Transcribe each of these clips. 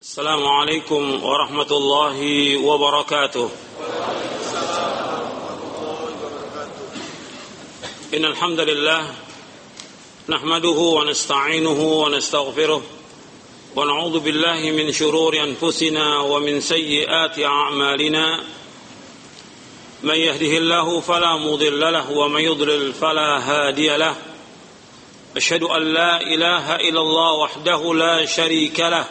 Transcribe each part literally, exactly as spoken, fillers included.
Assalamualaikum warahmatullahi wabarakatuh. Innal hamdalillah nahmaduhu wa nasta'inuhu wa nastaghfiruh wa na'udzu billahi min shururi anfusina wa min sayyiati a'malina. Man yahdihillahu fala mudilla lahu wa man yudlil fala hadiya lahu. Asyhadu an la ilaha illallah wahdahu la syarika lahu.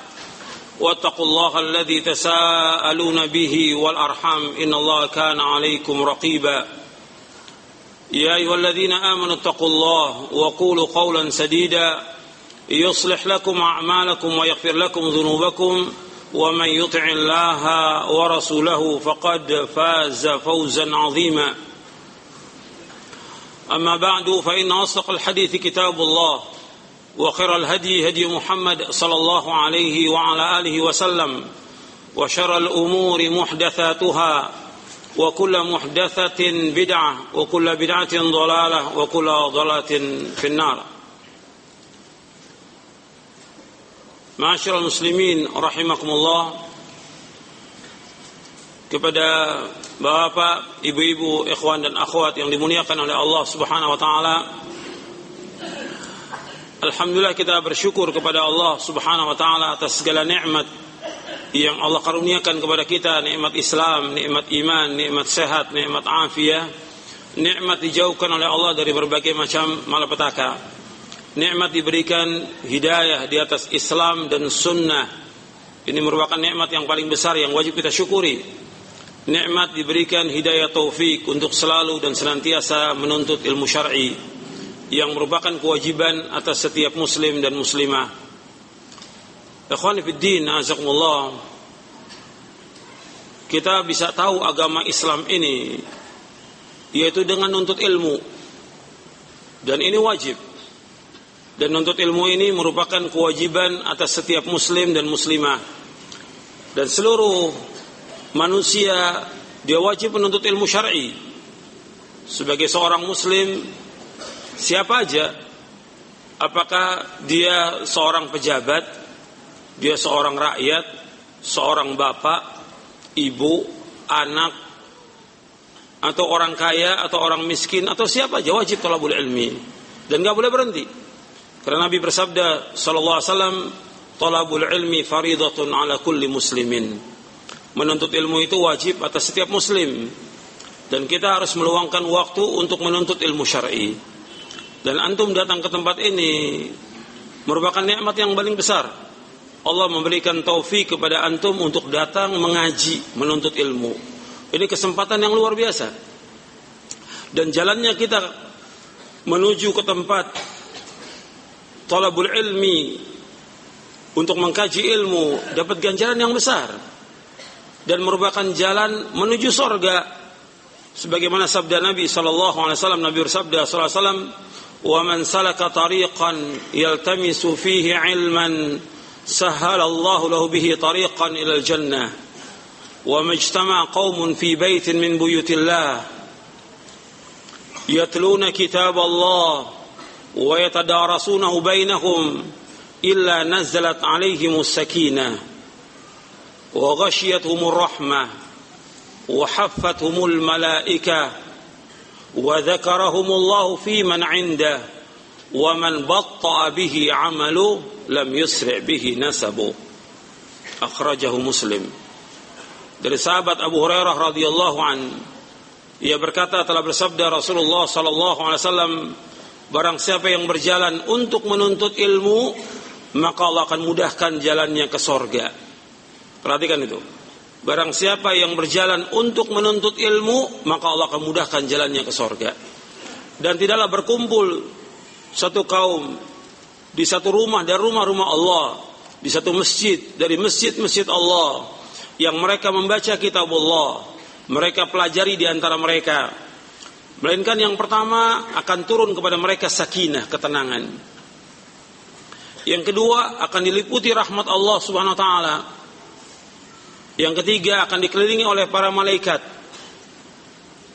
واتقوا الله الذي تساءلون به والأرحام إن الله كان عليكم رقيبا يا أيها الذين آمنوا اتقوا الله وقولوا قولا سديدا يصلح لكم أعمالكم ويغفر لكم ذنوبكم ومن يطع الله ورسوله فقد فاز فوزا عظيما أما بعد فإن أصدق الحديث كتاب الله وخير الهدي هدي محمد صلى الله عليه وعلى آله وسلم وشر الأمور محدثاتها وكل محدثة بدعة وكل بدعة ضلالة وكل ضلالة في النار معاشر المسلمين rahimakumullah. Kepada bapak, ibu-ibu, ikhwan dan akhwat yang dimuliakan oleh Allah Subhanahu wa taala, alhamdulillah kita bersyukur kepada Allah Subhanahu wa taala atas segala nikmat yang Allah karuniakan kepada kita, nikmat Islam, nikmat iman, nikmat sehat, nikmat afiah, nikmat dijauhkan oleh Allah dari berbagai macam malapetaka. Nikmat diberikan hidayah di atas Islam dan sunnah. Ini merupakan nikmat yang paling besar yang wajib kita syukuri. Nikmat diberikan hidayah taufik untuk selalu dan senantiasa menuntut ilmu syar'i, yang merupakan kewajiban atas setiap muslim dan muslimah. Ikhwani fid din, azakumullah. Kita bisa tahu agama Islam ini yaitu dengan nuntut ilmu. Dan ini wajib. Dan nuntut ilmu ini merupakan kewajiban atas setiap muslim dan muslimah. Dan seluruh manusia dia wajib menuntut ilmu syar'i. Sebagai seorang muslim, siapa aja, apakah dia seorang pejabat, dia seorang rakyat, seorang bapak, ibu, anak, atau orang kaya, atau orang miskin, atau siapa aja, wajib talabul ilmi. Dan gak boleh berhenti. Karena Nabi bersabda sallallahu alaihi wasallam, talabul ilmi faridatun ala kulli muslimin. Menuntut ilmu itu wajib atas setiap muslim. Dan kita harus meluangkan waktu untuk menuntut ilmu syar'i. Dan antum datang ke tempat ini merupakan nikmat yang paling besar. Allah memberikan taufik kepada antum untuk datang mengaji, menuntut ilmu. Ini kesempatan yang luar biasa. Dan jalannya kita menuju ke tempat talabul ilmi untuk mengkaji ilmu dapat ganjaran yang besar dan merupakan jalan menuju surga. Sebagaimana sabda Nabi sallallahu alaihi wasallam, Nabi bersabda sallallahu alaihi wasallam, وَمَنْ سَلَكَ طَرِيقًا يَلْتَمِسُ فِيهِ عِلْمًا سَهَّلَ اللَّهُ لَهُ بِهِ طَرِيقًا إِلَى الْجَنَّةِ وَمَا اجْتَمَعَ قَوْمٌ فِي بَيْتٍ مِنْ بُيُوتِ اللَّهِ يَتْلُونَ كِتَابَ اللَّهِ وَيَتَدَارَسُونَهُ بَيْنَهُمْ إِلَّا نَزَّلَتْ عَلَيْهِمُ السَّكِينَةُ وَغَشِيَتْهُمُ الرَّحْمَةُ وَحَفَّتْهُمُ الْمَلَائِكَةُ وذكرهم الله في من عنده ومن بطأ به عمله لم يسرع به نسبه أخرجه مسلم. Dari sahabat Abu Hurairah radhiyallahu an, ia berkata telah bersabda Rasulullah sallallahu alaihi wasallam, barang siapa yang berjalan untuk menuntut ilmu maka Allah akan mudahkan jalannya ke surga. Perhatikan itu. Barang siapa yang berjalan untuk menuntut ilmu, maka Allah akan mudahkan jalannya ke surga. Dan tidaklah berkumpul satu kaum di satu rumah dari rumah-rumah Allah, di satu masjid dari masjid-masjid Allah, yang mereka membaca kitab Allah, mereka pelajari di antara mereka, melainkan yang pertama akan turun kepada mereka sakinah, ketenangan. Yang kedua akan diliputi rahmat Allah Subhanahu wa taala. Yang ketiga akan dikelilingi oleh para malaikat.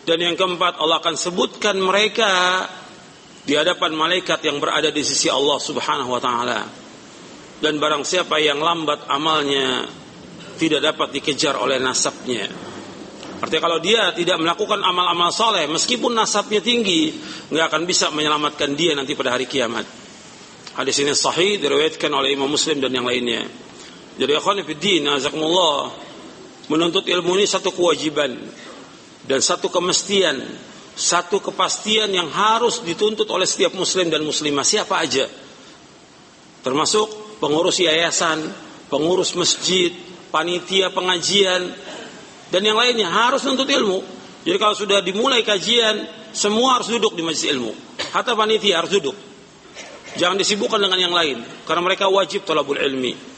Dan yang keempat Allah akan sebutkan mereka di hadapan malaikat yang berada di sisi Allah Subhanahu wa taala. Dan barang siapa yang lambat amalnya tidak dapat dikejar oleh nasabnya. Artinya kalau dia tidak melakukan amal-amal soleh, meskipun nasabnya tinggi, nggak akan bisa menyelamatkan dia nanti pada hari kiamat. Hadis ini sahih, diriwayatkan oleh Imam Muslim dan yang lainnya. Jadi akhwan fiddin, azakumullah, menuntut ilmu ini satu kewajiban dan satu kemestian, satu kepastian yang harus dituntut oleh setiap muslim dan muslimah, siapa aja, termasuk pengurus yayasan, pengurus masjid, panitia pengajian dan yang lainnya, harus nuntut ilmu. Jadi kalau sudah dimulai kajian, semua harus duduk di majelis ilmu, hatta panitia harus duduk, jangan disibukkan dengan yang lain, karena mereka wajib talabul ilmi.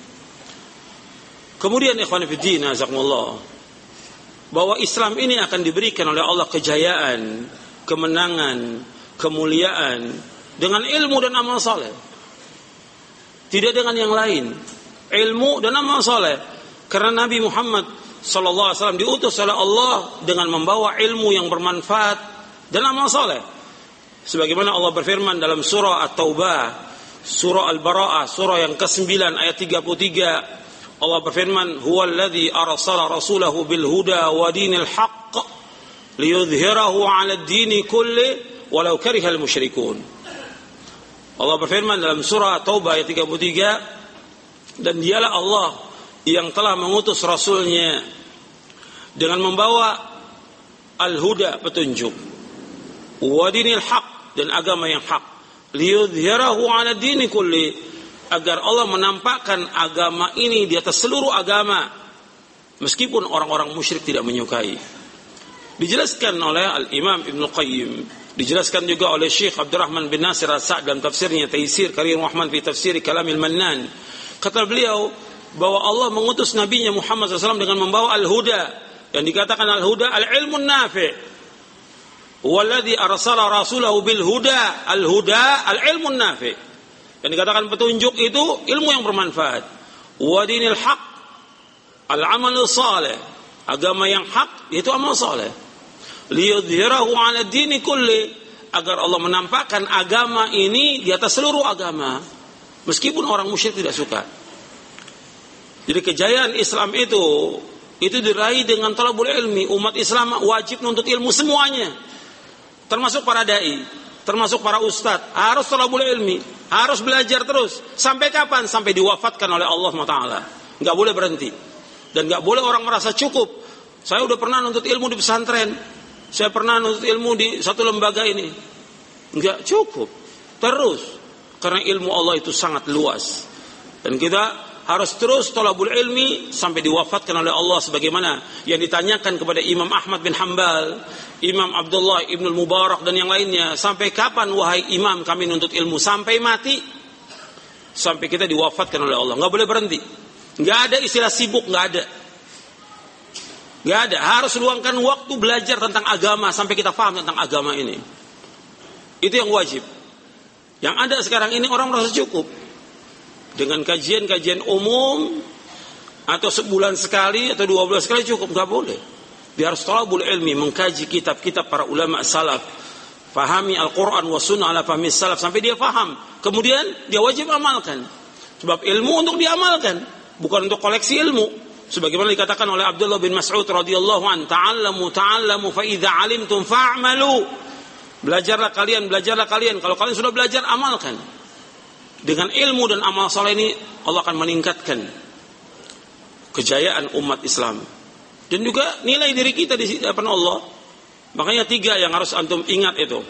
Kemudian ikhwan fillah, jazakumullah, bahwa Islam ini akan diberikan oleh Allah kejayaan, kemenangan, kemuliaan dengan ilmu dan amal saleh, tidak dengan yang lain. Ilmu dan amal saleh, karena Nabi Muhammad sallallahu alaihi wasallam diutus oleh Allah dengan membawa ilmu yang bermanfaat dan amal saleh, sebagaimana Allah berfirman dalam surah At-Taubah, surah Al-Bara'ah, surah yang kesembilan ayat tiga puluh tiga. Allah berfirman, "Huwallazi arsala rasulahu bil huda wa dinil haqq liyudhhirahu 'alad dini kulli walau karihal musyrikun." Allah berfirman dalam surah Taubah ayat tiga puluh tiga, dan dialah Allah yang telah mengutus rasulnya dengan membawa al-huda, petunjuk, wa dinil haqq, dan agama yang hak, liyudhhirahu 'alad dini kulli, agar Allah menampakkan agama ini di atas seluruh agama, meskipun orang-orang musyrik tidak menyukai. Dijelaskan oleh Al-Imam Ibn Qayyim, dijelaskan juga oleh Syekh Abdurrahman bin Nasir As-Sa'd dalam tafsirnya Taisir Karim Rahman fi tafsir Kalamil Mannan. Kata beliau bahwa Allah mengutus nabinya Muhammad shallallahu alaihi wasallam dengan membawa al-huda, yang dikatakan al-huda al-ilmun nafi'. Walladhi arsala rasulahu bil huda, al-huda al-ilmun nafi'. Yang dikatakan petunjuk itu ilmu yang bermanfaat. Wa dinil haq, al-amalus salih, agama yang hak, yaitu amal saleh. Liyudhhirahu 'ala dini kulli, agar Allah menampakkan agama ini di atas seluruh agama, meskipun orang musyrik tidak suka. Jadi kejayaan Islam itu itu diraih dengan talabul ilmi. Umat Islam wajib menuntut ilmu semuanya, termasuk para dai, termasuk para ustadz, harus talabul ilmi, harus belajar terus. Sampai kapan? Sampai diwafatkan oleh Allah subhanahu wa taala. Gak boleh berhenti. Dan gak boleh orang merasa cukup. Saya udah pernah nuntut ilmu di pesantren, saya pernah nuntut ilmu di satu lembaga ini. Gak cukup. Terus. Karena ilmu Allah itu sangat luas. Dan kita harus terus talabul ilmi sampai diwafatkan oleh Allah, sebagaimana yang ditanyakan kepada Imam Ahmad bin Hanbal, Imam Abdullah Ibnul Mubarak dan yang lainnya, sampai kapan wahai imam kami nuntut ilmu? Sampai mati, sampai kita diwafatkan oleh Allah. Gak boleh berhenti, gak ada istilah sibuk, gak ada gak ada, harus luangkan waktu belajar tentang agama sampai kita paham tentang agama ini. Itu yang wajib. Yang ada sekarang ini orang merasa cukup dengan kajian-kajian umum, atau sebulan sekali atau dua bulan sekali cukup. Gak boleh. Dia harus talabul ilmi, mengkaji kitab-kitab para ulama salaf, fahami Al-Quran wa sunnah ala fahmi salaf, sampai dia faham, kemudian dia wajib amalkan. Sebab ilmu untuk diamalkan, bukan untuk koleksi ilmu, sebagaimana dikatakan oleh Abdullah bin Mas'ud radhiyallahu an, ta'allamu ta'allamu fa idza 'alimtum fa'malu, belajarlah kalian, belajarlah kalian, kalau kalian sudah belajar, amalkan. Dengan ilmu dan amal saleh ini Allah akan meningkatkan kejayaan umat Islam dan juga nilai diri kita di hadapan Allah. Makanya tiga yang harus antum ingat itu.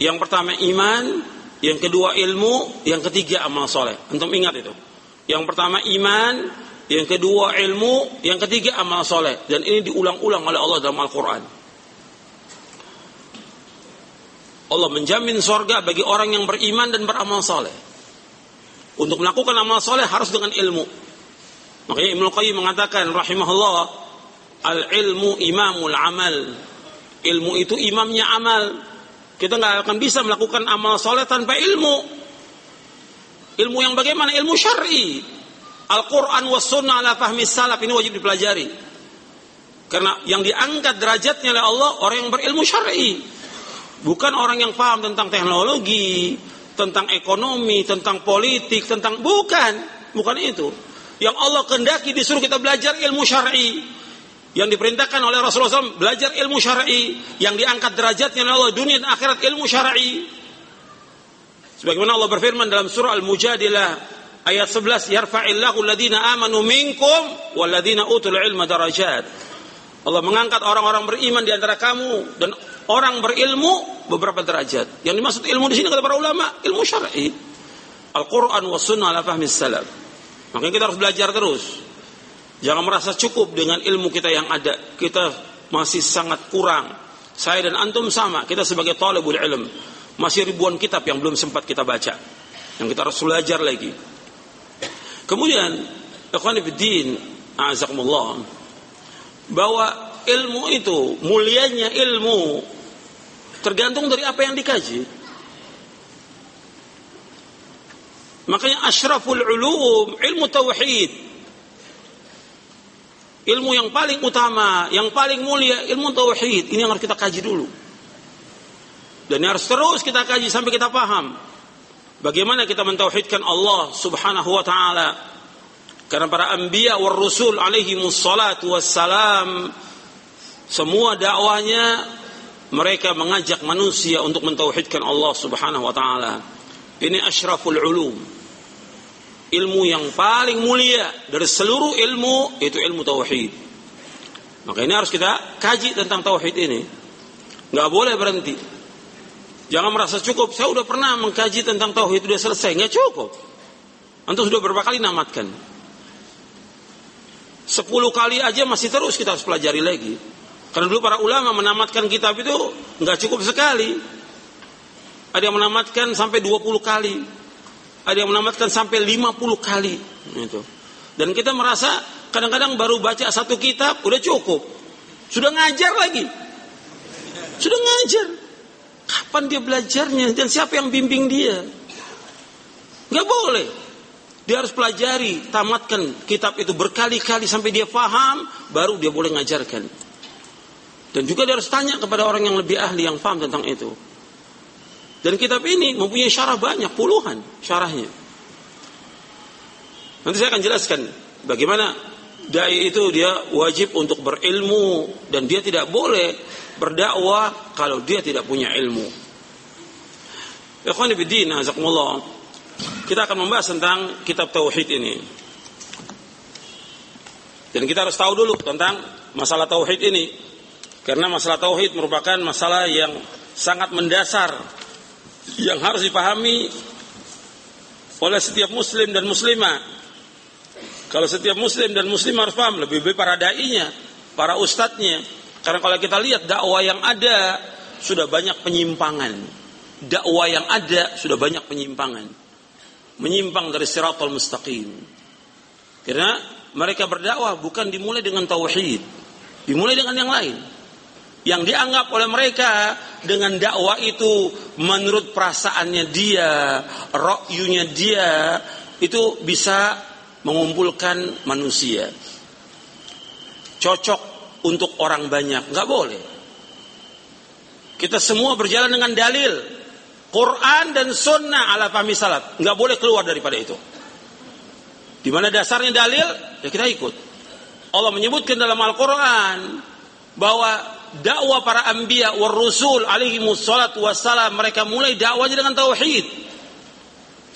Yang pertama iman, yang kedua ilmu, yang ketiga amal saleh. Antum ingat itu. Yang pertama iman, yang kedua ilmu, yang ketiga amal saleh. Dan ini diulang-ulang oleh Allah dalam Al-Qur'an. Allah menjamin surga bagi orang yang beriman dan beramal saleh. Untuk melakukan amal soleh harus dengan ilmu. Makanya Ibnu Qayyim mengatakan rahimahullah, al-ilmu imamul amal. Ilmu itu imamnya amal. Kita nggak akan bisa melakukan amal soleh tanpa ilmu. Ilmu yang bagaimana? Ilmu syar'i. Al-Quran wa sunnah ala fahmi salaf, ini wajib dipelajari. Karena yang diangkat derajatnya oleh Allah orang yang berilmu syar'i. Bukan orang yang paham tentang teknologi, tentang ekonomi, tentang politik, tentang bukan. Bukan itu. Yang Allah kehendaki disuruh kita belajar ilmu syar'i. Yang diperintahkan oleh Rasulullah shallallahu alaihi wasallam belajar ilmu syar'i, yang diangkat derajatnya oleh Allah dunia dan akhirat ilmu syar'i. Sebagaimana Allah berfirman dalam surah Al-Mujadilah ayat sebelas, "Yarfa'illahu alladziina aamanu minkum walladziina utul 'ilma darajat." Allah mengangkat orang-orang beriman di antara kamu dan orang berilmu beberapa derajat. Yang dimaksud ilmu di sini kata para ulama, ilmu syar'i. Al-Qur'an was sunnah ala fahmi salaf. Makanya kita harus belajar terus. Jangan merasa cukup dengan ilmu kita yang ada. Kita masih sangat kurang. Saya dan antum sama. Kita sebagai talibul ilm. Masih ribuan kitab yang belum sempat kita baca. Yang kita harus belajar lagi. Kemudian, ikhwan fiddin, a'azakumullah. Bahwa ilmu itu, mulianya ilmu, tergantung dari apa yang dikaji. Makanya asyraful ulum, ilmu tauhid. Ilmu yang paling utama, yang paling mulia, ilmu tauhid. Ini yang harus kita kaji dulu. Dan harus terus kita kaji sampai kita paham. Bagaimana kita mentauhidkan Allah subhanahu wa ta'ala. Karena para anbiya wal rusul alaihimus salatu wassalam, semua dakwahnya mereka mengajak manusia untuk mentauhidkan Allah subhanahu wa ta'ala. Ini asyraful ulum. Ilmu yang paling mulia dari seluruh ilmu itu ilmu tauhid. Maka ini harus kita kaji tentang tauhid ini. Nggak boleh berhenti. Jangan merasa cukup. Saya udah pernah mengkaji tentang tauhid sudah selesai. Nggak cukup. Antum sudah berapa kali namatkan? Sepuluh kali aja masih terus kita harus pelajari lagi. Karena dulu para ulama menamatkan kitab itu nggak cukup sekali. Ada yang menamatkan sampai dua puluh kali. Ada yang menamatkan sampai lima puluh kali gitu. Dan kita merasa kadang-kadang baru baca satu kitab udah cukup. Sudah ngajar lagi. Sudah ngajar. Kapan dia belajarnya dan siapa yang bimbing dia? Gak boleh. Dia harus pelajari, tamatkan kitab itu berkali-kali sampai dia paham, baru dia boleh ngajarkan. Dan juga dia harus tanya kepada orang yang lebih ahli, yang paham tentang itu. Dan kitab ini mempunyai syarah banyak, puluhan syarahnya. Nanti saya akan jelaskan bagaimana dai itu dia wajib untuk berilmu dan dia tidak boleh berdakwah kalau dia tidak punya ilmu. Ikhwan fiddin, azakumullah. Kita akan membahas tentang kitab tauhid ini. Dan kita harus tahu dulu tentang masalah tauhid ini. Karena masalah tauhid merupakan masalah yang sangat mendasar yang harus dipahami oleh setiap muslim dan muslimah. Kalau setiap muslim dan muslimah harus paham, lebih-lebih para dai-nya, para ustadznya. Karena kalau kita lihat dakwah yang ada sudah banyak penyimpangan. Dakwah yang ada sudah banyak penyimpangan. Menyimpang dari siratal mustaqim. Karena mereka berdakwah bukan dimulai dengan tauhid, dimulai dengan yang lain. Yang dianggap oleh mereka dengan dakwah itu menurut perasaannya dia, ra'yunya dia, itu bisa mengumpulkan manusia. Cocok untuk orang banyak, enggak boleh. Kita semua berjalan dengan dalil, Quran dan sunnah ala fahmi salaf, enggak boleh keluar daripada itu. Di mana dasarnya dalil, ya kita ikut. Allah menyebutkan dalam Al-Quran bahwa dakwah para anbiya war rusul alaihimus salatu wassalam, mereka mulai dakwahnya dengan tauhid.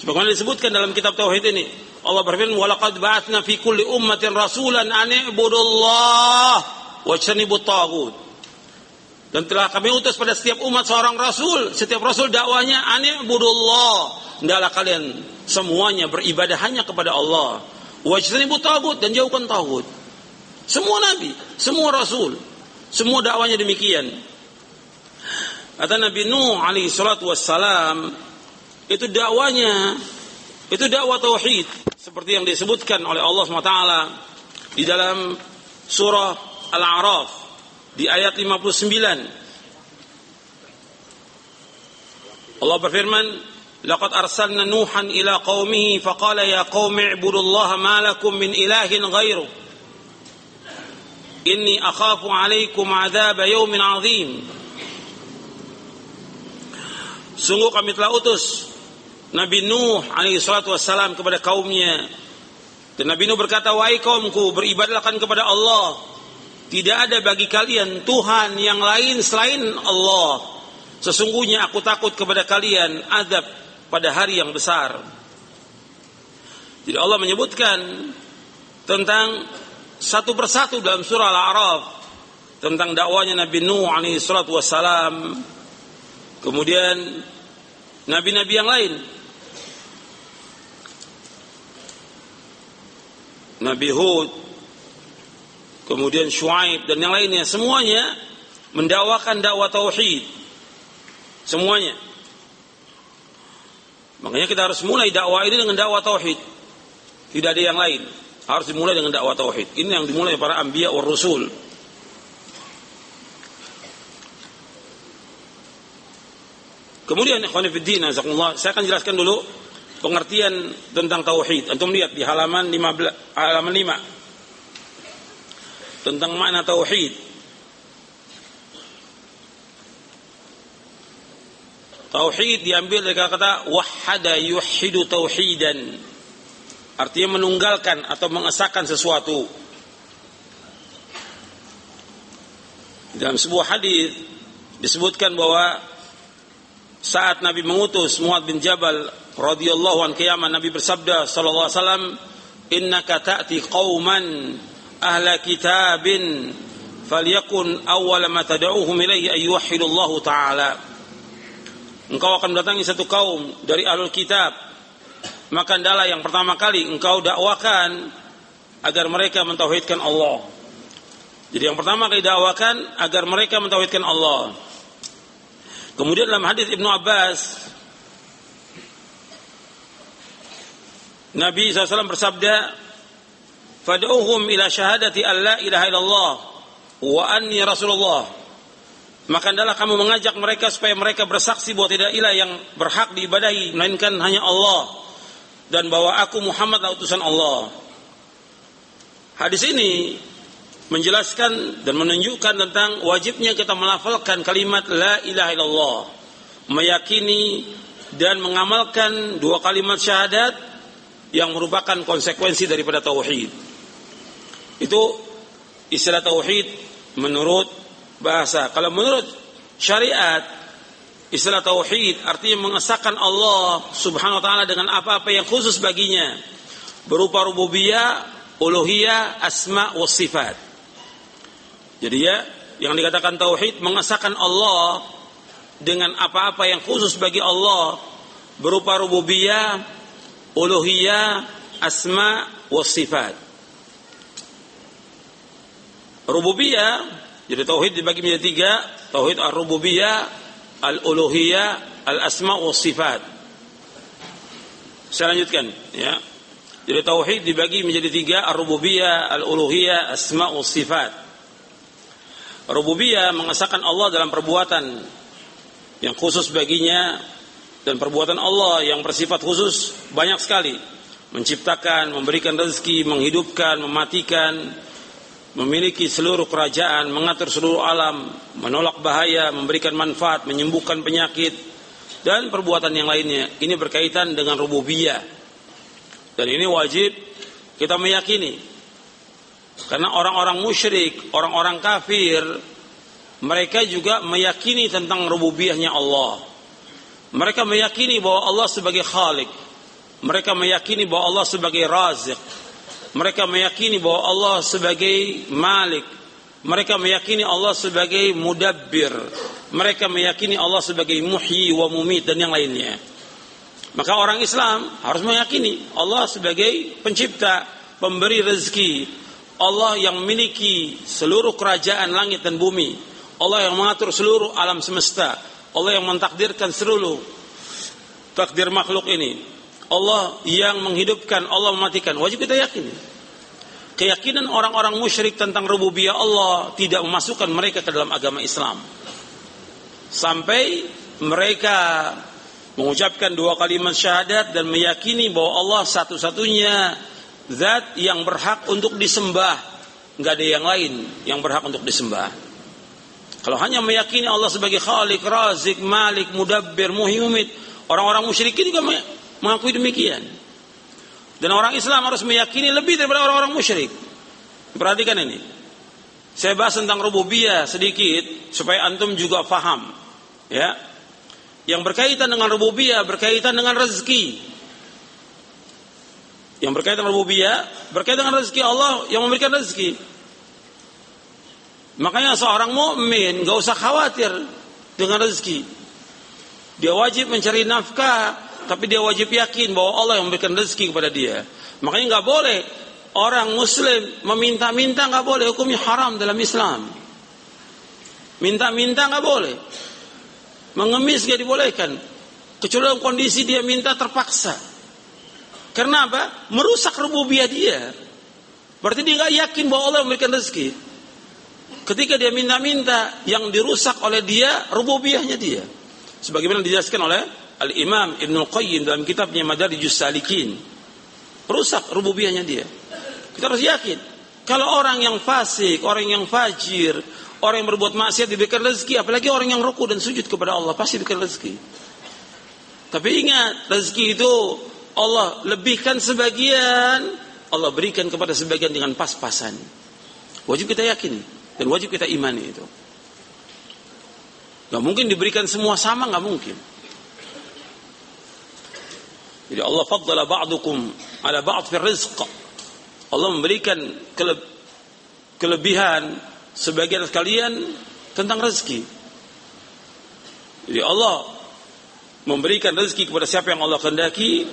Sebagaimana disebutkan dalam kitab tauhid ini, Allah berfirman, "Wa laqad ba'atsna fi kulli ummatin rasulan an i'budullaha wajtanibut taghut." Dan telah kami utus pada setiap umat seorang rasul, setiap rasul dakwahnya an i'budullah. Hendaklah kalian semuanya beribadah hanya kepada Allah. Wajtanibut taghut, dan jauhkan taghut. Semua nabi, semua rasul, semua dakwahnya demikian. Kata Nabi Nuh alaihi salatu wassalam, itu dakwahnya, itu dakwah tauhid seperti yang disebutkan oleh Allah subhanahu wa taala di dalam surah Al-A'raf di ayat lima puluh sembilan. Allah berfirman, "Laqad arsalna Nuhan ila qaumihi faqala ya qaumi ibudullaha ma lakum min ilahin ghairuh. Inni akhafu 'alaikum 'adzaba yaumin 'adzim." Sungguh kami telah utus Nabi Nuh alaihi salatu wassalam kepada kaumnya. Dan Nabi Nuh berkata, "Wahai kaumku, beribadahkan kepada Allah. Tidak ada bagi kalian Tuhan yang lain selain Allah. Sesungguhnya aku takut kepada kalian azab pada hari yang besar." Jadi Allah menyebutkan tentang satu persatu dalam surah Al-A'raf tentang dakwanya Nabi Nuh alaihi salatu wassalam. Kemudian nabi-nabi yang lain, Nabi Hud, kemudian Syuaib dan yang lainnya, semuanya mendakwakan dakwah tauhid, semuanya. Makanya kita harus mulai dakwah ini dengan dakwah tauhid, tidak ada yang lain. Harus dimulai dengan dakwah tauhid. Ini yang dimulai para anbiya war rusul. Kemudian ikhwan fillah, jazakumullah, saya akan jelaskan dulu pengertian tentang tauhid. Antum lihat di halaman lima belas, halaman lima tentang makna tauhid. Tauhid diambil dari kata wahada yuhidu tauhidan. Artinya menunggalkan atau mengesahkan sesuatu. Dalam sebuah hadis disebutkan bahwa saat Nabi mengutus Mu'adz bin Jabal radhiyallahu anhu ke Yaman, Nabi bersabda sallallahu alaihi wasallam, "Innaka ta'ti qauman ahla kitabin falyakun awwala ma tad'uuhum ilaihi ayyuhillahu ta'ala." Engkau akan mendatangi satu kaum dari ahlul kitab, maka hendaklah yang pertama kali engkau dakwakan agar mereka mentauhidkan Allah. Jadi yang pertama kali dakwakan agar mereka mentauhidkan Allah. Kemudian dalam hadis Ibnu Abbas, Nabi shallallahu alaihi wasallam bersabda, "Fad'uhum ila syahadati an la ilaha illallah wa anni rasulullah." Maka hendaklah kamu mengajak mereka supaya mereka bersaksi bahwa tidak ilah yang berhak diibadahi melainkan hanya Allah, dan bahwa aku Muhammad adalah utusan Allah. Hadis ini menjelaskan dan menunjukkan tentang wajibnya kita melafalkan kalimat la ilaha illallah, meyakini dan mengamalkan dua kalimat syahadat yang merupakan konsekuensi daripada tauhid. Itu istilah tauhid menurut bahasa. Kalau menurut syariat, istilah tauhid artinya mengesahkan Allah subhanahu wa ta'ala dengan apa-apa yang khusus baginya, berupa rububiyah, uluhiyah, asma' wa sifat. Jadi ya, yang dikatakan tauhid mengesahkan Allah dengan apa-apa yang khusus bagi Allah, berupa rububiyah, uluhiyah, asma wa sifat. Rububiyah, jadi tauhid dibagi menjadi tiga, tauhid ar-rububiyah, al-uluhiyah, al-asma wa sifat. Saya lanjutkan ya. Jadi tauhid dibagi menjadi tiga, ar-rububiyah, al-uluhiyah, asma wa sifat. Rububiyah mengesahkan Allah dalam perbuatan yang khusus baginya, dan perbuatan Allah yang bersifat khusus banyak sekali. Menciptakan, memberikan rezeki, menghidupkan, mematikan, memiliki seluruh kerajaan, mengatur seluruh alam, menolak bahaya, memberikan manfaat, menyembuhkan penyakit, dan perbuatan yang lainnya. Ini berkaitan dengan rububiyah. Dan ini wajib kita meyakini. Karena orang-orang musyrik, orang-orang kafir, mereka juga meyakini tentang rububiyahnya Allah. Mereka meyakini bahwa Allah sebagai khalik. Mereka meyakini bahwa Allah sebagai razik. Mereka meyakini bahwa Allah sebagai malik. Mereka meyakini Allah sebagai mudabbir. Mereka meyakini Allah sebagai muhyi wa mumit dan yang lainnya. Maka orang Islam harus meyakini Allah sebagai pencipta, pemberi rezeki, Allah yang memiliki seluruh kerajaan langit dan bumi, Allah yang mengatur seluruh alam semesta, Allah yang mentakdirkan seluruh takdir makhluk ini, Allah yang menghidupkan, Allah mematikan. Wajib kita yakini. keyakinan orang-orang musyrik tentang rububiyah Allah tidak memasukkan mereka ke dalam agama Islam. Sampai mereka mengucapkan dua kalimat syahadat dan meyakini bahwa Allah satu-satunya zat yang berhak untuk disembah, nggak ada yang lain yang berhak untuk disembah. Kalau hanya meyakini Allah sebagai Khalik, Razik, Malik, Mudabbir, Muhyi, Mumit, orang-orang musyrikin juga mengakui demikian. Dan orang Islam harus meyakini lebih daripada orang-orang musyrik. Perhatikan ini. Saya bahas tentang rububiyah sedikit supaya antum juga paham, ya. Yang berkaitan dengan rububiyah berkaitan dengan rezeki. Yang berkaitan dengan rububiyah berkaitan dengan rezeki, Allah yang memberikan rezeki. Makanya seorang mukmin enggak usah khawatir dengan rezeki. Dia wajib mencari nafkah, tapi dia wajib yakin bahwa Allah yang memberikan rezeki kepada dia. Makanya enggak boleh orang muslim meminta-minta, enggak boleh, hukumnya haram dalam Islam. Minta-minta enggak boleh. Mengemis tidak dibolehkan kecuali dalam kondisi dia minta terpaksa. Karena apa? Merusak rububiyah dia. Berarti dia tidak yakin bahwa Allah memberikan rezeki. Ketika dia minta-minta, yang dirusak oleh dia rububiyahnya dia. Sebagaimana dijelaskan oleh Al-Imam Ibnul Qayyim dalam kitabnya Madarijus Salikin. Merusak rububiyahnya dia. Kita harus yakin. Kalau orang yang fasik, orang yang fajir, orang yang berbuat maksiat diberikan rezeki, apalagi orang yang ruku dan sujud kepada Allah pasti diberikan rezeki. Tapi ingat, rezeki itu Allah lebihkan sebagian, Allah berikan kepada sebagian dengan pas-pasan. Wajib kita yakini dan wajib kita imani itu. Gak mungkin diberikan semua sama, gak mungkin. Jadi Allah faddala ba'dukum ala ba'd fil rizq. Allah memberikan kelebihan sebagian sekalian tentang rezeki. Jadi Allah memberikan rezeki kepada siapa yang Allah kehendaki,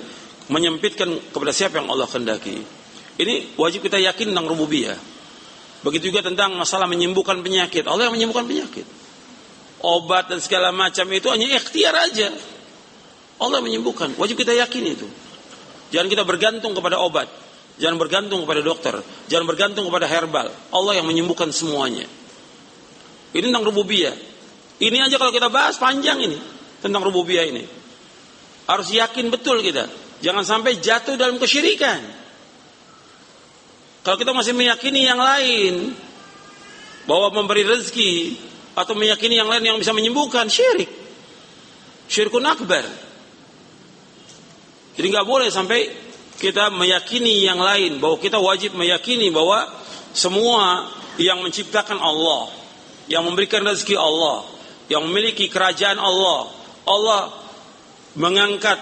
menyempitkan kepada siapa yang Allah kehendaki. Ini wajib kita yakin tentang rububiyah. Begitu juga tentang masalah menyembuhkan penyakit. Allah yang menyembuhkan penyakit. Obat dan segala macam itu hanya ikhtiar aja. Allah menyembuhkan. Wajib kita yakin itu. Jangan kita bergantung kepada obat. Jangan bergantung kepada dokter, jangan bergantung kepada herbal. Allah yang menyembuhkan semuanya. Ini tentang rububiyah. Ini aja kalau kita bahas panjang ini tentang rububiyah ini. Harus yakin betul kita. Jangan sampai jatuh dalam kesyirikan. Kalau kita masih meyakini yang lain bahwa memberi rezeki atau meyakini yang lain yang bisa menyembuhkan, syirik. Syirkun akbar. Jadi enggak boleh sampai kita meyakini yang lain, bahwa kita wajib meyakini bahwa semua yang menciptakan Allah, yang memberikan rezeki Allah, yang memiliki kerajaan Allah, Allah mengangkat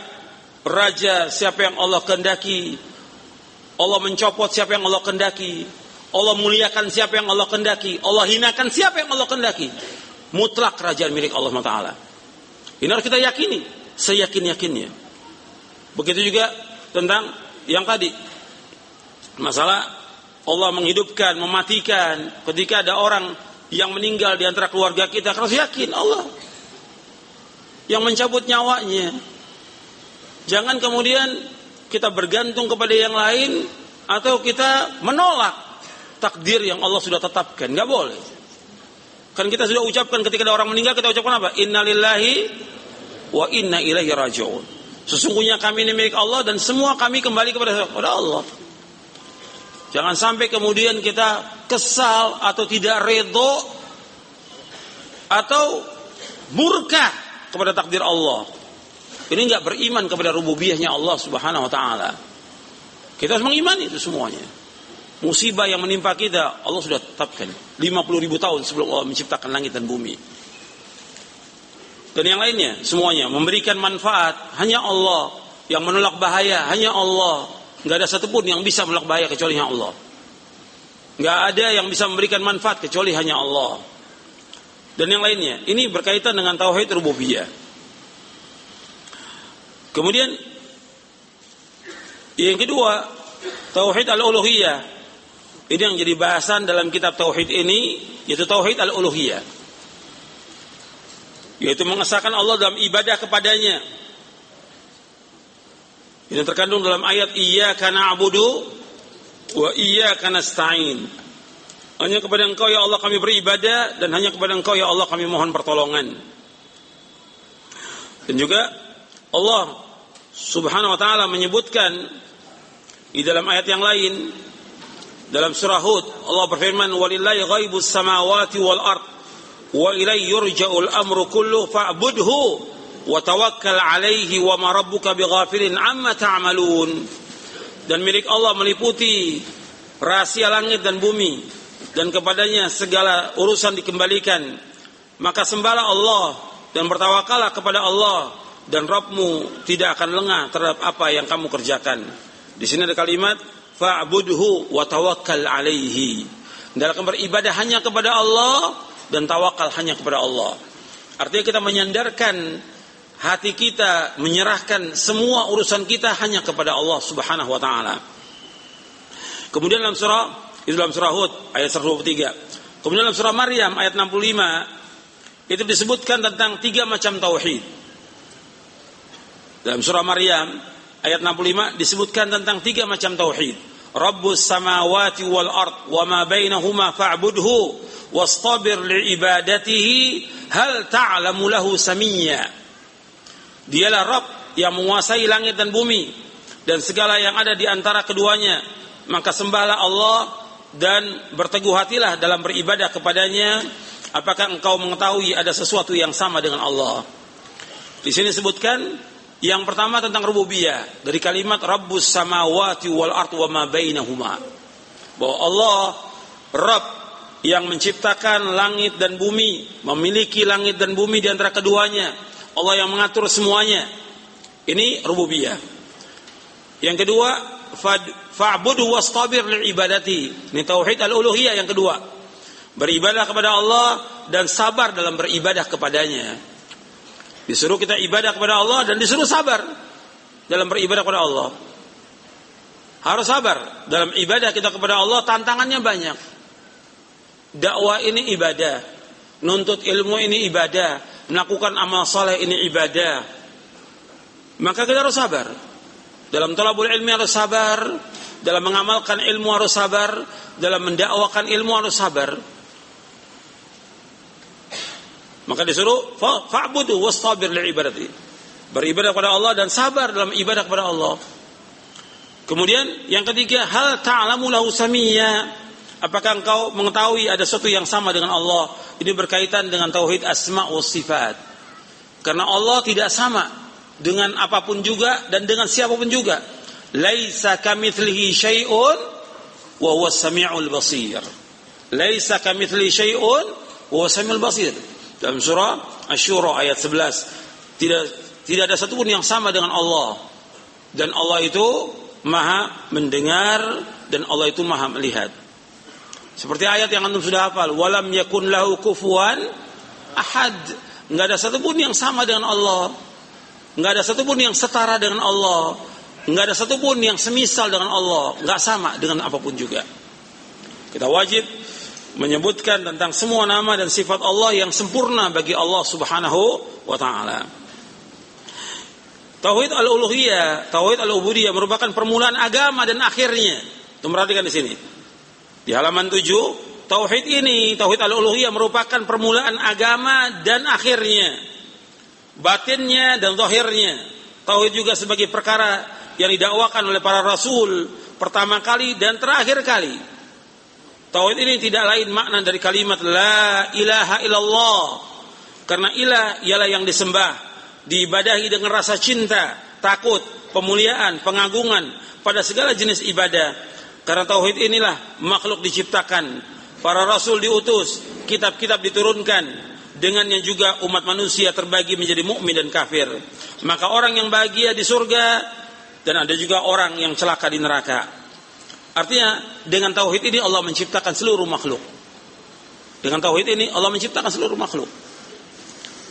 raja siapa yang Allah kehendaki, Allah mencopot siapa yang Allah kehendaki, Allah muliakan siapa yang Allah kehendaki, Allah hinakan siapa yang Allah kehendaki. Mutlak kerajaan milik Allah Subhanahu wa taala. Ini harus kita yakini, seyakin-yakinnya. Begitu juga tentang yang tadi masalah Allah menghidupkan, mematikan. Ketika ada orang yang meninggal di antara keluarga kita, harus yakin Allah yang mencabut nyawanya. Jangan kemudian kita bergantung kepada yang lain atau kita menolak takdir yang Allah sudah tetapkan. Gak boleh. Kan kita sudah ucapkan ketika ada orang meninggal, kita ucapkan apa? Innalillahi wa inna ilaihi raji'un. Sesungguhnya kami ini milik Allah dan semua kami kembali kepada Allah. Jangan sampai kemudian kita kesal atau tidak redo atau murka kepada takdir Allah. Ini enggak beriman kepada rububiyahnya Allah Subhanahu wa taala. Kita harus mengimani itu semuanya. Musibah yang menimpa kita Allah sudah tetapkan lima puluh ribu tahun sebelum Allah menciptakan langit dan bumi. Dan yang lainnya, semuanya memberikan manfaat hanya Allah, yang menolak bahaya hanya Allah. Enggak ada satupun yang bisa menolak bahaya kecuali hanya Allah. Enggak ada yang bisa memberikan manfaat kecuali hanya Allah. Dan yang lainnya, ini berkaitan dengan tauhid rububiyah. Kemudian yang kedua, tauhid al-uluhiyah. Ini yang jadi bahasan dalam kitab tauhid ini, yaitu tauhid al-uluhiyah. Yaitu mengesahkan Allah dalam ibadah kepadanya. Ini terkandung dalam ayat Iyyaka na'budu wa iyyaka nasta'in. Hanya kepada Engkau ya Allah kami beribadah dan hanya kepada Engkau ya Allah kami mohon pertolongan. Dan juga Allah Subhanahu wa taala menyebutkan di dalam ayat yang lain dalam surah Hud, Allah berfirman walillahi ghaibus samawati wal ard wa ilayhi yurja'ul amru kulluhu fa'budhu wa tawakkal 'alaihi wa ma rabbuka bighafilin 'amma ta'malun. Dan milik Allah meliputi rahasia langit dan bumi dan kepadanya segala urusan dikembalikan, maka sembahlah Allah dan bertawakallah kepada Allah dan Rabbmu tidak akan lengah terhadap apa yang kamu kerjakan. Di sini ada kalimat fa'budhu wa tawakkal 'alaihi. Dalam beribadah hanya kepada Allah dan tawakal hanya kepada Allah. Artinya kita menyandarkan hati kita, menyerahkan semua urusan kita hanya kepada Allah Subhanahu wa taala. Kemudian dalam surah itu dalam surah Hud ayat seratus dua puluh tiga. Kemudian dalam surah Maryam ayat enam puluh lima itu disebutkan tentang tiga macam tauhid. Dalam surah Maryam ayat enam puluh lima disebutkan tentang tiga macam tauhid. Rabbus samawati wal ard wa ma bainahuma fa'budhu wastabir li'ibadatihi hal ta'lamu lahu samiyya. Dialah Rabb yang menguasai langit dan bumi dan segala yang ada di antara keduanya, maka sembahlah Allah dan berteguh hatilah dalam beribadah kepadanya. Apakah engkau mengetahui ada sesuatu yang sama dengan Allah? Di sini disebutkan yang pertama tentang rububiyah dari kalimat Rabbus samawati wal ard wa ma bainahuma, bahwa Allah Rabb yang menciptakan langit dan bumi, memiliki langit dan bumi di antara keduanya, Allah yang mengatur semuanya. Ini rububiyah. Yang kedua fa'budu wastabir li'ibadati, ini tauhid al-uluhiyah yang kedua, beribadah kepada Allah dan sabar dalam beribadah kepadanya. Disuruh kita ibadah kepada Allah dan disuruh sabar dalam beribadah kepada Allah. Harus sabar dalam ibadah kita kepada Allah, tantangannya banyak. Dakwah ini ibadah, nuntut ilmu ini ibadah, melakukan amal saleh ini ibadah. Maka kita harus sabar. Dalam talabul ilmi harus sabar, dalam mengamalkan ilmu harus sabar, dalam mendakwakan ilmu harus sabar. Maka disuruh fa'budu wastabir li'ibadati, beribadah kepada Allah dan sabar dalam ibadah kepada Allah. Kemudian yang ketiga hal ta'lamu lahu samiyya, apakah engkau mengetahui ada sesuatu yang sama dengan Allah? Ini berkaitan dengan tauhid asma wa sifat, karena Allah tidak sama dengan apapun juga dan dengan siapapun juga. Laisa kamitslihi syai'un wa huwas samiul basir. Laisa kamitslihi syai'un wa huwas samiul basir. Dalam surah Asy-Syura ayat sebelas, tidak tidak ada satupun yang sama dengan Allah, dan Allah itu maha mendengar dan Allah itu maha melihat. Seperti ayat yang antum sudah hafal, walam yakun lahu kufuwan ahad, enggak ada satupun yang sama dengan Allah, enggak ada satupun yang setara dengan Allah, enggak ada satupun yang semisal dengan Allah, enggak sama dengan apapun juga. Kita wajib menyebutkan tentang semua nama dan sifat Allah yang sempurna bagi Allah Subhanahu wa ta'ala. Tauhid al-uluhiyah, tauhid al-ubudiyah merupakan permulaan agama dan akhirnya. Itu perhatikan di sini. Di halaman tujuh, tauhid ini, tauhid al-uluhiyah merupakan permulaan agama dan akhirnya. Batinnya dan zahirnya. Tauhid juga sebagai perkara yang didakwakan oleh para rasul pertama kali dan terakhir kali. Tauhid ini tidak lain makna dari kalimat la ilaha illallah. Karena ilah ialah yang disembah, diibadahi dengan rasa cinta, takut, pemuliaan, pengagungan pada segala jenis ibadah. Karena tauhid inilah makhluk diciptakan, para rasul diutus, kitab-kitab diturunkan. Dengannya juga umat manusia terbagi menjadi mukmin dan kafir. Maka orang yang bahagia di surga dan ada juga orang yang celaka di neraka. Artinya dengan tauhid ini Allah menciptakan seluruh makhluk. Dengan tauhid ini Allah menciptakan seluruh makhluk.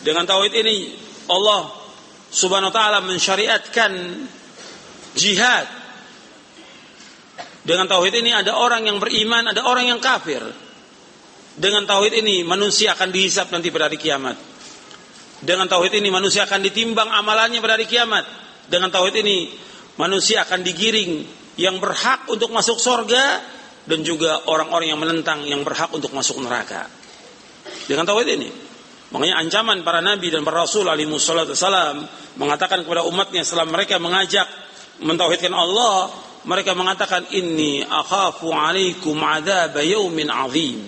Dengan tauhid ini Allah Subhanahu wa taala mensyariatkan jihad. Dengan tauhid ini ada orang yang beriman, ada orang yang kafir. Dengan tauhid ini manusia akan dihisap nanti pada hari kiamat. Dengan tauhid ini manusia akan ditimbang amalannya pada hari kiamat. Dengan tauhid ini manusia akan digiring yang berhak untuk masuk surga, dan juga orang-orang yang menentang yang berhak untuk masuk neraka. Dengan tauhid ini, makanya ancaman para nabi dan para rasul alaihi wassalatu wassalam mengatakan kepada umatnya setelah mereka mengajak mentauhidkan Allah, mereka mengatakan, inni akhafu alaikum adzab yaumin azim,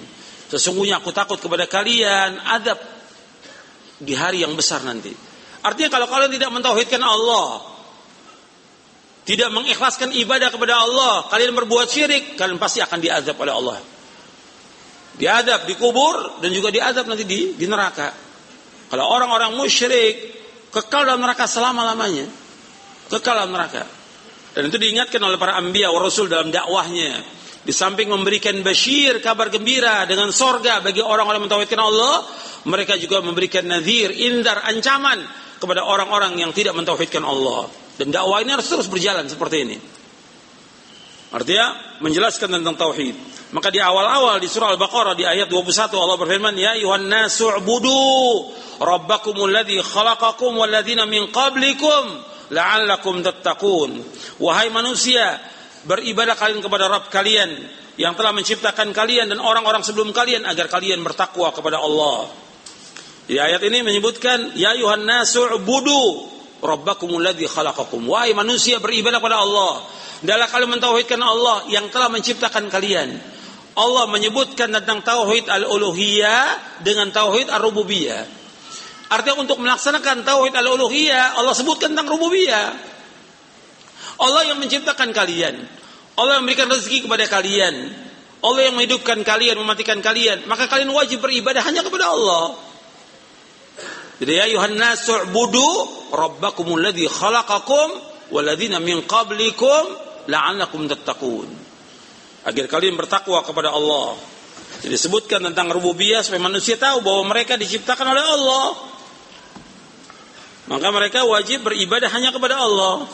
sesungguhnya aku takut kepada kalian adab di hari yang besar nanti. Artinya kalau kalian tidak mentauhidkan Allah, tidak mengikhlaskan ibadah kepada Allah, kalian berbuat syirik, kalian pasti akan diazab oleh Allah. Diazab, dikubur, dan juga diazab nanti di, di neraka. Kalau orang-orang musyrik kekal dalam neraka selama-lamanya, kekal dalam neraka. Dan itu diingatkan oleh para anbiya wa rasul dalam dakwahnya. Di samping memberikan basyir, kabar gembira dengan sorga bagi orang-orang mentauhidkan Allah, mereka juga memberikan nadhir, indar, ancaman kepada orang-orang yang tidak mentauhidkan Allah. Dan dakwah ini harus terus berjalan seperti ini. Artinya menjelaskan tentang tauhid. Maka di awal-awal di surah Al-Baqarah di ayat dua puluh satu Allah berfirman, ya ayuhan nasu ubudu rabbakumul ladzi khalaqakum wal ladzina min qablikum la'allakum tattaqun. Wahai manusia, beribadah kalian kepada Rabb kalian yang telah menciptakan kalian dan orang-orang sebelum kalian agar kalian bertakwa kepada Allah. Di ayat ini menyebutkan ya ayuhan nasu ubudu rabbakumul ladzi khalaqakum. Wahai manusia, beribadah kepada Allah. Dalam kalian mentauhidkan Allah yang telah menciptakan kalian. Allah menyebutkan tentang tauhid al-uluhiyah dengan tauhid ar-rububiyah. Artinya untuk melaksanakan tauhid al-uluhiyah, Allah sebutkan tentang rububiyah. Allah yang menciptakan kalian, Allah yang memberikan rezeki kepada kalian, Allah yang menghidupkan kalian, mematikan kalian. Maka kalian wajib beribadah hanya kepada Allah. Jadi ya ayuhan nas ubudu rabbakumul ladzi khalaqakum wal ladzina min qablikum la'allakum tattaqun. Agar kalian bertakwa kepada Allah. Jadi sebutkan tentang rububiyah supaya manusia tahu bahwa mereka diciptakan oleh Allah. Maka mereka wajib beribadah hanya kepada Allah.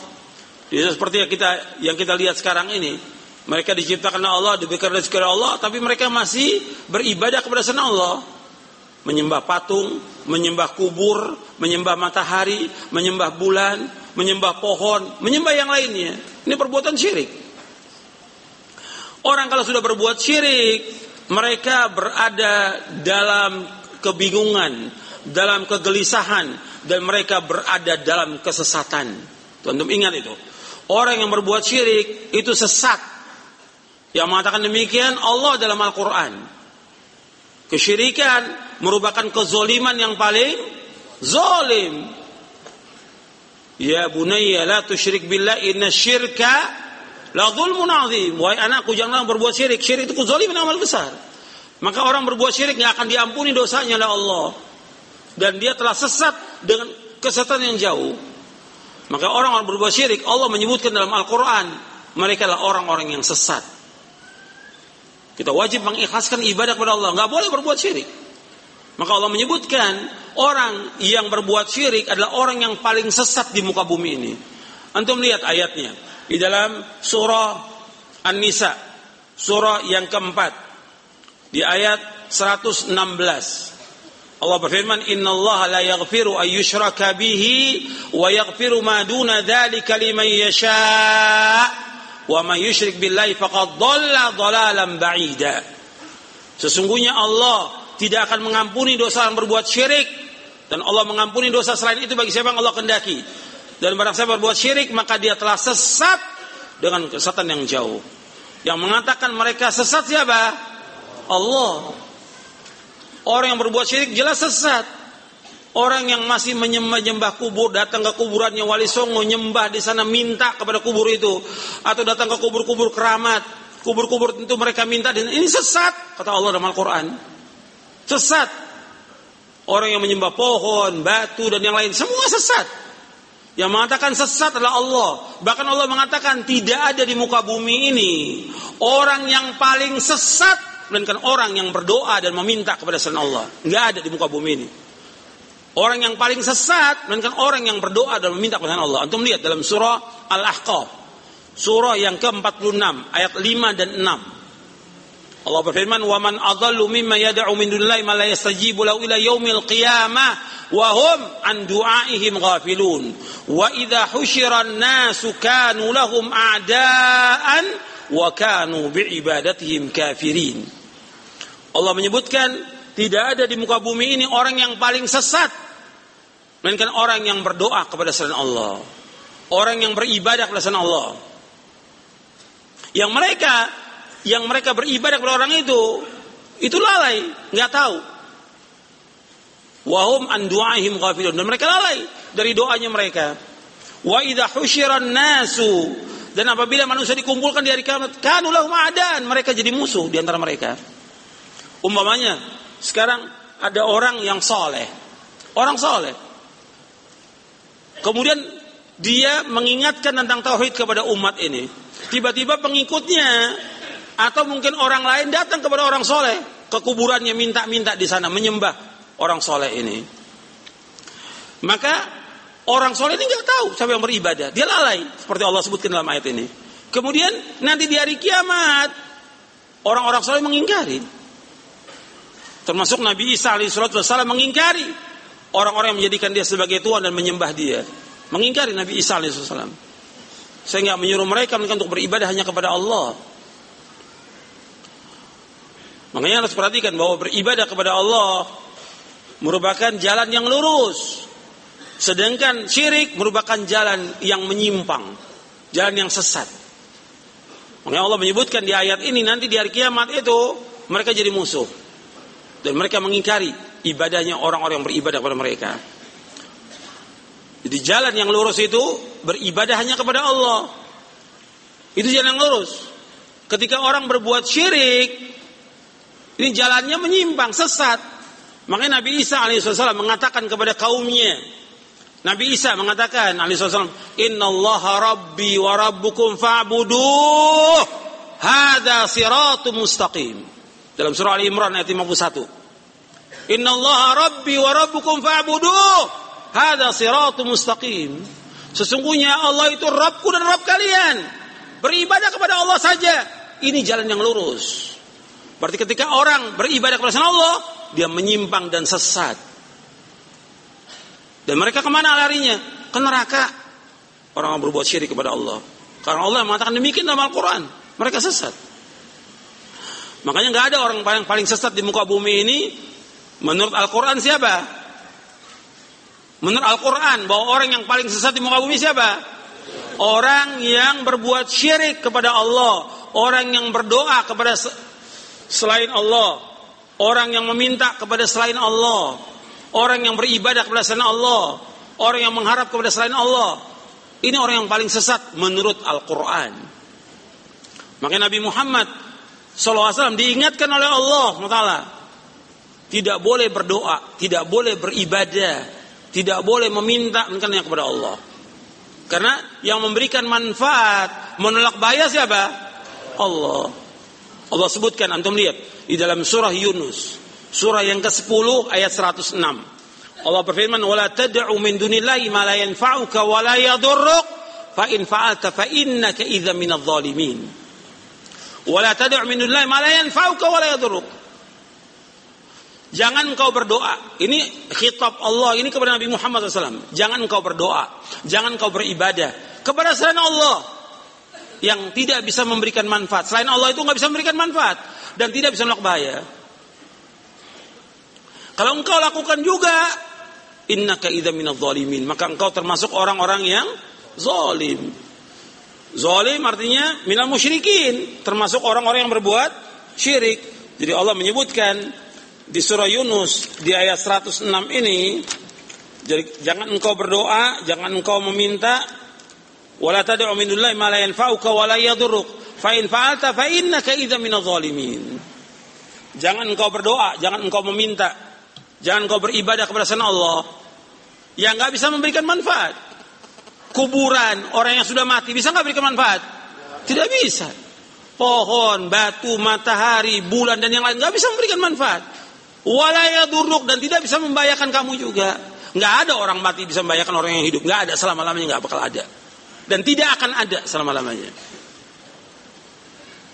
Jadi seperti yang kita yang kita lihat sekarang ini, mereka diciptakan oleh Allah, diberikan rezeki oleh Allah, tapi mereka masih beribadah kepada selain Allah. Menyembah patung, menyembah kubur, menyembah matahari, menyembah bulan, menyembah pohon, menyembah yang lainnya. Ini perbuatan syirik. Orang kalau sudah berbuat syirik, mereka berada dalam kebingungan, dalam kegelisahan, dan mereka berada dalam kesesatan. Teman-teman ingat itu. Orang yang berbuat syirik itu sesat. Yang mengatakan demikian Allah dalam Al-Quran. Kesyirikan merupakan kezoliman yang paling zolim. Ya bunayya la tusyrik billah inna syirka la zulmun azim. Wahai anakku, janganlah berbuat syirik. Syirik itu kezoliman amal besar. Maka orang berbuat syirik tidak akan diampuni dosanya oleh Allah. Dan dia telah sesat dengan kesesatan yang jauh. Maka orang-orang berbuat syirik, Allah menyebutkan dalam Al-Quran, mereka lah orang-orang yang sesat. Kita wajib mengikhlaskan ibadah kepada Allah. Enggak boleh berbuat syirik. Maka Allah menyebutkan orang yang berbuat syirik adalah orang yang paling sesat di muka bumi ini. Antum lihat ayatnya di dalam surah An-Nisa, surah yang keempat di ayat seratus enam belas. Allah berfirman, "Innallaha la yaghfiru ayyushraka bihi wa yaghfiru ma duna dzalika liman yasha." Wa man yusyrik billahi faqad dhalla dhalalan ba'ida. Sesungguhnya Allah tidak akan mengampuni dosa yang berbuat syirik, dan Allah mengampuni dosa selain itu bagi siapa yang Allah kehendaki. Dan barang siapa berbuat syirik, maka dia telah sesat dengan kesesatan yang jauh. Yang mengatakan mereka sesat siapa? Allah. Orang yang berbuat syirik jelas sesat. Orang yang masih menyembah-nyembah kubur, datang ke kuburannya Wali Songo, nyembah di sana, minta kepada kubur itu, atau datang ke kubur-kubur keramat, kubur-kubur tentu mereka minta. Ini sesat, kata Allah dalam Al-Quran. Sesat. Orang yang menyembah pohon, batu, dan yang lain, semua sesat. Yang mengatakan sesat adalah Allah. Bahkan Allah mengatakan tidak ada di muka bumi ini orang yang paling sesat melainkan orang yang berdoa dan meminta kepada selain Allah. Tidak ada di muka bumi ini orang yang paling sesat, melainkan orang yang berdoa dan meminta kepada Allah. Antum lihat dalam surah Al-Ahqaf, surah yang ke empat puluh enam, ayat lima dan enam. Allah berfirman, "Wa man adhallu mimma yad'u min dunillahi ma la yastajibu lahu ila yaumil qiyamah wa hum an du'aihim ghafilun. Wa idza husyira an-nasu kanu lahum a'daan wa kanu bi'ibadatihim kafirin." Allah menyebutkan tidak ada di muka bumi ini orang yang paling sesat melainkan orang yang berdoa kepada selain Allah, orang yang beribadah kepada selain Allah. Yang mereka yang mereka beribadah kepada orang itu itu lalai, nggak tahu. Wahum an du'aihim ghafilun, dan mereka lalai dari doanya mereka. Wa idza husyiran nasu, dan apabila manusia dikumpulkan di hari kiamat, kanu lahum a'dan, mereka jadi musuh di antara mereka. Umpamanya sekarang ada orang yang saleh, orang saleh, kemudian dia mengingatkan tentang tauhid kepada umat ini, tiba-tiba pengikutnya atau mungkin orang lain datang kepada orang soleh, ke kuburannya minta-minta di sana, menyembah orang soleh ini. Maka orang soleh ini nggak tahu siapa yang beribadah, dia lalai seperti Allah sebutkan dalam ayat ini. Kemudian nanti di hari kiamat orang-orang soleh mengingkari, termasuk Nabi Isa alaihissalam mengingkari orang-orang yang menjadikan dia sebagai Tuhan dan menyembah dia, mengingkari Nabi Isa alaihissalam. Saya nggak menyuruh mereka untuk beribadah hanya kepada Allah. Makanya harus perhatikan bahwa beribadah kepada Allah merupakan jalan yang lurus, sedangkan syirik merupakan jalan yang menyimpang, jalan yang sesat. Makanya Allah menyebutkan di ayat ini nanti di hari kiamat itu mereka jadi musuh dan mereka mengingkari ibadahnya orang-orang yang beribadah kepada mereka. Jadi jalan yang lurus itu beribadah hanya kepada Allah, itu jalan yang lurus. Ketika orang berbuat syirik, ini jalannya menyimpang, sesat. Makanya Nabi Isa alaihissalam mengatakan kepada kaumnya, Nabi Isa mengatakan alaihissalam, "Innallaha rabbi wa rabbukum fa'buduh, hadza siratum mustaqim." Dalam surah Ali Imran ayat lima puluh satu. "Innallaha rabbi wa rabbukum fa'buduh, hadza siratum mustaqim." Sesungguhnya Allah itu Rabbku dan Rabb kalian. Beribadah kepada Allah saja. Ini jalan yang lurus. Berarti ketika orang beribadah kepada selain Allah, dia menyimpang dan sesat. Dan mereka kemana larinya? Ke neraka. Orang yang berbuat syirik kepada Allah. Karena Allah mengatakan demikian dalam Al-Quran. Mereka sesat. Makanya nggak ada orang paling paling sesat di muka bumi ini. Menurut Al-Quran siapa? Menurut Al-Quran bahwa orang yang paling sesat di muka bumi siapa? Orang yang berbuat syirik kepada Allah. Orang yang berdoa kepada se- selain Allah, orang yang meminta kepada selain Allah, orang yang beribadah kepada selain Allah, orang yang mengharap kepada selain Allah. Ini orang yang paling sesat menurut Al-Quran. Makanya Nabi Muhammad shallallahu alaihi wasallam diingatkan oleh Allah Taala, tidak boleh berdoa, tidak boleh beribadah, tidak boleh meminta melainkan kepada Allah. Karena yang memberikan manfaat, menolak bahaya siapa? Allah. Allah sebutkan, antum lihat di dalam surah Yunus, surah yang kesepuluh ayat seratus enam. Allah berfirman, "Wala tad'u min dunillahi ma la yanfa'uka wa la yadurruk, fa in fa'alta fa innaka idza minadh dhalimin." Wala tad'u min dunillahi ma la yanfa'uka wa la yadurruk. Jangan engkau berdoa. Ini khitab Allah ini kepada Nabi Muhammad shallallahu alaihi wasallam. Jangan engkau berdoa, jangan engkau beribadah kepada selain Allah yang tidak bisa memberikan manfaat. Selain Allah itu nggak bisa memberikan manfaat dan tidak bisa menolak bahaya. Kalau engkau lakukan juga, innaka idza minadh dhalimin, maka engkau termasuk orang-orang yang zalim. Zalim artinya minal musyrikin, termasuk orang-orang yang berbuat syirik. Jadi Allah menyebutkan di surah Yunus di ayat seratus enam ini, jadi jangan engkau berdoa, jangan engkau meminta, wala tad'u min dunillahi ma la yanfa'uka wa la yadurruk, fa in fa'alta fa innaka idzan minadh dhalimin. Jangan engkau berdoa, jangan engkau meminta, jangan engkau beribadah kepada selain Allah yang enggak bisa memberikan manfaat. Kuburan orang yang sudah mati bisa enggak berikan manfaat? Tidak bisa. Pohon, batu, matahari, bulan dan yang lain enggak bisa memberikan manfaat. Wa la yadurruk, dan tidak bisa membahayakan kamu juga. Enggak ada orang mati bisa membahayakan orang yang hidup, enggak ada, selama-lamanya enggak bakal ada. Dan tidak akan ada selama-lamanya.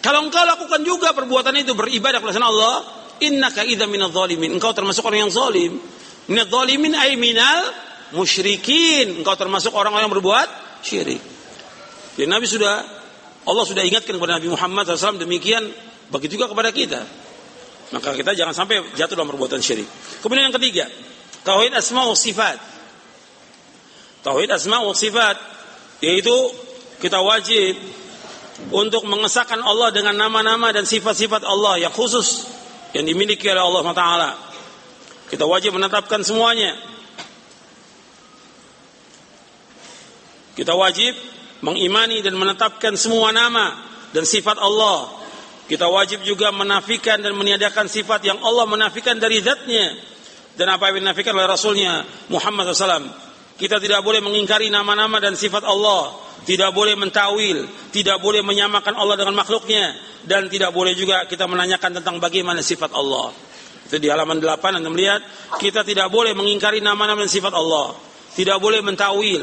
Kalau engkau lakukan juga perbuatan itu, beribadah kepada Allah, innaka idza minadz zalimin, engkau termasuk orang yang zalim. Minadz zalimin ay minal musyrikin, engkau termasuk orang-orang yang berbuat syirik. Jadi Nabi sudah, Allah sudah ingatkan kepada Nabi Muhammad shallallahu alaihi wasallam, demikian bagi juga kepada kita. Maka kita jangan sampai jatuh dalam perbuatan syirik. Kemudian yang ketiga, tauhid asma wa sifat. Tauhid asma wa sifat, yaitu kita wajib untuk mengesahkan Allah dengan nama-nama dan sifat-sifat Allah yang khusus yang dimiliki oleh Allah subhanahu wa taala. Kita wajib menetapkan semuanya. Kita wajib mengimani dan menetapkan semua nama dan sifat Allah. Kita wajib juga menafikan dan meniadakan sifat yang Allah menafikan dari zatnya dan apa yang dinafikan oleh Rasulnya Muhammad shallallahu alaihi wasallam. Kita tidak boleh mengingkari nama-nama dan sifat Allah, tidak boleh mentawil, tidak boleh menyamakan Allah dengan makhluknya, dan tidak boleh juga kita menanyakan tentang bagaimana sifat Allah. Itu di halaman delapan Anda melihat, kita tidak boleh mengingkari nama-nama dan sifat Allah, tidak boleh mentawil,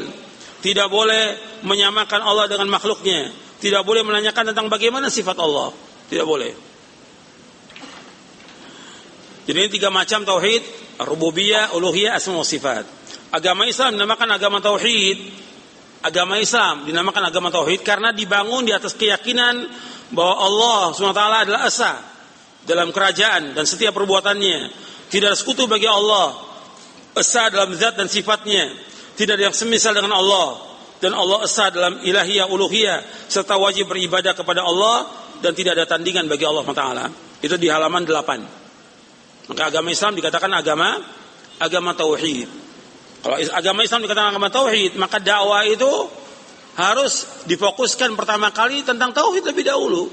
tidak boleh menyamakan Allah dengan makhluknya, tidak boleh menanyakan tentang bagaimana sifat Allah. Tidak boleh. Jadi ini tiga macam tauhid, rububiyah, uluhiyah, asma wa sifat. Agama Islam dinamakan agama tauhid. Agama Islam dinamakan agama tauhid karena dibangun di atas keyakinan bahwa Allah subhanahu wa taala adalah esa dalam kerajaan dan setiap perbuatannya. Tidak ada sekutu bagi Allah. Esa dalam zat dan sifatnya. Tidak ada yang semisal dengan Allah. Dan Allah esa dalam ilahiyah, uluhiyah, serta wajib beribadah kepada Allah dan tidak ada tandingan bagi Allah subhanahu wa taala. Itu di halaman delapan. Maka agama Islam dikatakan agama agama tauhid. Kalau agama Islam dikatakan agama tauhid, maka dakwah itu harus difokuskan pertama kali tentang tauhid lebih dahulu.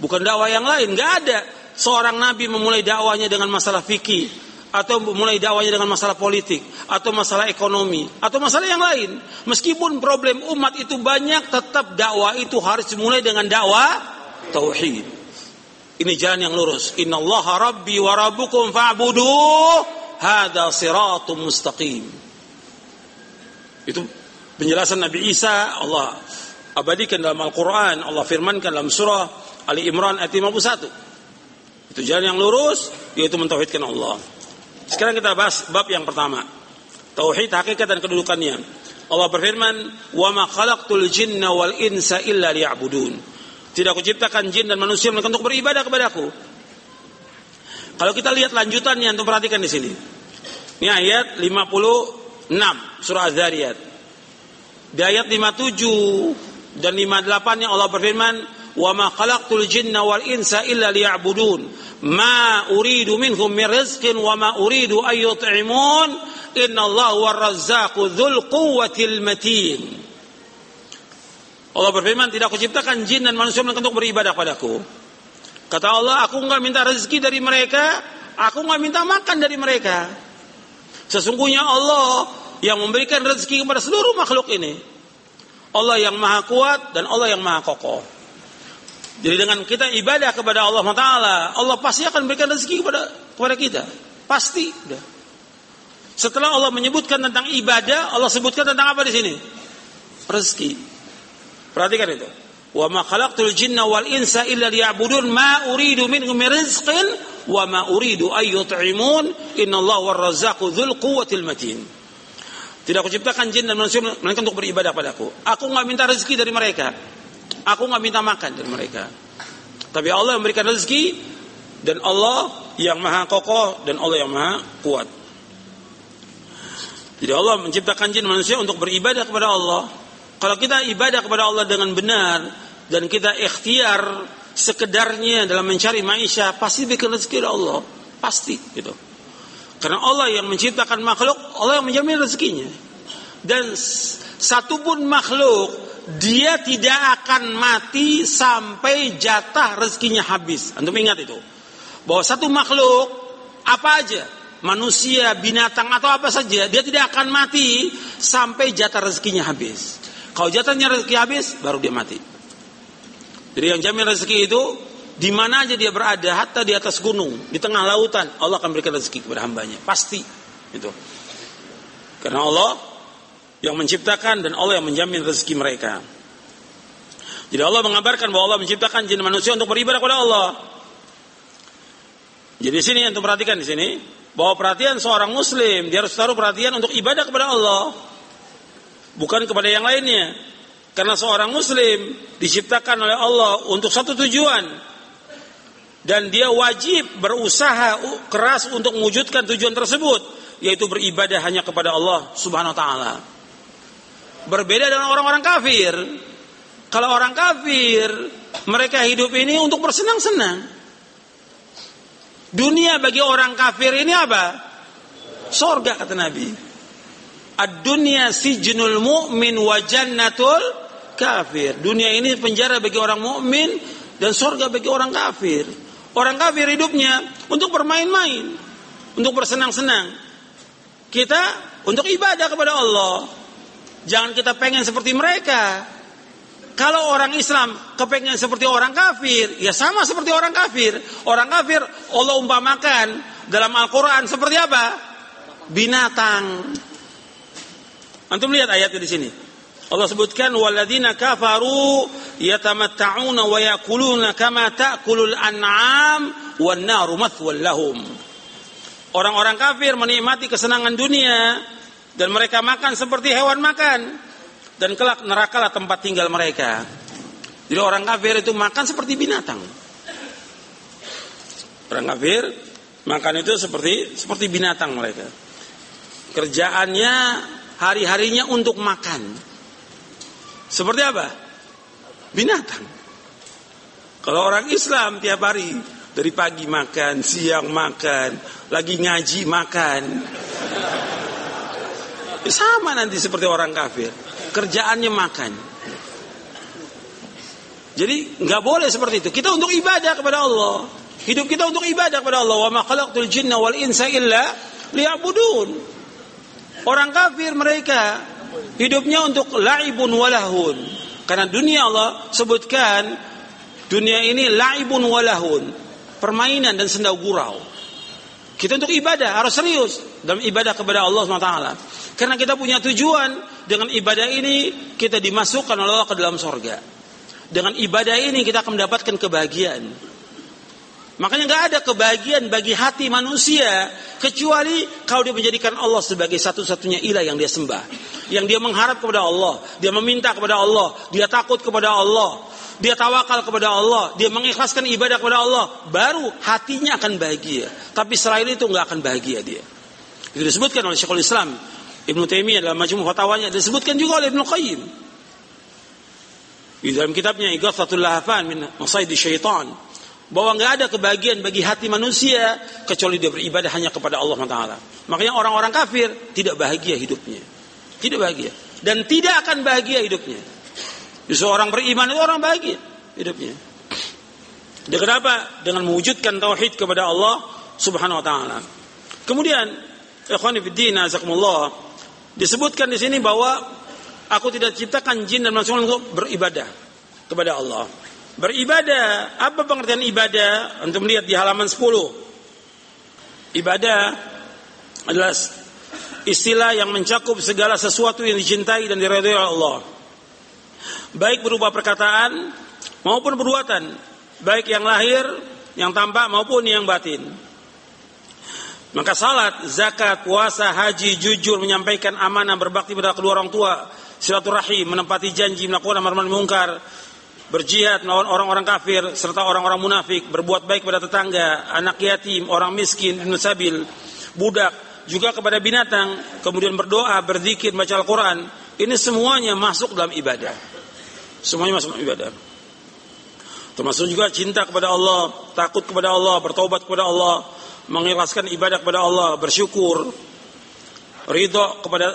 Bukan dakwah yang lain. Enggak ada seorang nabi memulai dakwahnya dengan masalah fikih, atau memulai dakwahnya dengan masalah politik, atau masalah ekonomi, atau masalah yang lain. Meskipun problem umat itu banyak, tetap dakwah itu harus dimulai dengan dakwah tauhid. Ini jalan yang lurus. Innallaha rabbi wa rabbukum fa'buduh, hadza siratun mustaqim. Itu penjelasan Nabi Isa. Allah abadikan dalam Al-Quran. Allah firmankan dalam surah Ali Imran ayat lima puluh satu. Itu jalan yang lurus, yaitu mentauhidkan Allah. Sekarang kita bahas bab yang pertama, tauhid hakikat dan kedudukannya. Allah berfirman, "Wa ma khalaqtul jinna wal insa illa liya'budun." Tidak kuciptakan jin dan manusia melainkan untuk beribadah kepada-Ku. Kalau kita lihat lanjutannya, antum perhatikan di sini. Ini ayat lima puluh enam surah Az-Zariyat. Di ayat lima puluh tujuh dan lima puluh delapan-nya Allah berfirman, "Wa ma khalaqtul jinna wal insa illa liya'budun. Ma uridu minhum min rizqin wa ma uridu ay yut'imun. Innallaha war-razzaqu dzul quwwatil matin." Allah berfirman, tidak kuciptakan jin dan manusia untuk beribadah kepada-Ku. Kata Allah, aku enggak minta rezeki dari mereka, aku enggak minta makan dari mereka. Sesungguhnya Allah yang memberikan rezeki kepada seluruh makhluk ini. Allah yang Maha Kuat dan Allah yang Maha Kokoh. Jadi dengan kita ibadah kepada Allah subhanahu wa taala, Allah pasti akan berikan rezeki kepada kepada kita. Pasti. Setelah Allah menyebutkan tentang ibadah, Allah sebutkan tentang apa di sini? Rezeki. Perhatikan itu. Wa ma khalaqtul jinna wal insa illa liya'budun, ma uridu minhum min rizqin wa ma uridu ay yut'imun, innallaha war-razzaqu dzul quwwatil matin. Tidak kuciptakan jin dan manusia melainkan untuk beribadah kepada-Ku. Aku enggak minta rezeki dari mereka. Aku enggak minta makan dari mereka. Tapi Allah yang memberikan rezeki, dan Allah yang Maha Kokoh dan Allah yang Maha Kuat. Jadi Allah menciptakan jin manusia untuk beribadah kepada Allah. Kalau kita ibadah kepada Allah dengan benar dan kita ikhtiar sekedarnya dalam mencari maisha, pasti bikin rezeki dari Allah. Pasti gitu. Karena Allah yang menciptakan makhluk, Allah yang menjamin rezekinya. Dan satu pun makhluk dia tidak akan mati sampai jatah rezekinya habis. Antum ingat itu. Bahwa satu makhluk, apa aja, manusia, binatang, atau apa saja, dia tidak akan mati sampai jatah rezekinya habis. Kalau jatahnya rezeki habis, baru dia mati. Jadi yang jamin rezeki itu, di mana aja dia berada, hatta di atas gunung, di tengah lautan, Allah akan berikan rezeki kepada hambanya. Pasti. Gitu. Karena Allah yang menciptakan dan Allah yang menjamin rezeki mereka. Jadi Allah mengabarkan bahwa Allah menciptakan jin manusia untuk beribadah kepada Allah. Jadi sini yang untuk perhatikan di sini bahwa perhatian seorang muslim dia harus taruh perhatian untuk ibadah kepada Allah, bukan kepada yang lainnya. Karena seorang muslim diciptakan oleh Allah untuk satu tujuan dan dia wajib berusaha keras untuk mewujudkan tujuan tersebut, yaitu beribadah hanya kepada Allah Subhanahu wa taala. Berbeda dengan orang-orang kafir. Kalau orang kafir, mereka hidup ini untuk bersenang-senang. Dunia bagi orang kafir ini apa? Sorga kata Nabi. Ad-dunya sijnul mu'min wa jannatul kafir. Dunia ini penjara bagi orang mukmin dan sorga bagi orang kafir. Orang kafir hidupnya untuk bermain-main, untuk bersenang-senang. Kita untuk ibadah kepada Allah. Jangan kita pengen seperti mereka. Kalau orang Islam kepengen seperti orang kafir, ya sama seperti orang kafir. Orang kafir Allah umpamakan dalam Al-Quran seperti apa? Binatang. Antum lihat ayatnya di sini. Allah sebutkan walladzina kafaru yatamatta'una wa yakuluna kama ta'kulul an'am wan naru mathwal lahum. Orang-orang kafir menikmati kesenangan dunia dan mereka makan seperti hewan makan. Dan kelak nerakalah tempat tinggal mereka. Jadi orang kafir itu makan seperti binatang. Orang kafir makan itu seperti seperti binatang mereka. Kerjaannya hari-harinya untuk makan. Seperti apa? Binatang. Kalau orang Islam tiap hari dari pagi makan, siang makan, lagi ngaji makan. Sama nanti seperti orang kafir. Kerjaannya makan. Jadi nggak boleh seperti itu. Kita untuk ibadah kepada Allah. Hidup kita untuk ibadah kepada Allah. Wa ma khalaqtul jinna wal insa illa liya'budun. Orang kafir mereka hidupnya untuk laibun walahun. Karena dunia Allah sebutkan dunia ini laibun walahun, permainan dan senda gurau. Kita untuk ibadah harus serius dalam ibadah kepada Allah Subhanahu wa taala. Karena kita punya tujuan, dengan ibadah ini kita dimasukkan oleh Allah ke dalam sorga. Dengan ibadah ini kita akan mendapatkan kebahagiaan. Makanya gak ada kebahagiaan bagi hati manusia, kecuali kalau dia menjadikan Allah sebagai satu-satunya ilah yang dia sembah. Yang dia mengharap kepada Allah, dia meminta kepada Allah, dia takut kepada Allah, dia tawakal kepada Allah, dia mengikhlaskan ibadah kepada Allah. Baru hatinya akan bahagia. Tapi selain itu gak akan bahagia dia. Itu disebutkan oleh Syekhul Islam Ibnu Taimiyah dalam Majmu' Fatawanya, disebutkan juga oleh Ibnu Qayyim di dalam kitabnya Ighathatul Lahfan min Masaidi Syaitan, bahwa enggak ada kebahagiaan bagi hati manusia kecuali dia beribadah hanya kepada Allah Taala. Makanya orang-orang kafir tidak bahagia hidupnya, tidak bahagia dan tidak akan bahagia hidupnya. Justru orang beriman itu orang bahagia hidupnya. Dan kenapa? Dengan mewujudkan tauhid kepada Allah Subhanahu Wa Taala. Kemudian, ikhwan fillah, azakumullah. Disebutkan di sini bahwa aku tidak ciptakan jin dan manusia untuk beribadah kepada Allah. Beribadah, apa pengertian ibadah? Antum lihat di halaman sepuluh. Ibadah adalah istilah yang mencakup segala sesuatu yang dicintai dan diridhai oleh Allah, baik berupa perkataan maupun perbuatan, baik yang lahir, yang tampak maupun yang batin. Maka salat, zakat, puasa, haji, jujur, menyampaikan amanah, berbakti pada kedua orang tua, silaturahim, menempati janji, melakukan amar ma'ruf mungkar, berjihad melawan orang-orang kafir serta orang-orang munafik, berbuat baik pada tetangga, anak yatim, orang miskin, ibnu sabil, budak, juga kepada binatang, kemudian berdoa, berzikir, baca Al-Quran. Ini semuanya masuk dalam ibadah. Semuanya masuk dalam ibadah. Termasuk juga cinta kepada Allah, takut kepada Allah, bertobat kepada Allah, mengikhlaskan ibadah kepada Allah, bersyukur, ridho kepada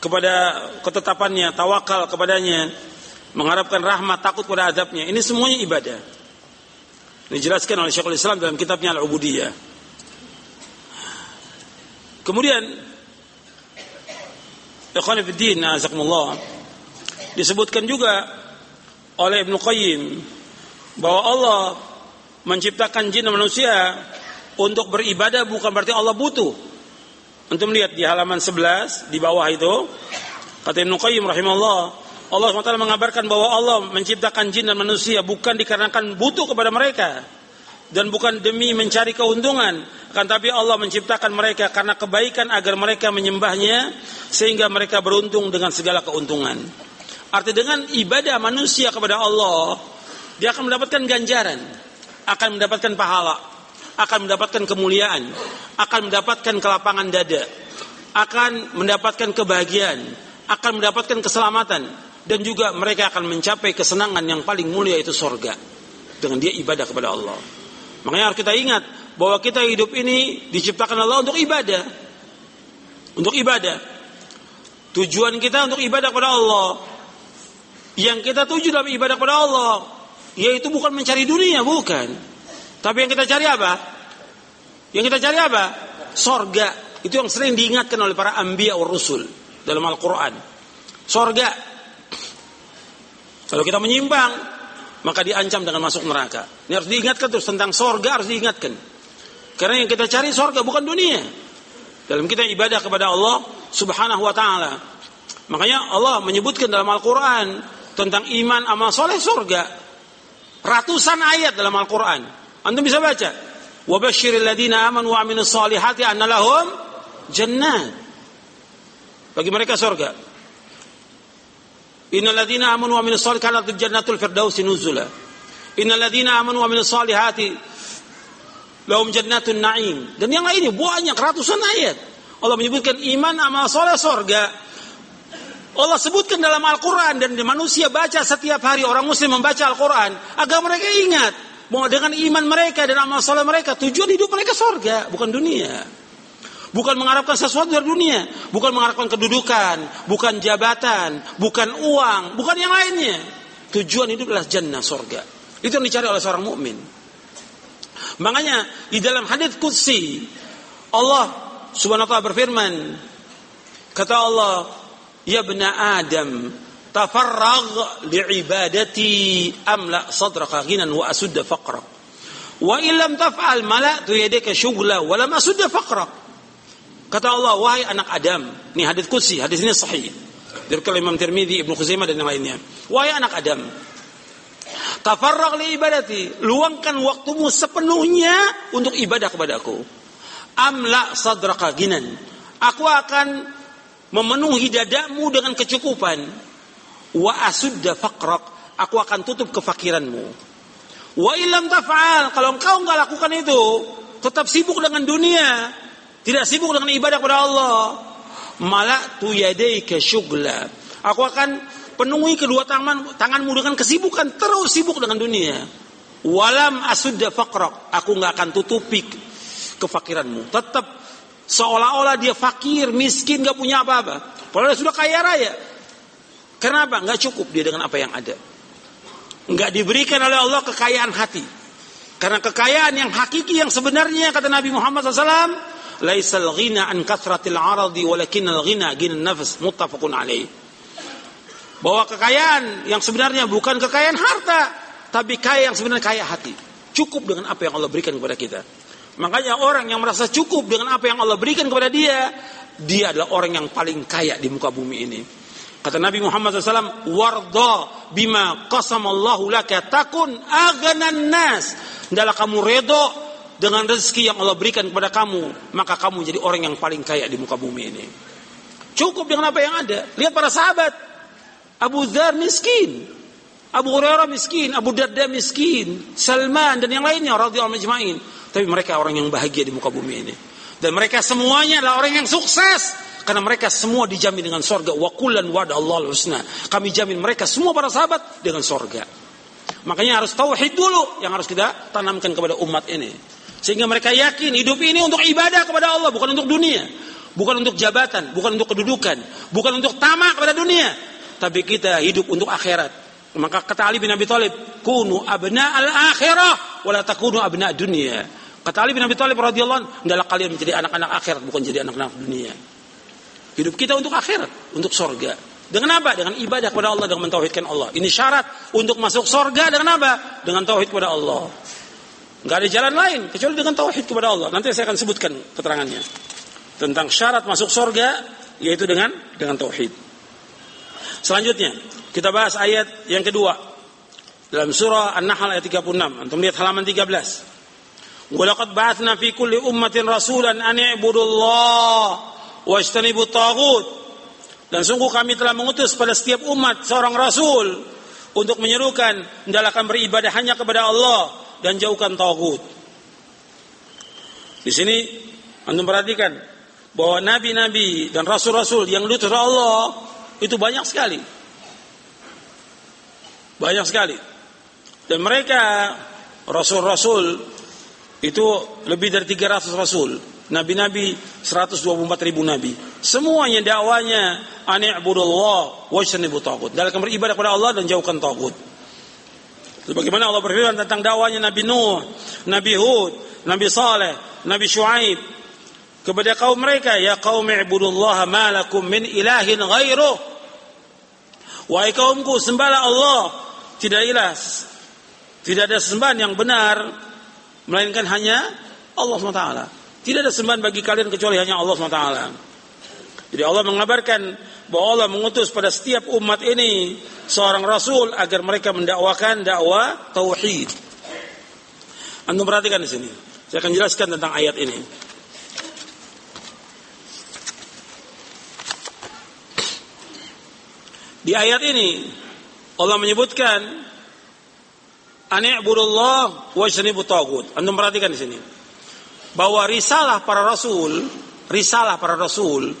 kepada ketetapannya, tawakal kepadanya, mengharapkan rahmat, takut kepada azabnya. Ini semuanya ibadah. Ini dijelaskan oleh Syekhul Islam dalam kitabnya Al-Ubudiyah. Kemudian, ikhwan fillah, azakumullah, disebutkan juga oleh Ibnu Qayyim bahwa Allah menciptakan jin dan manusia untuk beribadah, bukan berarti Allah butuh. Antum lihat di halaman sebelas di bawah itu, kata Ibnu Qayyim rahimahullah, Allah subhanahu wa taala mengabarkan bahwa Allah menciptakan jin dan manusia bukan dikarenakan butuh kepada mereka dan bukan demi mencari keuntungan, akan tapi Allah menciptakan mereka karena kebaikan agar mereka menyembahnya sehingga mereka beruntung dengan segala keuntungan. Arti dengan ibadah manusia kepada Allah, dia akan mendapatkan ganjaran, akan mendapatkan pahala, akan mendapatkan kemuliaan, akan mendapatkan kelapangan dada, akan mendapatkan kebahagiaan, akan mendapatkan keselamatan, dan juga mereka akan mencapai kesenangan yang paling mulia, itu surga, dengan dia ibadah kepada Allah. Makanya harus kita ingat bahwa kita hidup ini diciptakan Allah untuk ibadah. Untuk ibadah. Tujuan kita untuk ibadah kepada Allah. Yang kita tuju dalam ibadah kepada Allah, yaitu bukan mencari dunia, bukan. Tapi yang kita cari apa? Yang kita cari apa? Sorga. Itu yang sering diingatkan oleh para anbiya wa rusul dalam Al-Quran. Sorga. Kalau kita menyimpang, maka diancam dengan masuk neraka. Ini harus diingatkan terus, tentang sorga harus diingatkan. Karena yang kita cari sorga, bukan dunia. Dalam kita ibadah kepada Allah subhanahu wa ta'ala. Makanya Allah menyebutkan dalam Al-Quran tentang iman, amal soleh, sorga. Ratusan ayat dalam Al-Quran. Antum bisa baca. وَبَشِّرِ الَّذِينَ آمَنُوا وَعَمِلُوا الصَّالِحَاتِ أَنَّ لَهُمْ جَنَّاتٍ. Bagi mereka sorga. Innal ladzina amanu wa amilus solihati kanat jannatul firdausi nuzula. Innal ladzina amanu wa amilus solihati lahum jannatun na'im. Dan yang lainnya banyak, ratusan ayat. Allah menyebutkan iman, amal soleh, surga. Allah sebutkan dalam Al-Qur'an, dan manusia baca setiap hari, orang muslim membaca Al-Qur'an agar mereka ingat bahwa dengan iman mereka dan amal soleh mereka, tujuan hidup mereka surga, bukan dunia. Bukan mengharapkan sesuatu dari dunia. Bukan mengharapkan kedudukan. Bukan jabatan. Bukan uang. Bukan yang lainnya. Tujuan hidup adalah jannah, surga. Itu yang dicari oleh seorang mukmin. Makanya di dalam hadits qudsi, Allah subhanahu wa ta'ala berfirman. Kata Allah, Ya bna Adam, tafarragh li'ibadati amla sadraka ghinan wa asudda faqrak. Wa illam taf'al mala'tu yadika syughla wa lam asudda faqrak. Kata Allah, wahai anak Adam. Ini hadits qudsi, hadits ini sahih. Dari Imam Tirmidzi, Ibnu Khuzaimah dan yang lainnya. Wahai anak Adam, tafarragh li ibadati, luangkan waktumu sepenuhnya untuk ibadah kepadaku. Amla sadraka ginan, aku akan memenuhi dadamu dengan kecukupan. Wa asudda faqrak, aku akan tutup kefakiranmu. Wa illam taf'al, kalau engkau enggak lakukan itu, tetap sibuk dengan dunia, tidak sibuk dengan ibadah kepada Allah, mala'tu yadayka syughla, aku akan penuhi kedua tangan, tanganmu dengan kesibukan, terus sibuk dengan dunia. Walam asudda faqrak, aku enggak akan tutupi kefakiranmu. Tetap seolah-olah dia fakir, miskin, enggak punya apa-apa. Padahal dia sudah kaya raya. Kenapa? Enggak cukup dia dengan apa yang ada. Enggak diberikan oleh Allah kekayaan hati. Karena kekayaan yang hakiki, yang sebenarnya, kata Nabi Muhammad shallallahu alaihi wasallam, laisal ghina an kathratil aradi walakinnal ghina ghinan nafs, muttafaqun alaih. Bahwa kekayaan yang sebenarnya bukan kekayaan harta, tapi kaya yang sebenarnya kaya hati. Cukup dengan apa yang Allah berikan kepada kita. Makanya orang yang merasa cukup dengan apa yang Allah berikan kepada dia, dia adalah orang yang paling kaya di muka bumi ini. Kata Nabi Muhammad shallallahu alaihi wasallam, warda bima qasamallahu laka takun aghanan nas. Hendaklah kamu redha dengan rezeki yang Allah berikan kepada kamu, maka kamu jadi orang yang paling kaya di muka bumi ini. Cukup dengan apa yang ada. Lihat para sahabat. Abu Dzar miskin, Abu Hurairah miskin, Abu Darda miskin, Salman dan yang lainnya radhiyallahu majma'in. Tapi mereka orang yang bahagia di muka bumi ini. Dan mereka semuanya adalah orang yang sukses, karena mereka semua dijamin dengan surga. Wa kullan wa'adallahu husna. Kami jamin mereka semua para sahabat dengan surga. Makanya harus tauhid dulu yang harus kita tanamkan kepada umat ini. Sehingga mereka yakin hidup ini untuk ibadah kepada Allah, bukan untuk dunia, bukan untuk jabatan, bukan untuk kedudukan, bukan untuk tamak kepada dunia, tapi kita hidup untuk akhirat. Maka kata Ali bin Abi Thalib, kunu abna al-akhirah wala takunu abna dunia. Kata Ali bin Abi Thalib radhiyallahu anhu, hendaklah kalian menjadi anak-anak akhirat, bukan jadi anak-anak dunia. Hidup kita untuk akhirat, untuk surga. Dengan apa? Dengan ibadah kepada Allah, dengan mentauhidkan Allah. Ini syarat untuk masuk surga. Dengan apa? Dengan tauhid kepada Allah. Enggak ada jalan lain kecuali dengan tauhid kepada Allah. Nanti saya akan sebutkan keterangannya tentang syarat masuk surga, yaitu dengan dengan tauhid. Selanjutnya kita bahas ayat yang kedua dalam surah An-Nahl ayat tiga puluh enam. Antum lihat halaman tiga belas. Wa laqad ba'atsna fi kulli ummatin rasulan an i'budullaha wajtanibut taghut. Dan sungguh kami telah mengutus pada setiap umat seorang rasul untuk menyerukan hendaklah beribadah hanya kepada Allah dan jauhkan taghut. Di sini antum perhatikan bahwa nabi-nabi dan rasul-rasul yang diutus oleh Allah itu banyak sekali. Banyak sekali. Dan mereka rasul-rasul itu lebih dari tiga ratus rasul, nabi-nabi seratus dua puluh empat ribu nabi. Semuanya dakwanya ani'budullah wajtanibut taghut. Dalam beribadah kepada Allah dan jauhkan taghut. Sebagaimana Allah berfirman tentang dakwanya Nabi Nuh, Nabi Hud, Nabi Saleh, Nabi Syuaib kepada kaum mereka, ya qaumi ibudullaha ma lakum min ilahin ghairuh. Wahai kaumku, sembahlah Allah, tidak ilah, tidak ada sembahan yang benar melainkan hanya Allah subhanahu wa taala. Tidak ada sembahan bagi kalian kecuali hanya Allah subhanahu wa taala. Jadi Allah mengabarkan bahwa Allah mengutus pada setiap umat ini seorang rasul agar mereka mendakwakan dakwah tauhid. Antum perhatikan di sini. Saya akan jelaskan tentang ayat ini. Di ayat ini Allah menyebutkan ani'budullah wajtanibut taghut. Anda perhatikan di sini bahwa risalah para rasul, risalah para rasul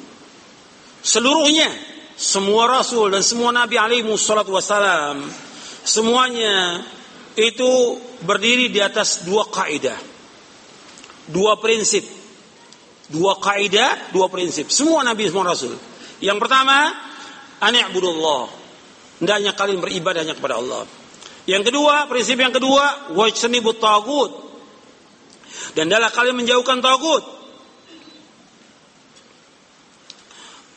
seluruhnya, semua rasul dan semua nabi alaihi wassalatu wassalam, semuanya itu berdiri di atas dua kaidah, dua prinsip, dua kaidah, dua prinsip. Semua nabi, semua rasul. Yang pertama, ani'budullah, hendaknya kalian beribadahnya kepada Allah. Yang kedua, prinsip yang kedua, wajtanibut taghut, dan hendaklah kalian menjauhkan taghut.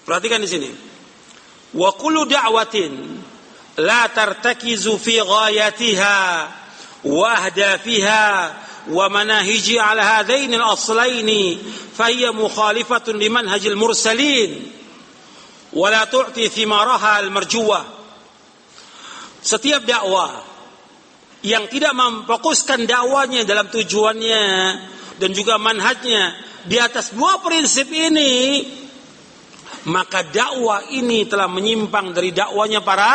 Perhatikan di sini. Wa kullu da'watin la tartakizu fi ghayatiha wa ahda fiha wa manahiji ala hadaini al-aslaini fa hiya mukhalifatun limanhajil mursalin. Wala tu'ti thimaraha al-marjuwah. Setiap dakwah yang tidak memfokuskan dakwanya dalam tujuannya dan juga manhajnya di atas dua prinsip ini, maka dakwah ini telah menyimpang dari dakwanya para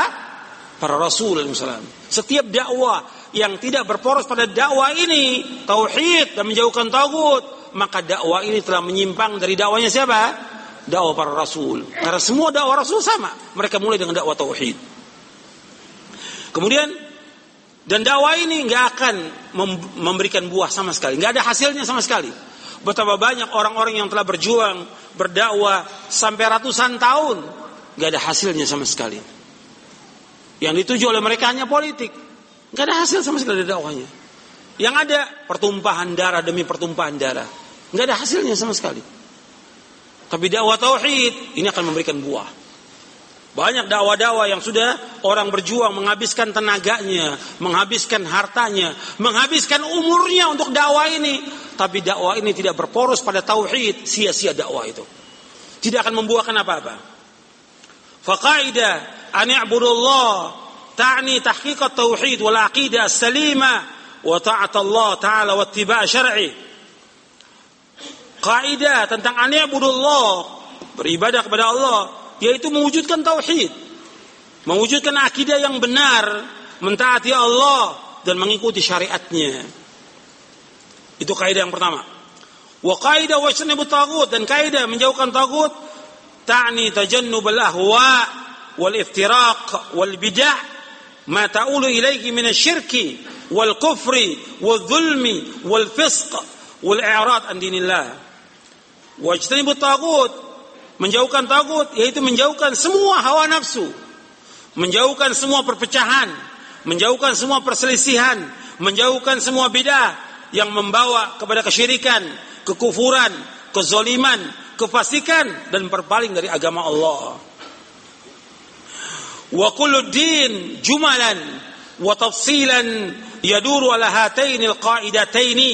para rasul alaihi wasallam. Setiap dakwah yang tidak berporos pada dakwah ini tauhid dan menjauhkan taghut, maka dakwah ini telah menyimpang dari dakwanya siapa? Dakwah para rasul. Karena semua dakwah rasul sama, mereka mulai dengan dakwah tauhid. Kemudian dan dakwah ini enggak akan memberikan buah sama sekali, enggak ada hasilnya sama sekali. Betapa banyak orang-orang yang telah berjuang, berdakwah sampai ratusan tahun, enggak ada hasilnya sama sekali. Yang dituju oleh mereka hanya politik. Enggak ada hasil sama sekali dari dakwahnya. Yang ada pertumpahan darah demi pertumpahan darah. Enggak ada hasilnya sama sekali. Tapi dakwah tauhid ini akan memberikan buah. Banyak dakwah-dakwah yang sudah orang berjuang menghabiskan tenaganya, menghabiskan hartanya, menghabiskan umurnya untuk dakwah ini, tapi dakwah ini tidak berporos pada tauhid, sia-sia dakwah itu. Tidak akan membuahkan apa-apa. Fa qaidah ani'budullah ta'ni tahqiqat tauhid wal aqidah as-salimah wa ta'at Allah ta'ala wa ittiba' syar'i. Kaidah tentang ani'budullah, beribadah kepada Allah, yaitu mewujudkan tauhid, mewujudkan akidah yang benar, mentaati Allah dan mengikuti syariatnya. Itu kaidah yang pertama. Wa kaidah wajtanibut taghut, dan kaidah menjauhkan taghut, ta'ni tajannubal ahwa wal iftiraq wal bid'ah ma ta'ulu ilaihi min asy-syirki wal kufri wal zulmi wal fisq wal i'rad an dinillah. Wajtanibut taghut, menjauhkan taghut yaitu menjauhkan semua hawa nafsu, menjauhkan semua perpecahan, menjauhkan semua perselisihan, menjauhkan semua bidah yang membawa kepada kesyirikan, kekufuran, kezaliman, kefasikan dan berpaling dari agama Allah. Wa kullu din jumalan wa tafsilan yaduru ala hatainil qaidataini.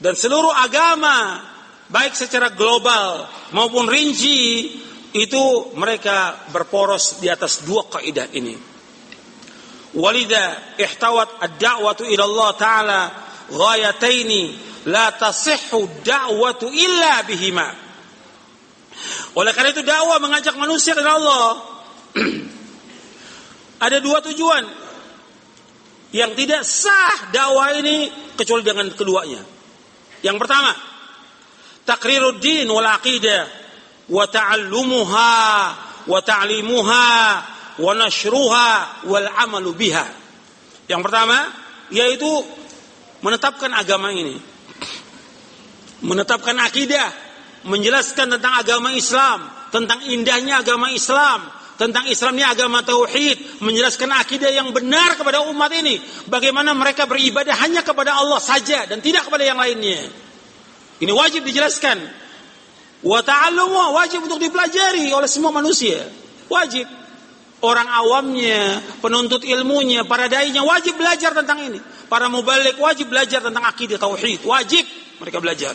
Dan seluruh agama baik secara global maupun rinci itu mereka berporos di atas dua kaidah ini. Walidha ihtawat ad-da'watu ila Allah Ta'ala ghayataini la tasihhu da'watu illa bihima. Oleh karena itu dakwah mengajak manusia kepada Allah ada dua tujuan yang tidak sah dakwah ini kecuali dengan keduanya. Yang pertama, taqrirud din wal aqidah wa ta'allumuha wa ta'limuha wa nashruha wal amalu biha. Yang pertama yaitu menetapkan agama ini, menetapkan akidah, menjelaskan tentang agama Islam, tentang indahnya agama Islam, tentang Islamnya agama tauhid, menjelaskan akidah yang benar kepada umat ini, bagaimana mereka beribadah hanya kepada Allah saja dan tidak kepada yang lainnya. Ini wajib dijelaskan. Wa ta'allumu wajib untuk dipelajari oleh semua manusia. Wajib. Orang awamnya, penuntut ilmunya, para dai-nya wajib belajar tentang ini. Para mubalik wajib belajar tentang akidah tauhid. Wajib mereka belajar.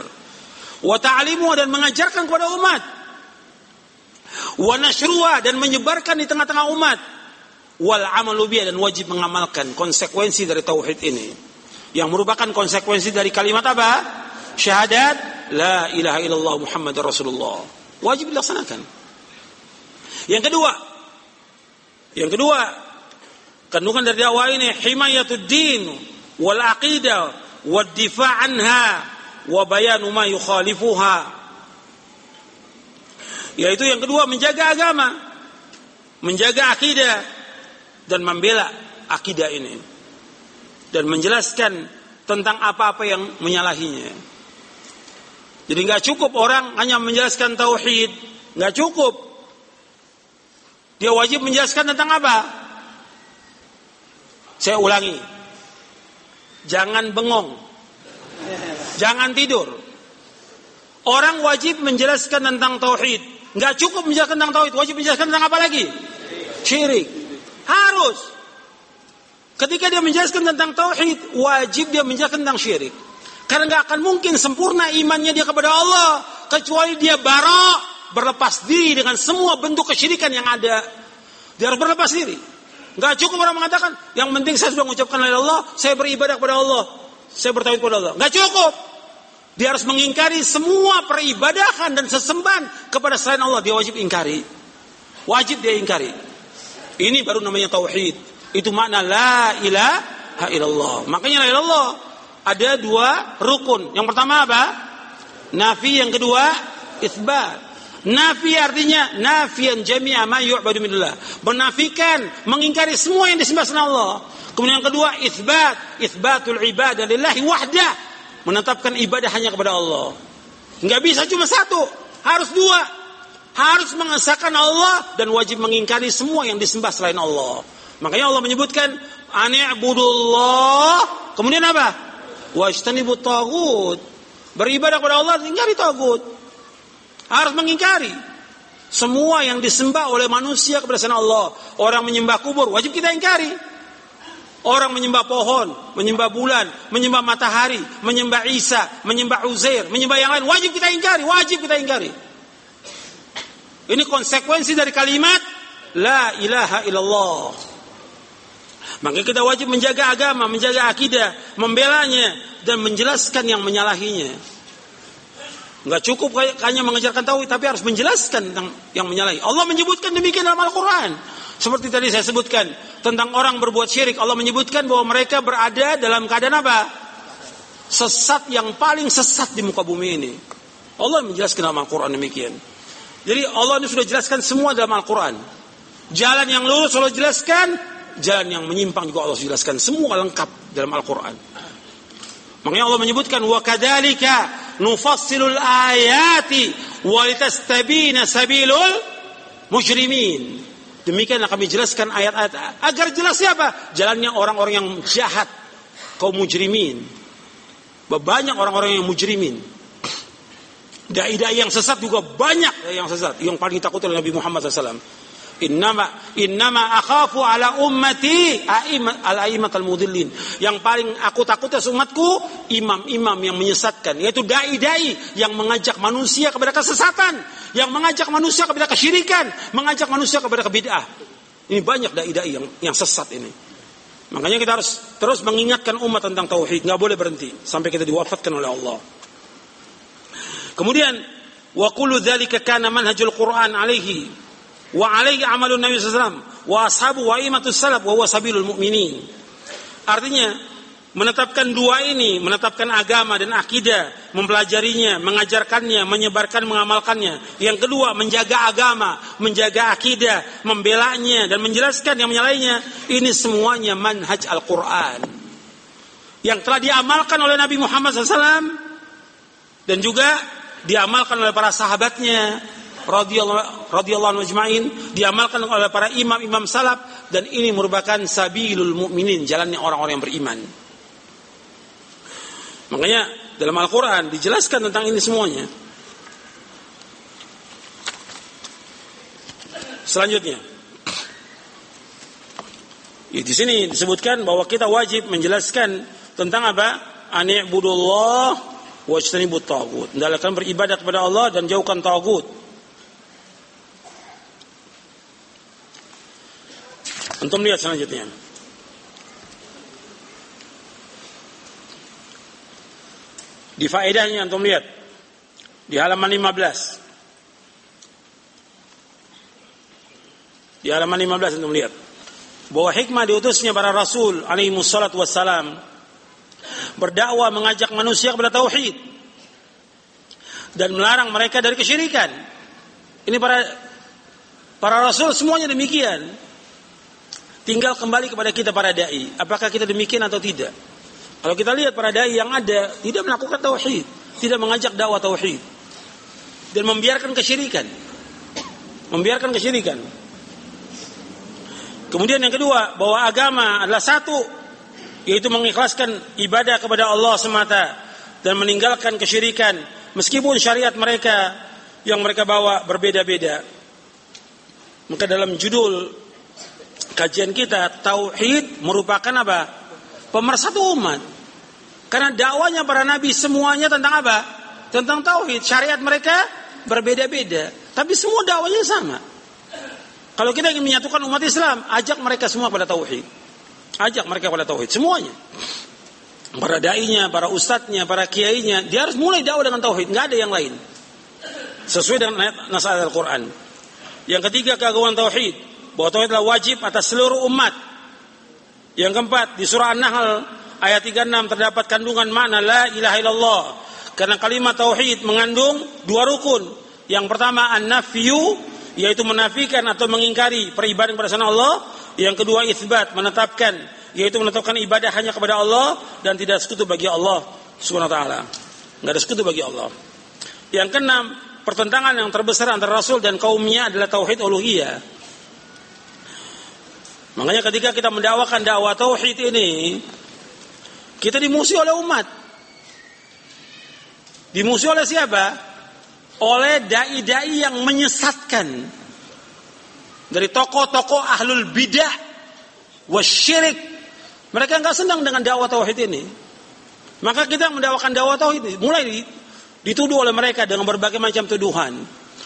Wa ta'alimu dan mengajarkan kepada umat. Wa nashruha dan menyebarkan di tengah-tengah umat. Wal amalu bihi dan wajib mengamalkan konsekuensi dari tauhid ini. Yang merupakan konsekuensi dari kalimat apa? Syahadat la ilaha illallah Muhammad Rasulullah. Wajib dilaksanakan. Yang kedua, yang kedua kandungan dari dakwah ini himayatud din wal aqidah wad difa' anha wa bayanu ma yukhalifuha. Yaitu yang kedua, menjaga agama, menjaga akidah dan membela akidah ini dan menjelaskan tentang apa-apa yang menyalahinya. Jadi enggak cukup orang hanya menjelaskan tauhid, enggak cukup. Dia wajib menjelaskan tentang apa? Saya ulangi. Jangan bengong. Jangan tidur. Orang wajib menjelaskan tentang tauhid. Enggak cukup menjelaskan tentang tauhid, wajib menjelaskan tentang apa lagi? Syirik. Harus. Ketika dia menjelaskan tentang tauhid, wajib dia menjelaskan tentang syirik. Karena nggak akan mungkin sempurna imannya dia kepada Allah kecuali dia barok, berlepas diri dengan semua bentuk kesyirikan yang ada. Dia harus berlepas diri. Nggak cukup orang mengatakan yang penting saya sudah mengucapkan la ilaha illallah, saya beribadah kepada Allah, saya bertauhid kepada Allah. Nggak cukup. Dia harus mengingkari semua peribadahan dan sesembahan kepada selain Allah. Dia wajib ingkari. Wajib dia ingkari. Ini baru namanya tauhid. Itu makna la ilaha illallah. Makanya la ilaha illallah ada dua rukun. Yang pertama apa? Nafi. Yang kedua itsbat. Nafi artinya nafian jami'a ma yu'badu minallah. Menafikan, mengingkari semua yang disembah selain Allah. Kemudian yang kedua itsbat, itsbatul ibadah lillahi wahdah. Menetapkan ibadah hanya kepada Allah. Enggak bisa cuma satu, harus dua. Harus mengesahkan Allah dan wajib mengingkari semua yang disembah selain Allah. Makanya Allah menyebutkan ani'budullah. Kemudian apa? Wajtanibut taghut. Beribadah kepada Allah, ingkari taghut. Harus mengingkari semua yang disembah oleh manusia kepada selain Allah. Orang menyembah kubur, wajib kita ingkari. Orang menyembah pohon, menyembah bulan, menyembah matahari, menyembah Isa, menyembah Uzair, menyembah yang lain, wajib kita ingkari, wajib kita ingkari. Ini konsekuensi dari kalimat la ilaha illallah. Maka kita wajib menjaga agama, menjaga akidah, membelanya dan menjelaskan yang menyalahinya. Enggak cukup hanya mengajarkan tauhid, tapi harus menjelaskan tentang yang menyalahi. Allah menyebutkan demikian dalam Al-Quran. Seperti tadi saya sebutkan tentang orang berbuat syirik, Allah menyebutkan bahwa mereka berada dalam keadaan apa? Sesat yang paling sesat di muka bumi ini. Allah menjelaskan dalam Al-Quran demikian. Jadi Allah ini sudah jelaskan semua dalam Al-Quran. Jalan yang lurus Allah jelaskan. Jalan yang menyimpang juga Allah jelaskan semua lengkap dalam Al-Quran. Makanya Allah menyebutkan wa kadzalika nufassilul ayati wa litastabina sabilul mujrimin. Demikianlah kami jelaskan ayat-ayat agar jelas siapa jalannya orang-orang yang jahat, kaum mujrimin. Banyak orang-orang yang mujrimin. Dai-dai yang sesat juga banyak yang sesat. Yang paling ditakut oleh Nabi Muhammad sallallahu alaihi wasallam. Innama innama akhafu ala ummati al-a'immatul mudhillin. Yang paling aku takutnya umatku imam-imam yang menyesatkan, yaitu dai-dai yang mengajak manusia kepada kesesatan, yang mengajak manusia kepada kesyirikan, mengajak manusia kepada kebid'ah. Ini banyak dai-dai yang yang sesat ini. Makanya kita harus terus mengingatkan umat tentang tauhid, enggak boleh berhenti sampai kita diwafatkan oleh Allah. Kemudian wa kullu dzalika kana manhajul Qur'an alaihi wa alaihi amalun Nabi sallallahu alaihi wasallam wa ashabu wa aimatus salaf wa huwa sabilul mu'minin. Artinya menetapkan dua ini, menetapkan agama dan akidah, mempelajarinya, mengajarkannya, menyebarkan, mengamalkannya. Yang kedua, menjaga agama, menjaga akidah, membelanya dan menjelaskan yang menyalahinya. Ini semuanya manhaj Al-Quran yang telah diamalkan oleh Nabi Muhammad shallallahu alaihi wasallam dan juga diamalkan oleh para sahabatnya radhiyallahu anhum ajma'in, diamalkan oleh para imam-imam salaf, dan ini merupakan sabilul mu'minin, jalannya orang-orang yang beriman. Makanya dalam Al-Quran dijelaskan tentang ini semuanya. Selanjutnya, ya, di sini disebutkan bahwa kita wajib menjelaskan tentang apa? Ani'budullah wajtanibut ta'gut. Hendaklah beribadah kepada Allah dan jauhkan ta'gut. Antum lihat selanjutnya. Di faedahnya antum lihat di halaman lima belas. Di halaman lima belas antum lihat bahwa hikmah diutusnya para rasul alaihi wassalatu wassalam berdakwah mengajak manusia kepada tauhid dan melarang mereka dari kesyirikan. Ini para para rasul semuanya demikian. Tinggal kembali kepada kita para dai, apakah kita demikian atau tidak? Kalau kita lihat para dai yang ada tidak melakukan tauhid, tidak mengajak dakwah tauhid, dan membiarkan kesyirikan, membiarkan kesyirikan. Kemudian yang kedua, bahwa agama adalah satu, yaitu mengikhlaskan ibadah kepada Allah semata dan meninggalkan kesyirikan, meskipun syariat mereka yang mereka bawa berbeda-beda. Maka dalam judul kajian kita, tauhid merupakan apa? Pemersatu umat. Karena dakwanya para nabi semuanya tentang apa? Tentang tauhid. Syariat mereka berbeda-beda, tapi semua dakwanya sama. Kalau kita ingin menyatukan umat Islam, ajak mereka semua pada tauhid. Ajak mereka pada tauhid semuanya. Para dai-nya, para ustadznya, para kiai-nya, dia harus mulai dakwah dengan tauhid, enggak ada yang lain. Sesuai dengan nasihat Al-Qur'an. Yang ketiga, keagungan tauhid, bahwa tauhid adalah wajib atas seluruh umat. Yang keempat, di surah An-Nahl ayat tiga puluh enam terdapat kandungan makna la ilaha illallah. Karena kalimat tauhid mengandung dua rukun. Yang pertama an-nafyu, yaitu menafikan atau mengingkari peribadahan kepada selain Allah. Yang kedua itsbat, menetapkan, yaitu menetapkan ibadah hanya kepada Allah dan tidak sekutu bagi Allah Subhanahu wa taala. Enggak ada sekutu bagi Allah. Yang keenam, pertentangan yang terbesar antara Rasul dan kaumnya adalah tauhid uluhiyah. Makanya ketika kita mendakwakan dakwah tauhid ini, kita dimusuhi oleh umat. Dimusuhi oleh siapa? Oleh dai-dai yang menyesatkan. Dari tokoh-tokoh ahlul bidah wasyirik. Mereka enggak senang dengan dakwah tauhid ini. Maka kita mendakwakan dakwah tauhid mulai dituduh oleh mereka dengan berbagai macam tuduhan.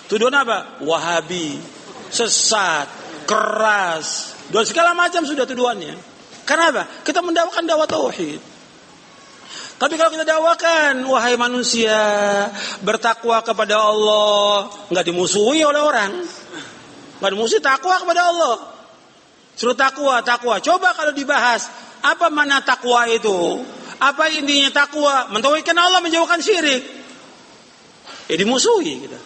Tuduhan apa? Wahabi, sesat, keras, dan segala macam sudah tuduhannya. Kenapa? Kita mendakwakan dakwah tauhid. Tapi kalau kita dakwakan, wahai manusia, bertakwa kepada Allah, enggak dimusuhi oleh orang. Enggak dimusuhi, takwa kepada Allah. Suruh takwa, takwa. Coba kalau dibahas, apa mana takwa itu? Apa intinya takwa? Mentauhidkan Allah, menjauhkan syirik. Ya dimusuhi kita.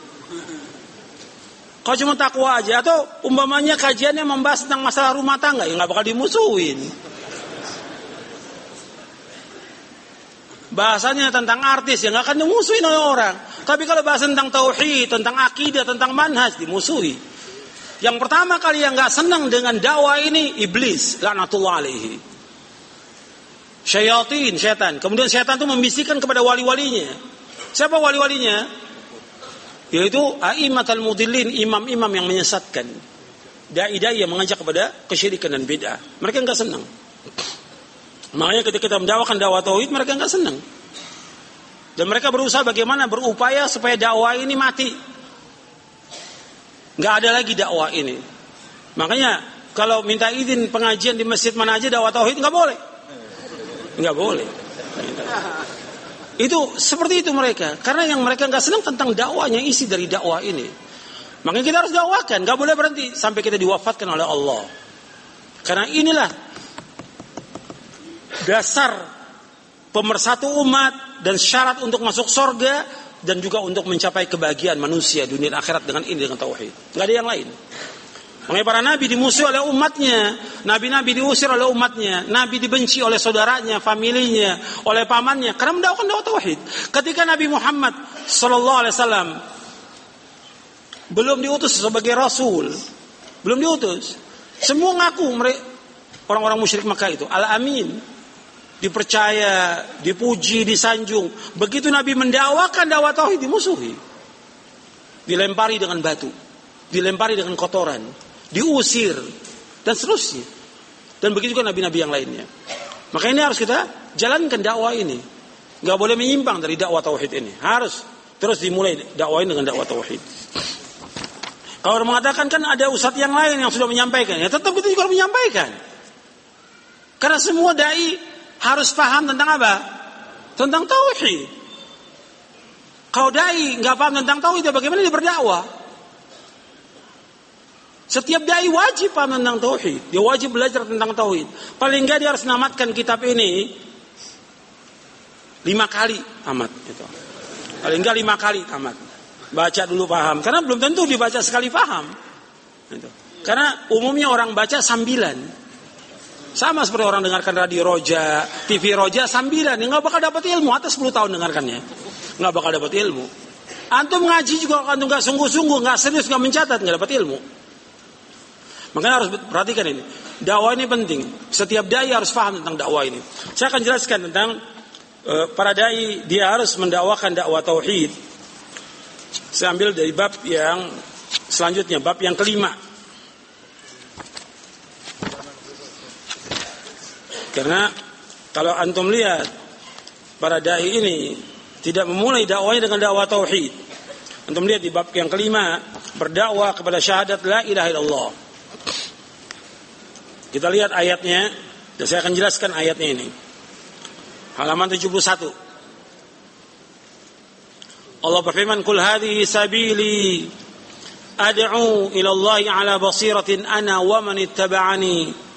Kalau cuma takwa aja, atau umpamanya kajiannya membahas tentang masalah rumah tangga, ya nggak bakal dimusuhin. Bahasanya tentang artis, ya nggak akan dimusuhin oleh orang. Tapi kalau bahas tentang tauhid, tentang akidah, tentang manhaj, dimusuhi. Yang pertama kali yang nggak senang dengan dakwah ini iblis, laknatullah alaihi. Syayatin, syaitan. Kemudian syaitan itu membisikkan kepada wali-walinya. Siapa wali-walinya? Yaitu a'immatul mudillin, imam-imam yang menyesatkan, dai-dai yang mengajak kepada kesyirikan dan bid'ah. Mereka enggak senang. Makanya ketika kita mendakwakan dakwah tauhid, mereka enggak senang. Dan mereka berusaha bagaimana berupaya supaya dakwah ini mati. Nggak ada lagi dakwah ini. Makanya kalau minta izin pengajian di masjid mana aja dakwah tauhid nggak boleh, nggak boleh. Itu seperti itu mereka. Karena yang mereka nggak senang tentang dakwahnya, isi dari dakwah ini. Makanya kita harus dakwahkan, nggak boleh berhenti sampai kita diwafatkan oleh Allah. Karena inilah dasar pemersatu umat dan syarat untuk masuk surga dan juga untuk mencapai kebahagiaan manusia dunia dan akhirat dengan ini, dengan tauhid. Enggak ada yang lain. Makanya para nabi dimusuhi oleh umatnya, nabi-nabi diusir oleh umatnya, nabi dibenci oleh saudaranya, familinya, oleh pamannya karena mendakwahkan dakwah tauhid. Ketika Nabi Muhammad sallallahu alaihi wasallam belum diutus sebagai rasul, belum diutus, semua ngaku mereka orang-orang musyrik Makkah itu al-amin. Dipercaya, dipuji, disanjung. Begitu Nabi mendakwakan dakwah tauhid dimusuhi. Dilempari dengan batu, dilempari dengan kotoran, diusir dan seterusnya. Dan begitu juga nabi-nabi yang lainnya. Maka ini harus kita jalankan dakwah ini. Enggak boleh menyimpang dari dakwah tauhid ini. Harus terus dimulai dakwah ini dengan dakwah tauhid. Kalau mengatakan kan ada ustadz yang lain yang sudah menyampaikan, ya tetap kita juga menyampaikan. Karena semua dai harus paham tentang apa? Tentang tauhid. Kalau dai nggak paham tentang tauhid, bagaimana dia berdakwah? Setiap dai wajib paham tentang tauhid. Dia wajib belajar tentang tauhid. Paling nggak dia harus namatkan kitab ini lima kali tamat. Gitu. Paling nggak lima kali tamat. Baca dulu paham. Karena belum tentu dibaca sekali paham. Gitu. Karena umumnya orang baca sambilan. Sama seperti orang dengarkan radio Roja, T V Roja sambilan, ya nggak bakal dapat ilmu. Atas sepuluh tahun dengarkannya, nggak bakal dapat ilmu. Antum ngaji juga kalau antum nggak sungguh-sungguh, nggak serius, nggak mencatat, nggak dapat ilmu. Makanya harus perhatikan ini. Dakwah ini penting. Setiap dai harus paham tentang dakwah ini. Saya akan jelaskan tentang uh, para dai dia harus mendakwakan dakwah tauhid. Saya ambil dari bab yang selanjutnya, bab yang kelima. Karena kalau antum lihat para dai ini tidak memulai dakwahnya dengan dakwah tauhid. Antum lihat di bab yang kelima, berdakwah kepada syahadat la ilaha illallah. Kita lihat ayatnya, dan saya akan jelaskan ayatnya ini. Halaman tujuh puluh satu. Allah berfirman, "Qul hadhihi sabili ad'u ila Allah 'ala basiratin ana wa man ittaba'ani."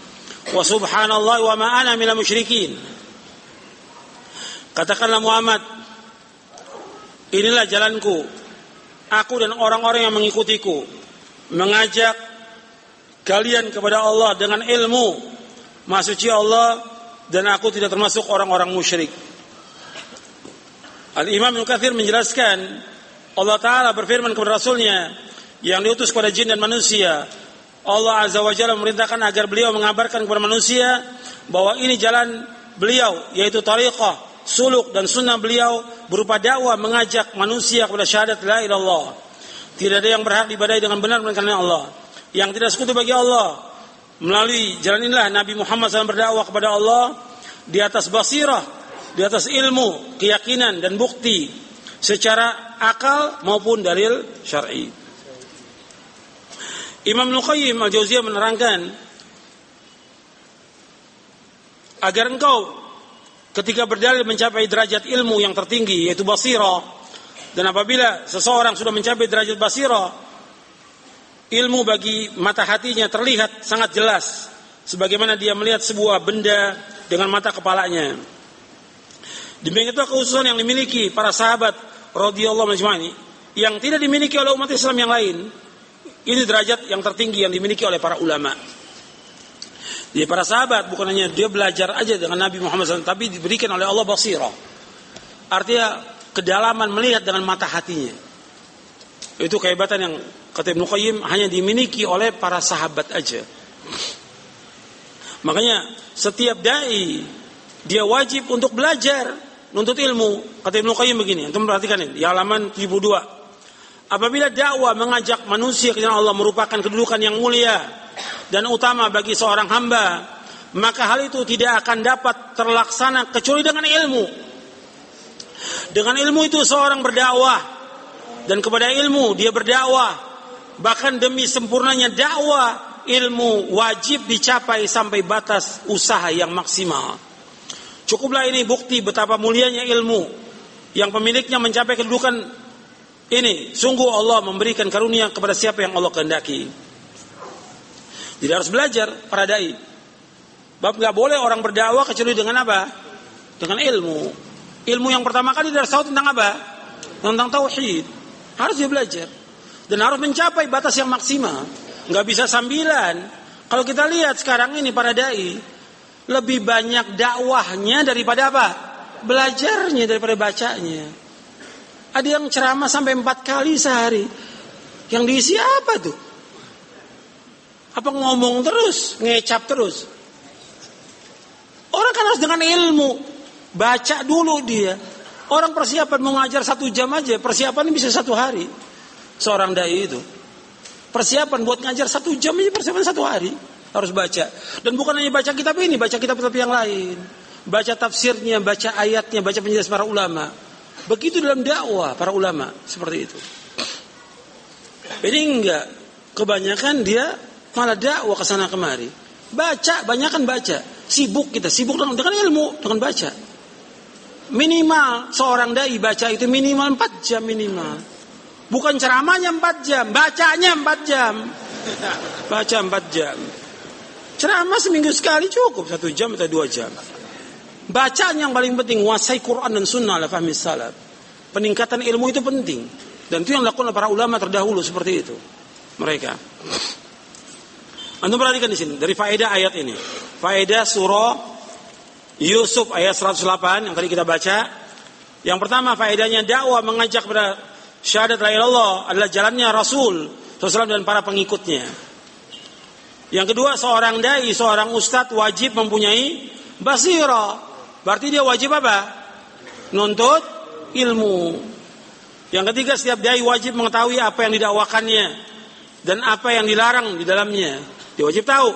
Wa subhanallah wa ma ana minal musyrikin. Katakanlah Muhammad, inilah jalanku, aku dan orang-orang yang mengikutiku, mengajak kalian kepada Allah dengan ilmu, maksudci Allah, dan aku tidak termasuk orang-orang musyrik. Al-Imam Ibnu Katsir menjelaskan Allah Ta'ala berfirman kepada Rasulnya yang diutus kepada jin dan manusia, Allah Azza wa Jalla memerintahkan agar beliau mengabarkan kepada manusia bahwa ini jalan beliau, yaitu tariqah, suluk dan sunnah beliau berupa dakwah mengajak manusia kepada syahadat la ilaha illallah. Tidak ada yang berhak diibadahi dengan benar melainkan Allah. Yang tidak sekutu bagi Allah. Melalui jalan inilah Nabi Muhammad sallallahu alaihi wasallam berdakwah kepada Allah di atas basirah, di atas ilmu, keyakinan dan bukti secara akal maupun dalil syar'i. Imam Ibnu Qayyim Al-Jauziyah menerangkan agar engkau ketika berdalil mencapai derajat ilmu yang tertinggi yaitu basirah, dan apabila seseorang sudah mencapai derajat basirah, ilmu bagi mata hatinya terlihat sangat jelas sebagaimana dia melihat sebuah benda dengan mata kepalanya. Demikian itu kekhususan yang dimiliki para sahabat radhiyallahu anhum yang tidak dimiliki oleh umat Islam yang lain. Ini derajat yang tertinggi yang dimiliki oleh para ulama. Jadi para sahabat bukan hanya dia belajar aja dengan Nabi Muhammad sallallahu alaihi wasallam, tapi diberikan oleh Allah basirah. Artinya kedalaman melihat dengan mata hatinya. Itu kehebatan yang kata Ibnu Qayyim hanya dimiliki oleh para sahabat aja. Makanya setiap dai dia wajib untuk belajar, nuntut ilmu. Kata Ibnu Qayyim begini, antum perhatikan ini, di halaman tujuh puluh dua. Apabila dakwah mengajak manusia kepada Allah merupakan kedudukan yang mulia dan utama bagi seorang hamba, maka hal itu tidak akan dapat terlaksana kecuali dengan ilmu. Dengan ilmu itu seorang berdakwah, dan kepada ilmu dia berdakwah Bahkan demi sempurnanya dakwah ilmu wajib dicapai sampai batas usaha yang maksimal. Cukuplah ini bukti betapa mulianya ilmu yang pemiliknya mencapai kedudukan ini. Sungguh Allah memberikan karunia kepada siapa yang Allah kehendaki. Jadi harus belajar para dai. Bab enggak boleh orang berdakwah kecuali dengan apa? Dengan ilmu. Ilmu yang pertama kali dia harus tahu tentang apa? Tentang tauhid. Harus dia belajar. Dan harus mencapai batas yang maksimal. Enggak bisa sambilan. Kalau kita lihat sekarang ini para dai lebih banyak dakwahnya daripada apa? Belajarnya daripada bacanya. Ada yang ceramah sampai empat kali sehari. Yang diisi apa tuh? Apa ngomong terus, ngecap terus? Orang kan harus dengan ilmu. Baca dulu dia. Orang persiapan mau ngajar satu jam aja, persiapannya bisa satu hari. Seorang dai itu persiapan buat ngajar satu jam aja, persiapan satu hari. Harus baca. Dan bukan hanya baca kitab ini, baca kitab-kitab yang lain. Baca tafsirnya, baca ayatnya, baca penjelasan para ulama. Begitu dalam dakwah para ulama. Seperti itu. Ini enggak. Kebanyakan dia malah dakwah kesana kemari. Baca, banyakkan baca. Sibuk kita, sibuk dengan, dengan ilmu, dengan baca. Minimal seorang dai baca itu minimal empat jam minimal. Bukan ceramahnya empat jam, bacanya empat jam. Baca empat jam. Ceramah seminggu sekali cukup, satu jam atau dua jam. Bacaan yang paling penting, wasai Quran dan sunnah ala fahmi salaf. Peningkatan ilmu itu penting. Dan itu yang dilakukan para ulama terdahulu seperti itu. Mereka. Antum perhatikan di sini dari faedah ayat ini. Faedah surah Yusuf ayat seratus delapan yang tadi kita baca. Yang pertama faedahnya dakwah mengajak kepada syahadat la ilaha illallah adalah jalannya Rasul sallallahu dan para pengikutnya. Yang kedua seorang dai, seorang ustadz wajib mempunyai basira. Berarti dia wajib apa? Nuntut ilmu. Yang ketiga setiap dai wajib mengetahui apa yang didakwakannya dan apa yang dilarang di dalamnya. Dia wajib tahu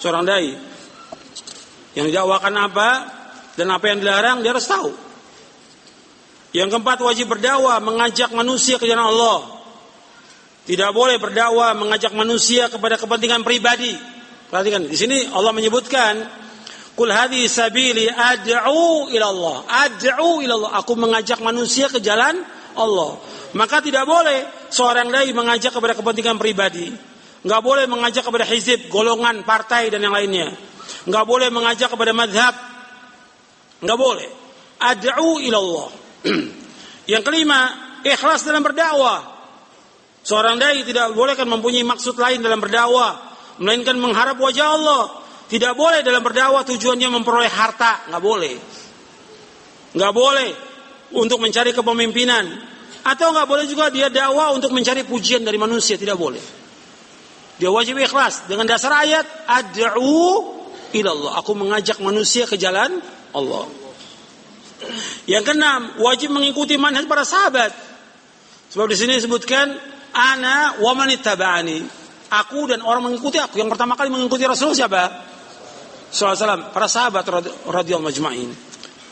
seorang dai yang didakwakan apa dan apa yang dilarang dia harus tahu. Yang keempat wajib berdakwah mengajak manusia ke jalan Allah. Tidak boleh berdakwah mengajak manusia kepada kepentingan pribadi. Perhatikan di sini Allah menyebutkan kul hadhi sabili ad'u ila Allah. Ad'u ila Allah, aku mengajak manusia ke jalan Allah. Maka tidak boleh seorang dai mengajak kepada kepentingan pribadi. Enggak boleh mengajak kepada hizib, golongan, partai dan yang lainnya. Enggak boleh mengajak kepada mazhab. Enggak boleh. Ad'u ilallah. Yang kelima, ikhlas dalam berdakwah. Seorang dai tidak boleh kan mempunyai maksud lain dalam berdakwah, melainkan mengharap wajah Allah. Tidak boleh dalam berdakwah tujuannya memperoleh harta, enggak boleh. Enggak boleh untuk mencari kepemimpinan, atau enggak boleh juga dia dakwah untuk mencari pujian dari manusia, tidak boleh. Dia wajib ikhlas dengan dasar ayat ad'u ilallah, aku mengajak manusia ke jalan Allah. Yang keenam, wajib mengikuti manhaj para sahabat. Sebab di sini disebutkan ana wa man ittaba'ani. Aku dan orang mengikuti aku. Yang pertama kali mengikuti Rasul siapa? Sallallahu alaihi wasallam, para sahabat radhiyallahu majma'in.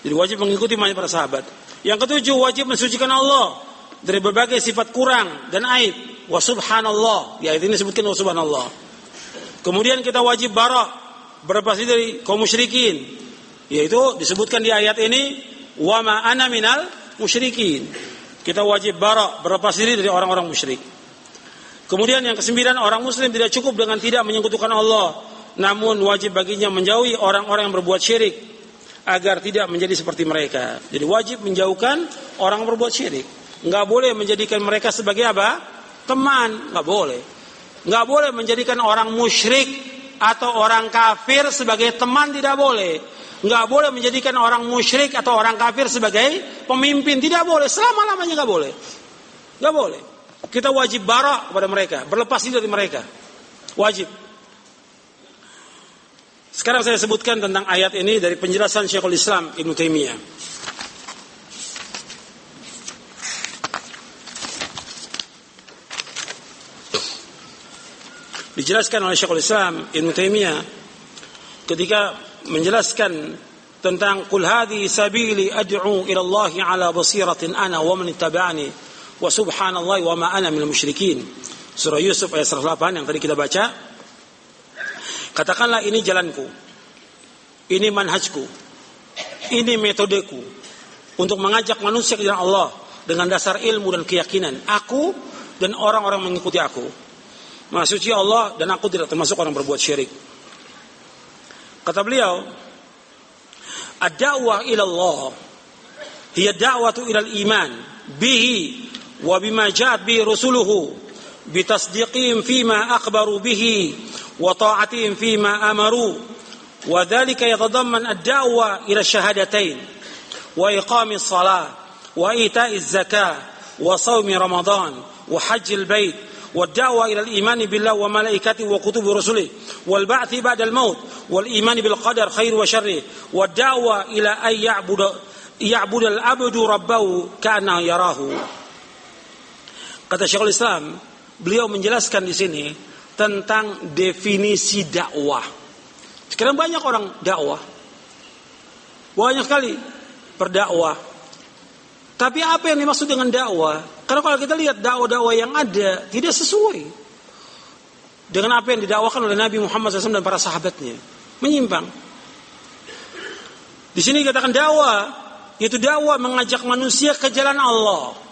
Jadi wajib mengikuti manhaj para sahabat. Yang ketujuh, wajib mensucikan Allah dari berbagai sifat kurang dan aib. Wa subhanallah, ya ini disebutkan wa subhanallah. Kemudian kita wajib bara berpasih dari kaum musyrikin, yaitu disebutkan di ayat ini wa ma ana minal musyrikin. Kita wajib bara berpasih dari orang-orang musyrik. Kemudian yang kesembilan, orang muslim tidak cukup dengan tidak menyekutukan Allah, namun wajib baginya menjauhi orang-orang yang berbuat syirik agar tidak menjadi seperti mereka. Jadi wajib menjauhkan orang yang berbuat syirik. Enggak boleh menjadikan mereka sebagai apa? Teman, nggak boleh. Nggak boleh menjadikan orang musyrik atau orang kafir sebagai teman, tidak boleh. Nggak boleh menjadikan orang musyrik atau orang kafir sebagai pemimpin, tidak boleh. Selama-lamanya nggak boleh. Nggak boleh. Kita wajib bara kepada mereka, berlepas diri dari mereka. Wajib. Sekarang saya sebutkan tentang ayat ini dari penjelasan Syekhul Islam Ibnu Taimiyah. Dijelaskan oleh Syekhul Islam Ibnu Taimiyah ketika menjelaskan tentang qul hadhi sabili ad'u ila Allah ala basiratin ana wa man ittaba'ani wa subhanallahi wa ma ana minal musyrikin. Surah Yusuf ayat seratus delapan yang tadi kita baca. Katakanlah ini jalanku, ini manhajku, ini metodeku untuk mengajak manusia ke jalan Allah dengan dasar ilmu dan keyakinan. Aku dan orang-orang mengikuti aku. Maha suci Allah dan aku tidak termasuk orang berbuat syirik. Kata beliau, ad-da'wah ila Allah hiya da'watu ila al-iman bihi wa bima ja'at bihi rusuluhu بتصديقهم فيما أخبروا به وطاعتهم فيما أمروا وذلك يتضمن الدعوة إلى الشهادتين وإقام الصلاة وإيتاء الزكاة وصوم رمضان وحج البيت والدعوة إلى الإيمان بالله وملائكته وكتب رسله والبعث بعد الموت والإيمان بالقدر خير وشره والدعوة إلى أن يعبد يعبد العبد ربه كأنه يراه. Kata Syekhul Islam, beliau menjelaskan di sini tentang definisi dakwah. Sekarang banyak orang dakwah, banyak sekali berdakwah. Tapi apa yang dimaksud dengan dakwah? Karena kalau kita lihat dakwah-dakwah yang ada tidak sesuai dengan apa yang didakwakan oleh Nabi Muhammad shallallahu alaihi wasallam dan para sahabatnya, menyimpang. Di sini dikatakan dakwah, yaitu dakwah mengajak manusia ke jalan Allah,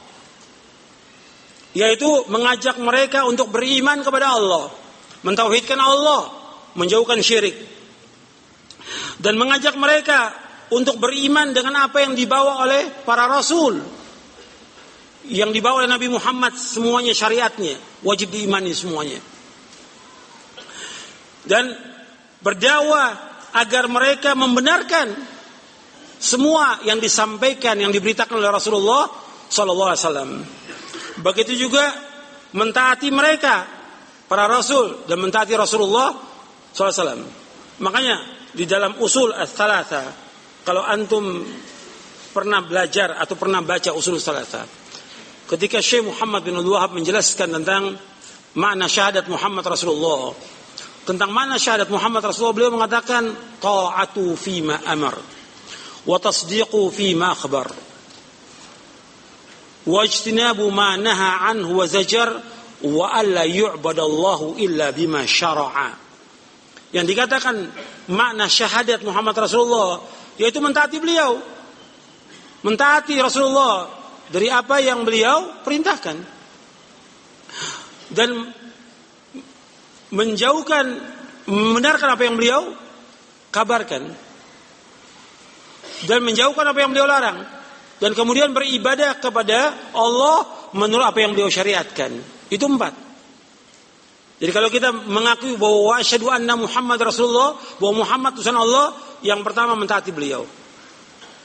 yaitu mengajak mereka untuk beriman kepada Allah, mentauhidkan Allah, menjauhkan syirik, dan mengajak mereka untuk beriman dengan apa yang dibawa oleh para rasul, yang dibawa oleh Nabi Muhammad. Semuanya syariatnya wajib diimani semuanya. Dan berdakwah agar mereka membenarkan semua yang disampaikan, yang diberitakan oleh Rasulullah sallallahu alaihi wasallam. Begitu juga mentaati mereka, para rasul, dan mentaati Rasulullah shallallahu alaihi wasallam. Makanya di dalam usul as-salasa, kalau antum pernah belajar atau pernah baca usul as-salasa, ketika Syekh Muhammad bin Abdul Wahab menjelaskan tentang makna syahadat Muhammad Rasulullah, tentang makna syahadat Muhammad Rasulullah, beliau mengatakan ta'atu fima amar wa tasdiqu fima akhbar wajtinabu ma naha anhu wa zajar wa alla yu'badallahu illa bima syara'a. Yang dikatakan makna syahadat Muhammad Rasulullah, yaitu mentaati beliau, mentaati Rasulullah dari apa yang beliau perintahkan, dan menjauhkan, membenarkan apa yang beliau kabarkan, dan menjauhkan apa yang beliau larang, dan kemudian beribadah kepada Allah menurut apa yang beliau syariatkan. Itu empat. Jadi kalau kita mengakui bahwa asyhadu anna Muhammad Rasulullah, bahwa Muhammad utusan Allah, yang pertama mentaati beliau,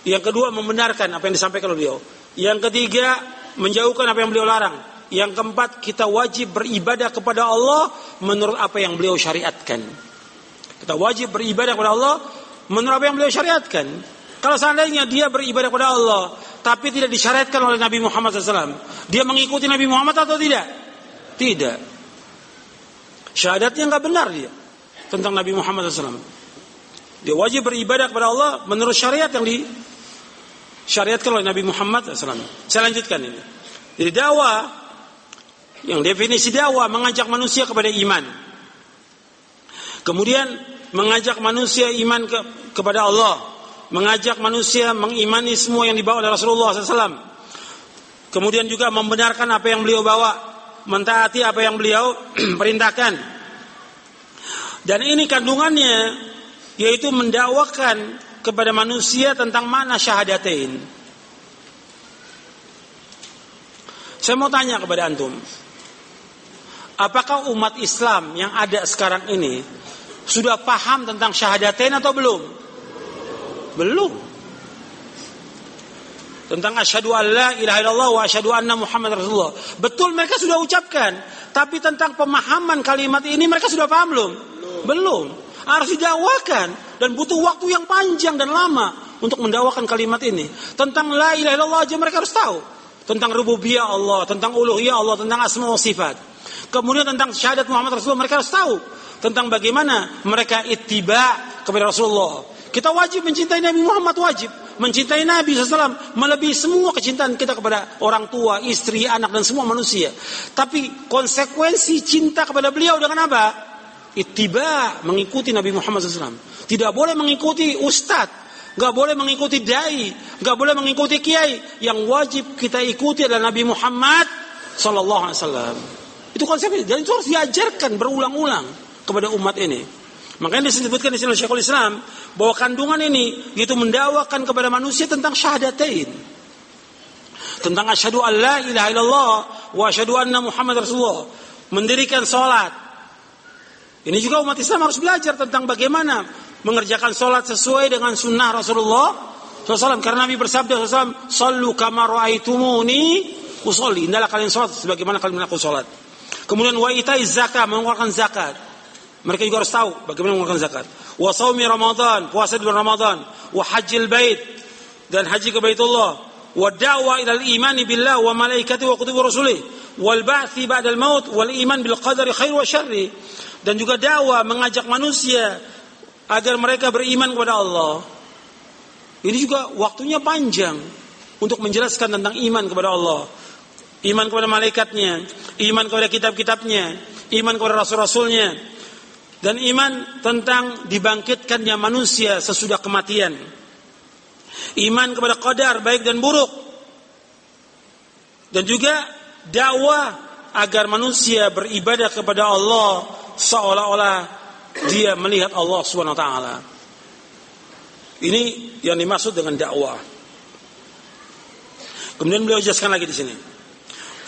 yang kedua membenarkan apa yang disampaikan oleh beliau, yang ketiga menjauhkan apa yang beliau larang, yang keempat kita wajib beribadah kepada Allah menurut apa yang beliau syariatkan. Kita wajib beribadah kepada Allah menurut apa yang beliau syariatkan. Kalau seandainya dia beribadah kepada Allah tapi tidak disyariatkan oleh Nabi Muhammad shallallahu alaihi wasallam, dia mengikuti Nabi Muhammad atau tidak? Tidak. Syahadatnya enggak benar dia tentang Nabi Muhammad shallallahu alaihi wasallam. Dia wajib beribadah kepada Allah menurut syariat yang disyariatkan oleh Nabi Muhammad shallallahu alaihi wasallam. Saya lanjutkan ini. Jadi dakwah, yang definisi dakwah mengajak manusia kepada iman, kemudian mengajak manusia iman ke, kepada Allah, mengajak manusia mengimani semua yang dibawa oleh Rasulullah shallallahu alaihi wasallam, kemudian juga membenarkan apa yang beliau bawa, mentaati apa yang beliau perintahkan. Dan ini kandungannya, yaitu mendakwakan kepada manusia tentang makna syahadatain. Saya mau tanya kepada antum, apakah umat Islam yang ada sekarang ini sudah paham tentang syahadatain atau belum? Belum. Tentang asyhadu an la ilaha illallah wa asyhadu anna Muhammad Rasulullah, betul mereka sudah ucapkan, tapi tentang pemahaman kalimat ini mereka sudah paham belum? Belum, belum. Harus didakwakan, dan butuh waktu yang panjang dan lama untuk mendakwakan kalimat ini. Tentang la ilaha illallah aja mereka harus tahu, tentang rububiyah Allah, tentang uluhiyah Allah, tentang asma wa sifat. Kemudian tentang syahadat Muhammad Rasulullah mereka harus tahu, tentang bagaimana mereka ittiba kepada Rasulullah. Kita wajib mencintai Nabi Muhammad, wajib. mencintai Nabi shallallahu alaihi wasallam melebihi semua kecintaan kita kepada orang tua, istri, anak dan semua manusia. Tapi konsekuensi cinta kepada beliau dengan apa? Ittiba, mengikuti Nabi Muhammad shallallahu alaihi wasallam. Tidak boleh mengikuti ustadz, gak boleh mengikuti dai, gak boleh mengikuti kiai. Yang wajib kita ikuti adalah Nabi Muhammad shallallahu alaihi wasallam. Itu konsepnya, dan itu harus diajarkan berulang-ulang kepada umat ini. Makanya disebutkan di sini Syekhul Islam bahwa kandungan ini yaitu mendawakan kepada manusia tentang syahadatain, tentang asyhadu an la ilaha illallah wa asyhadu anna Muhammad Rasulullah, mendirikan salat. Ini juga umat Islam harus belajar tentang bagaimana mengerjakan salat sesuai dengan sunnah Rasulullah shallallahu alaihi wasallam, karena Nabi bersabda shallallahu alaihi wasallam, "Sallu kama ra'aitumuni usolli." Hendaklah kalian salat sebagaimana kalian melakukan salat. Kemudian wa itai zakat, mengeluarkan zakat. Mereka juga harus tahu bagaimana mengeluarkan zakat. Wa shaumi Ramadan, puasa di bulan Ramadan. Wa hajjil bait, dan haji ke Baitullah. Wa da'wa ilal imani billah wa malaikati wa kutubi rasulih. Wal ba'thi ba'dal maut wal iman bil qadari khair wa syarri. Dan juga dakwah, mengajak manusia agar mereka beriman kepada Allah. Ini juga waktunya panjang untuk menjelaskan tentang iman kepada Allah, iman kepada malaikatnya, iman kepada kitab-kitabnya, iman kepada rasul-rasulnya, dan iman tentang dibangkitkannya manusia sesudah kematian, iman kepada qadar baik dan buruk, dan juga dakwah agar manusia beribadah kepada Allah seolah-olah dia melihat Allah subhanahu wa taala. Ini yang dimaksud dengan dakwah. Kemudian beliau jelaskan lagi di sini.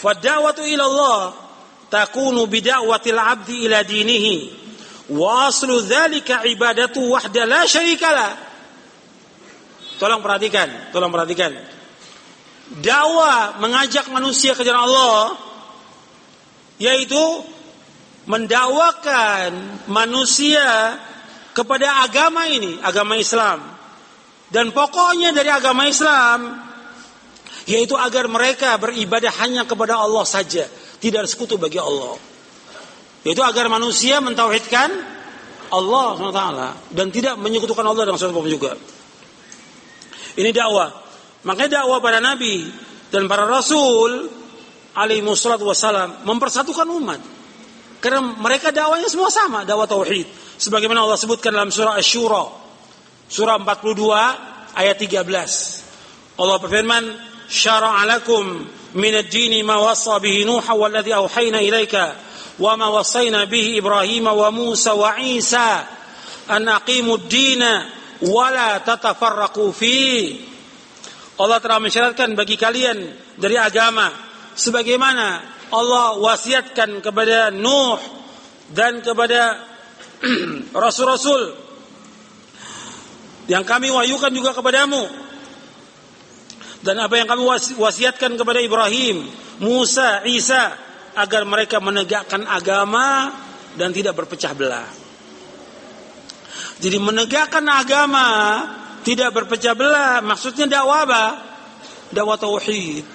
Fadawatu ilallah takunu bida'watil abdi ila dinihi wa aslu dzalika ibadatu wahda la syarikalah. Tolong perhatikan, tolong perhatikan. Dakwah mengajak manusia ke jalan Allah yaitu mendakwakan manusia kepada agama ini, agama Islam. Dan pokoknya dari agama Islam yaitu agar mereka beribadah hanya kepada Allah saja, tidak ada sekutu bagi Allah. Yaitu agar manusia mentauhidkan Allah subhanahu wa taala dan tidak menyekutukan Allah dengan sesuatu pun juga. Ini dakwah. Makanya dakwah para nabi dan para rasul alaihi wassalatu wassalam mempersatukan umat. Karena mereka dakwahnya semua sama, dakwah tauhid. Sebagaimana Allah sebutkan dalam surah Asy-Syura, surah empat puluh dua ayat tiga belas. Allah berfirman, شرع لكم من الدين ما وصى به نوح والذي أوحينا إليك وما وصينا به إبراهيم وموسى وعيسى أن أقيموا الدين ولا تتفرقوا فيه. Allah telah mensyaratkan bagi kalian dari agama sebagaimana Allah wasiatkan kepada Nuh dan kepada rasul-rasul yang kami wahyukan juga kepadamu, dan apa yang kami wasiatkan kepada Ibrahim, Musa, Isa, agar mereka menegakkan agama dan tidak berpecah belah. Jadi menegakkan agama, tidak berpecah belah, maksudnya dakwah apa? Dakwah tauhid.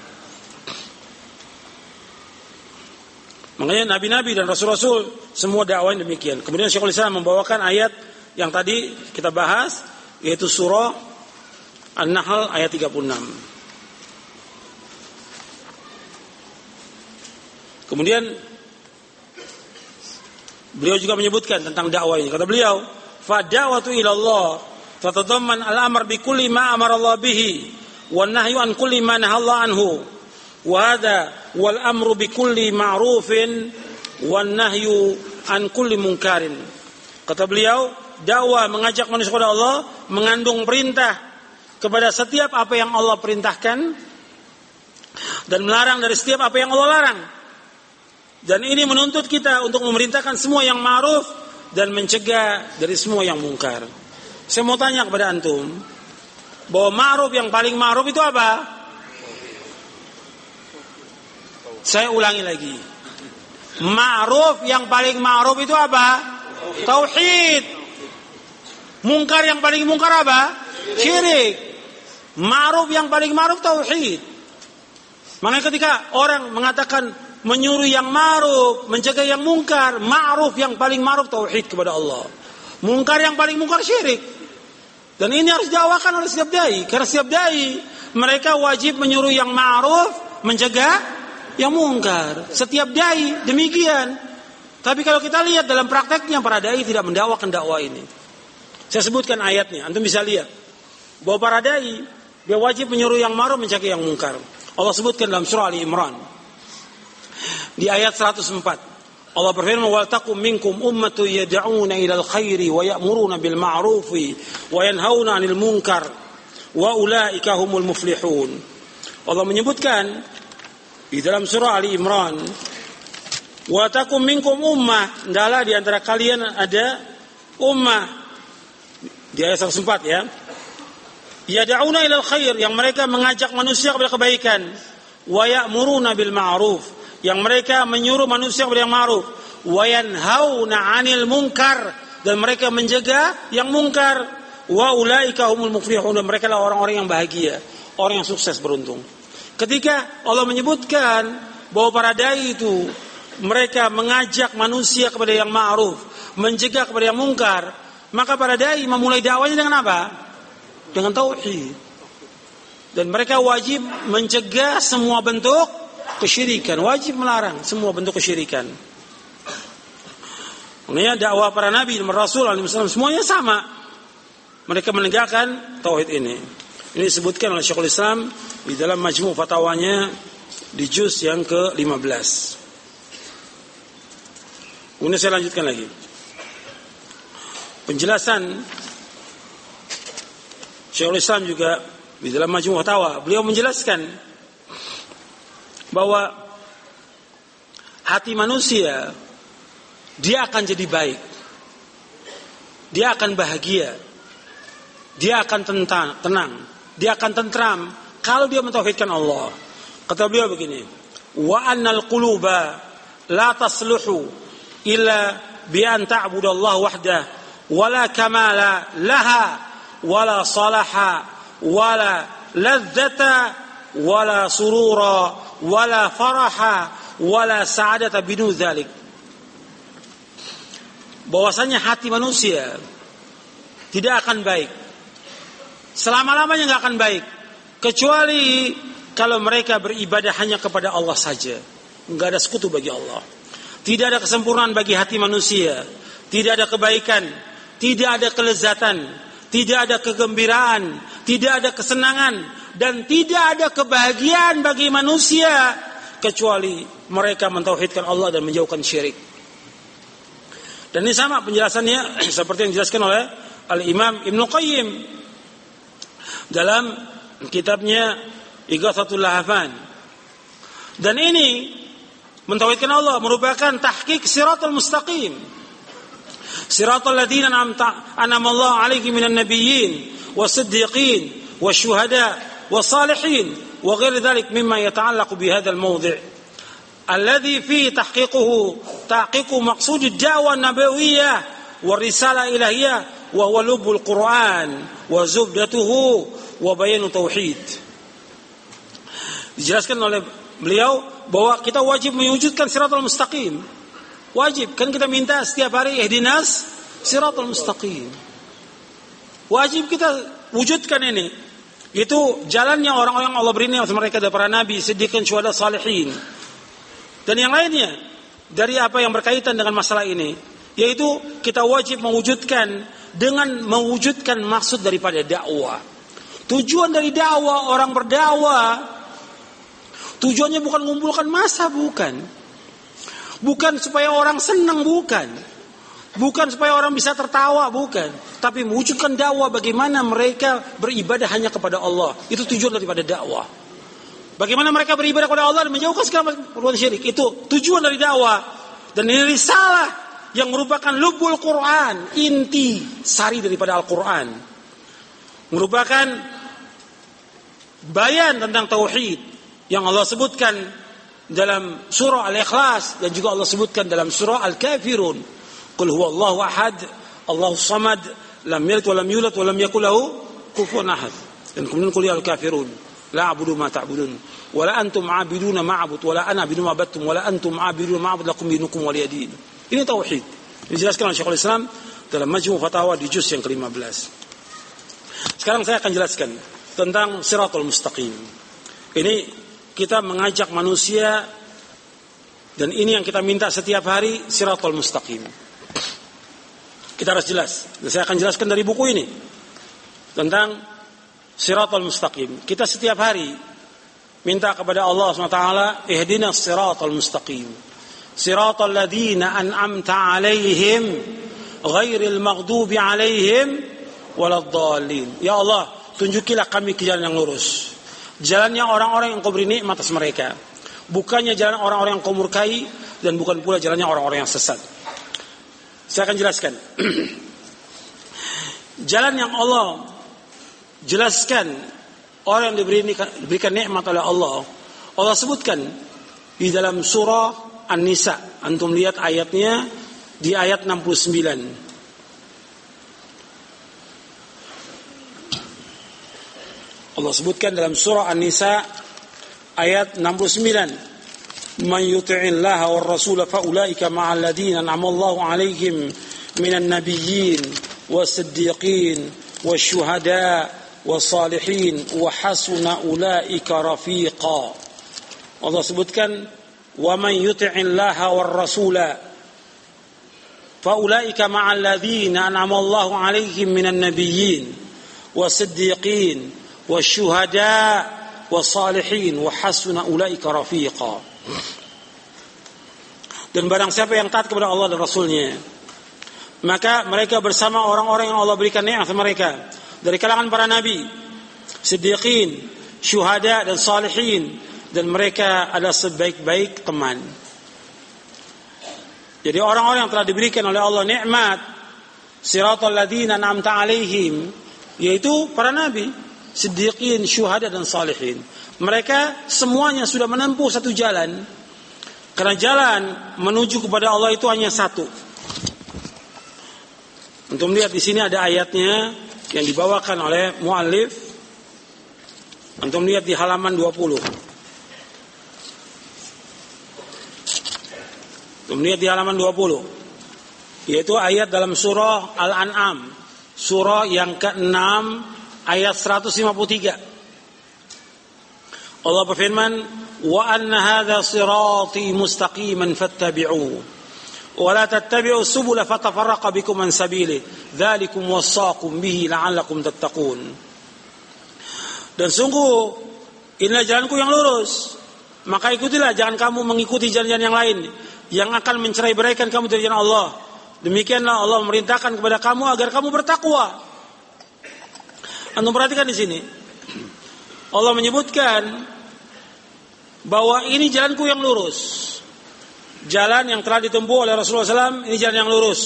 Makanya nabi-nabi dan rasul-rasul semua dakwah demikian. Kemudian Syekhul Islam membawakan ayat yang tadi kita bahas, yaitu surah An-Nahl ayat tiga puluh enam. Kemudian beliau juga menyebutkan tentang dakwah ini. Kata beliau, fa da'watu ila Allah tatadamman al-amr bi kulli ma amara Allah bihi wan nahyu an kulli ma naha Allah anhu. Wa hadha wal amru bi kulli ma'rufin wan nahyu an kulli munkarin. Kata beliau, dakwah mengajak manusia kepada Allah mengandung perintah kepada setiap apa yang Allah perintahkan dan melarang dari setiap apa yang Allah larang. Dan ini menuntut kita untuk memerintahkan semua yang ma'ruf dan mencegah dari semua yang mungkar. Saya mau tanya kepada antum, bahwa ma'ruf yang paling ma'ruf itu apa? Saya ulangi lagi. Ma'ruf yang paling ma'ruf itu apa? Tauhid. Mungkar yang paling mungkar apa? Syirik. Ma'ruf yang paling ma'ruf tauhid. Makanya ketika orang mengatakan menyuruh yang ma'ruf, mencegah yang mungkar, ma'ruf yang paling ma'ruf tauhid kepada Allah. Mungkar yang paling mungkar syirik. Dan ini harus diawakan oleh setiap dai, karena setiap dai mereka wajib menyuruh yang ma'ruf, mencegah yang mungkar. Setiap dai demikian. Tapi kalau kita lihat dalam prakteknya, para dai tidak mendakwakan dakwah ini. Saya sebutkan ayatnya, antum bisa lihat bahwa para dai dia wajib menyuruh yang ma'ruf, mencegah yang mungkar. Allah sebutkan dalam surah Ali Imran di ayat seratus empat. Allah berfirman, "Wal taqum minkum ummatun yad'una ilal khairi wa ya'muruna bil ma'rufi wa yanhauna 'anil munkar wa ulaika humul muflihun." Allah menyebutkan di dalam surah Ali Imran, "Wa taqum minkum ummah," hendaklah di antara kalian ada ummah. Di ayat seratus empat ya. "Yad'una ilal khair," yang mereka mengajak manusia kepada kebaikan, "wa ya'muruna bil ma'ruf," yang mereka menyuruh manusia kepada yang ma'ruf, wa yanhauna 'anil munkar, dan mereka mencegah yang mungkar, wa ulaika humul muflihun, dan mereka lah orang-orang yang bahagia, orang yang sukses beruntung. Ketika Allah menyebutkan bahwa para dai itu mereka mengajak manusia kepada yang ma'ruf, mencegah kepada yang mungkar, maka para dai memulai dakwanya dengan apa? Dengan tauhid. Dan mereka wajib mencegah semua bentuk kesyirikan, wajib melarang semua bentuk kesyirikan. Maknanya dakwah para nabi dan rasul alaihi wasallam semuanya sama. Mereka menegakkan tauhid ini. Ini disebutkan oleh Syekhul Islam di dalam majmu' fatwanya di juz yang ke lima belas. Kemudian saya lanjutkan lagi. Penjelasan Syekhul Islam juga di dalam majmu' fatwa, beliau menjelaskan bahwa hati manusia dia akan jadi baik, dia akan bahagia, dia akan tentang, tenang, dia akan tentram kalau dia mentauhidkan Allah. Kata beliau begini, wa annal quluba la tasluhu illa bi an ta'budallah wahdah wala kamala laha wala salaha wala ladzata wala surura wala faraha wala sa'adata binu dzalik. Bahwasanya hati manusia tidak akan baik, selama-lamanya enggak akan baik, kecuali kalau mereka beribadah hanya kepada Allah saja, enggak ada sekutu bagi Allah. Tidak ada kesempurnaan bagi hati manusia, tidak ada kebaikan, tidak ada kelezatan, tidak ada kegembiraan, tidak ada kesenangan, dan tidak ada kebahagiaan bagi manusia kecuali mereka mentauhidkan Allah dan menjauhkan syirik. Dan ini sama penjelasannya seperti yang dijelaskan oleh Al-Imam Ibnu Qayyim dalam kitabnya Ighathatul Lahafan. Dan ini mentauhidkan Allah merupakan tahqiq siratal mustaqim, siratal ladzina an'ama Allah 'alaihim minan nabiyyin wasiddiqin wasyuhada والصالحين وغير ذلك مما يتعلق بهذا الموضع الذي فيه تحقيقه تحقيق مقصود الدعوة النبوية والرسالة الإلهية وهو لب القرآن وزبدته وبيان توحيد. Dijelaskan oleh beliau bahwa kita wajib mewujudkan siratal mustaqim. Wajib, kan kita minta setiap hari ihdinas siratal mustaqim. Wajib kita wujudkan ini. Itu jalannya orang-orang Allah beri nikmat mereka dari para nabi, siddiqin, syuhada, salihin, dan yang lainnya dari apa yang berkaitan dengan masalah ini, yaitu kita wajib mewujudkan dengan mewujudkan maksud daripada dakwah. Tujuan dari dakwah, orang berdakwah tujuannya bukan mengumpulkan massa, bukan bukan supaya orang senang, bukan bukan supaya orang bisa tertawa, bukan. Tapi mewujudkan dakwah bagaimana mereka beribadah hanya kepada Allah. Itu tujuan daripada dakwah. Bagaimana mereka beribadah kepada Allah dan menjauhkan segala perbuatan syirik. Itu tujuan dari dakwah. Dan ini risalah yang merupakan lubul Quran, inti sari daripada Al-Quran. Merupakan bayan tentang tauhid yang Allah sebutkan dalam surah Al-Ikhlas dan juga Allah sebutkan dalam surah Al-Kafirun. Qul huwallahu ahad, Allahus samad, lam yalid wa lam yulad wa lam yakul lahu kufuwan ahad. Dan kemudian qul ya al-kafirun, la a'budu ma ta'budun, wa la antum 'abiduna ma a'budu, wa la ana 'abidu ma 'abadtum, wa la antum 'abiduna ma a'budu, lakum dinukum wa liya din. Ini tauhid. Dijelaskan oleh Syekhul Islam dalam Majmu' Fatawa di juz yang ke lima belas. Sekarang saya akan jelaskan tentang Shirathul Mustaqim. Ini kita mengajak manusia, dan ini yang kita minta setiap hari, Shirathul Mustaqim. Kita harus jelas. Dan saya akan jelaskan dari buku ini tentang Shirathul Mustaqim. Kita setiap hari minta kepada Allah subhanahu wa taala, ihdinas Shirathul Mustaqim, Shirathal ladzina an'amta 'alaihim ghairil maghdubi 'alaihim waladdallin. Ya Allah, tunjukilah kami ke jalan yang lurus, jalannya orang-orang yang Kau beri nikmat atas mereka, bukannya jalan orang-orang yang Kau murkai, dan bukan pula jalannya orang-orang yang sesat. Saya akan jelaskan. Jalan yang Allah jelaskan, orang yang diberi, diberikan nikmat oleh Allah, Allah sebutkan di dalam surah An-Nisa. Antum lihat ayatnya di ayat enam puluh sembilan. Allah sebutkan dalam surah An-Nisa ayat enam puluh sembilan. Man yuti'illaha war rasul fa ulaika ma'al ladina an'amallahu 'alaihim minan nabiyyin wasiddiqin wasyuhada wasalihin wa hasuna ulaika rafiqa. Allah sebutkan wa man yuti'illaha war rasul fa ulaika ma'al ladina an'amallahu 'alaihim minan nabiyyin wasiddiqin wasyuhada wasalihin wa hasuna ulaika rafiqa. Dan barang siapa yang taat kepada Allah dan Rasulnya, maka mereka bersama orang-orang yang Allah berikan nikmat mereka dari kalangan para nabi, siddiqin, syuhada, dan salihin, dan mereka adalah sebaik-baik teman. Jadi orang-orang yang telah diberikan oleh Allah nikmat, siratal ladzina an'amta 'alaihim, yaitu para nabi, siddiqin, syuhada, dan salihin. Mereka semuanya sudah menempuh satu jalan, karena jalan menuju kepada Allah itu hanya satu. Untuk melihat di sini ada ayatnya yang dibawakan oleh muallif. Untuk melihat di halaman dua puluh. Untuk melihat di halaman dua puluh, yaitu ayat dalam surah Al-An'am, surah yang keenam ayat seratus lima puluh tiga. Allah berfirman, wa anna hadza sirati mustaqiman fattabi'uhu wa la tattabi'u subula fatafarraqa bikum an sabili dzalikum wasaqum bihi la'allakum tattaqun. Dan sungguh inilah jalanku yang lurus, maka ikutilah, jangan kamu mengikuti jalan-jalan yang lain yang akan mencerai-beraikan kamu dari jalan Allah. Demikianlah Allah memerintahkan kepada kamu agar kamu bertakwa. Antum perhatikan di sini, Allah menyebutkan bahwa ini jalanku yang lurus. Jalan yang telah ditempuh oleh Rasulullah shallallahu alaihi wasallam, ini jalan yang lurus.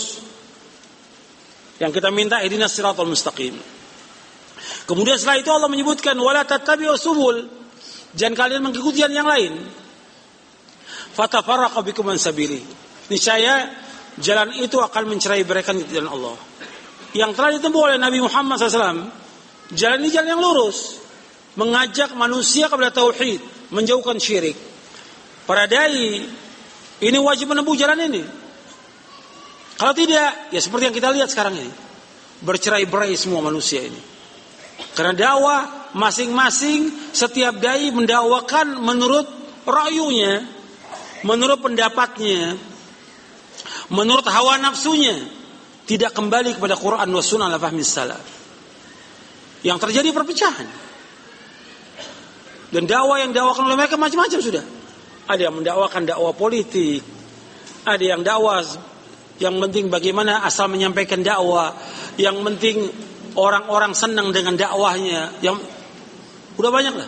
Yang kita minta, ihdinas siratal mustaqim. Kemudian setelah itu Allah menyebutkan, wala tattabi'us subul, jangan kalian mengikuti jalan yang lain. Fatafarraqu bikum an sabili, niscaya jalan itu akan mencerai-beraikan jalan Allah. Yang telah ditempuh oleh Nabi Muhammad shallallahu alaihi wasallam, jalan ini jalan yang lurus, mengajak manusia kepada tauhid, menjauhkan syirik. Para dai ini wajib menempuh jalan ini. Kalau tidak, ya seperti yang kita lihat sekarang ini, bercerai-berai semua manusia ini. Karena dakwah masing-masing, setiap dai mendakwakan menurut ra'yunya, menurut pendapatnya, menurut hawa nafsunya, tidak kembali kepada Quran wa sunnah ala fahmi salaf. Yang terjadi perpecahan. Dan dakwah yang dakwakan oleh mereka macam-macam sudah. Ada yang mendakwakan dakwah politik, ada yang dakwah yang penting bagaimana asal menyampaikan dakwah, yang penting orang-orang senang dengan dakwahnya, yang udah banyak lah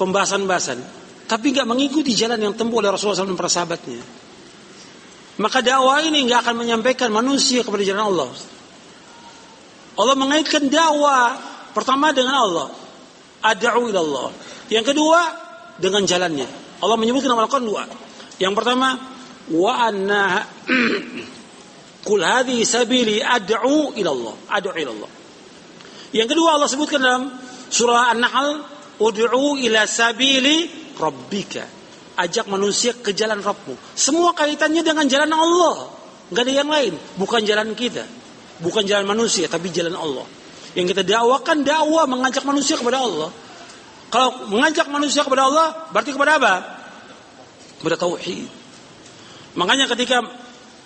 pembahasan-pembahasan, tapi nggak mengikuti jalan yang tempuh oleh Rasulullah shallallahu alaihi wasallam dan para sahabatnya. Maka dakwah ini nggak akan menyampaikan manusia kepada jalan Allah. Allah mengaitkan dakwah pertama dengan Allah, ad'u ila Allah. Yang kedua dengan jalannya. Allah menyebutkan Al-Qur'an dua. Yang pertama, wa anna qul hadhihi sabili ad'u ila Allah, ad'u ila Allah. Yang kedua Allah sebutkan dalam surah An-Nahl, ud'u ila sabili rabbika. Ajak manusia ke jalan Rabbmu. Semua kaitannya dengan jalan Allah, enggak ada yang lain, bukan jalan kita, bukan jalan manusia, tapi jalan Allah. Yang kita dakwakan dakwah mengajak manusia kepada Allah. Kalau mengajak manusia kepada Allah, berarti kepada apa? Kepada tauhid. Makanya ketika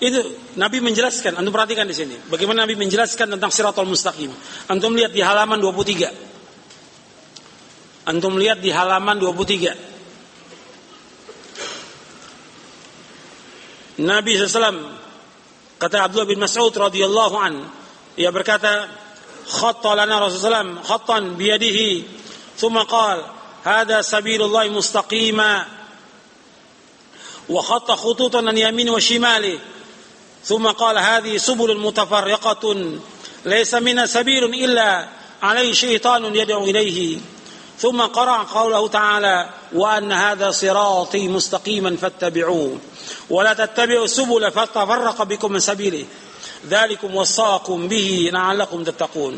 itu Nabi menjelaskan, antum perhatikan di sini, bagaimana Nabi menjelaskan tentang Shiratal Mustaqim. Antum lihat di halaman dua puluh tiga. Antum lihat di halaman dua puluh tiga. Nabi shallallahu alaihi wasallam kata Abdullah bin Mas'ud radhiyallahu an, ia berkata, "Khatta lana Rasulullah shallallahu alaihi wasallam khattan biyadihi, thumma qala, hada sabilullah mustaqima." وخط خطوطا عن يمين وشماله ثم قال هذه سبل متفرقة ليس منها سبيل إلا عليه شيطان يدعو إليه ثم قرأ قوله تعالى وأن هذا صراطي مستقيما فاتبعوه ولا تتبعوا السبل فتفرق بكم من سبيله ذلكم وصاكم به لعلكم تتقون.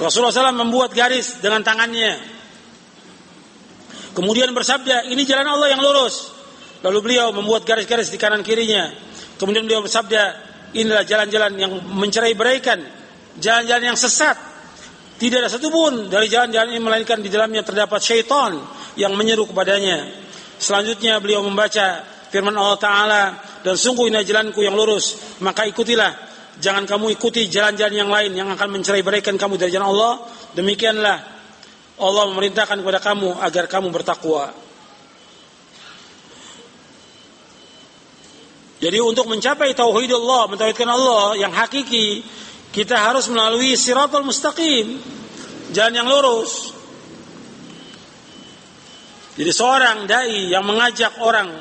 Rasulullah shallallahu alaihi wasallam membuat garis dengan tangannya, kemudian bersabda, ini jalan Allah yang lurus. Lalu beliau membuat garis-garis di kanan kirinya. Kemudian beliau bersabda, inilah jalan-jalan yang mencerai-beraikan, jalan-jalan yang sesat. Tidak ada satupun dari jalan-jalan ini melainkan di dalamnya terdapat syaitan yang menyeru kepadanya. Selanjutnya beliau membaca firman Allah Ta'ala, dan sungguh ini jalanku yang lurus, maka ikutilah. Jangan kamu ikuti jalan-jalan yang lain yang akan mencerai-beraikan kamu dari jalan Allah. Demikianlah Allah memerintahkan kepada kamu agar kamu bertakwa. Jadi untuk mencapai tauhid Allah, mentauhidkan Allah yang hakiki, kita harus melalui Shiratal Mustaqim, jalan yang lurus. Jadi seorang dai yang mengajak orang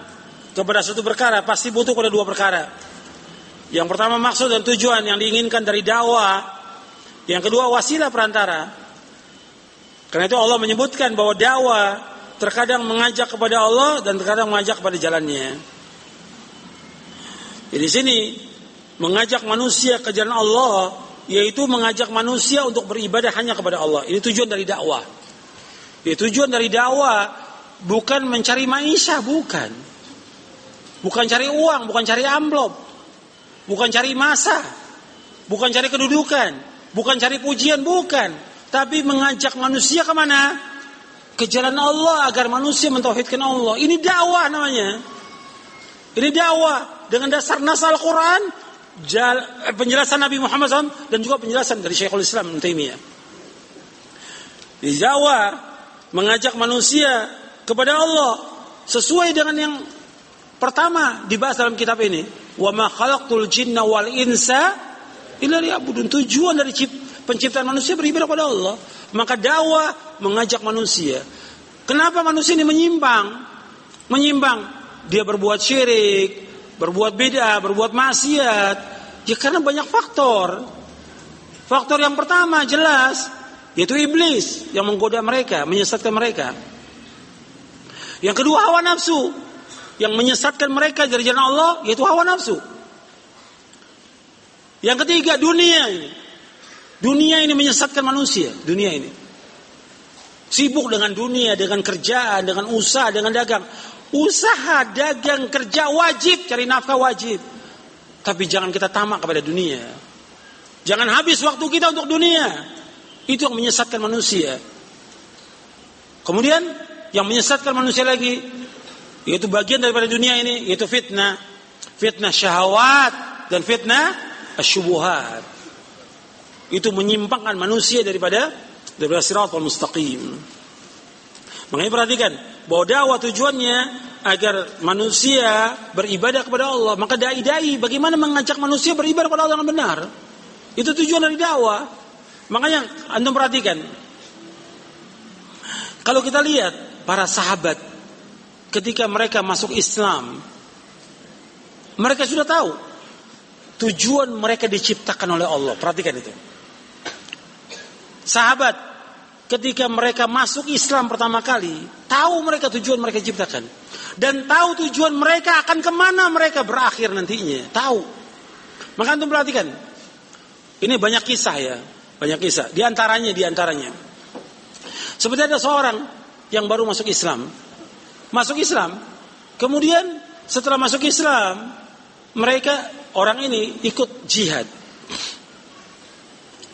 kepada satu perkara pasti butuh kepada dua perkara. Yang pertama maksud dan tujuan yang diinginkan dari dakwah, yang kedua wasilah perantara. Karena itu Allah menyebutkan bahwa dakwah terkadang mengajak kepada Allah dan terkadang mengajak kepada jalannya. Jadi sini mengajak manusia ke jalan Allah, yaitu mengajak manusia untuk beribadah hanya kepada Allah. Ini tujuan dari dakwah. Ini tujuan dari dakwah bukan mencari maisha, bukan. Bukan cari uang, bukan cari amplop, bukan cari masa, bukan cari kedudukan, bukan cari pujian, bukan. Tapi mengajak manusia kemana? Ke jalan Allah agar manusia mentauhidkan Allah. Ini dakwah namanya. Ini dakwah. Dengan dasar nas Al-Quran, penjelasan Nabi Muhammad shallallahu alaihi wasallam, dan juga penjelasan dari Syekhul Islam Ibnu Taimiyah. Di Jawa mengajak manusia kepada Allah sesuai dengan yang pertama dibahas dalam kitab ini, wa ma khalaqtul jinna wal insa illa liya'budun. Tujuan dari penciptaan manusia beribadah kepada Allah. Maka dakwah mengajak manusia. Kenapa manusia ini menyimpang? Menyimpang, dia berbuat syirik, berbuat beda, berbuat maksiat. Ya karena banyak faktor. Faktor yang pertama jelas, yaitu iblis yang menggoda mereka, menyesatkan mereka. Yang kedua hawa nafsu, yang menyesatkan mereka dari jalan Allah, yaitu hawa nafsu. Yang ketiga dunia ini. Dunia ini menyesatkan manusia, dunia ini. Sibuk dengan dunia, dengan kerjaan, dengan usaha, dengan dagang. Usaha, dagang, kerja wajib, cari nafkah wajib. Tapi jangan kita tamak kepada dunia. Jangan habis waktu kita untuk dunia. Itu yang menyesatkan manusia. Kemudian yang menyesatkan manusia lagi, yaitu bagian daripada dunia ini, yaitu fitnah. Fitnah syahwat dan fitnah asyubuhat. Itu menyimpangkan manusia daripada daripada Shiratal Mustaqim. Makanya perhatikan bahwa dakwah tujuannya agar manusia beribadah kepada Allah. Maka dai-dai bagaimana mengajak manusia beribadah kepada Allah dengan benar. Itu tujuan dari dakwah. Makanya antum perhatikan, kalau kita lihat para sahabat ketika mereka masuk Islam, mereka sudah tahu tujuan mereka diciptakan oleh Allah. Perhatikan itu. Sahabat ketika mereka masuk Islam pertama kali, tahu mereka tujuan mereka ciptakan. Dan tahu tujuan mereka akan kemana mereka berakhir nantinya. Tahu. Maka antum perhatikan. Ini banyak kisah ya. Banyak kisah. Di antaranya, di antaranya. Seperti ada seorang yang baru masuk Islam. Masuk Islam. Kemudian setelah masuk Islam, mereka, orang ini ikut jihad.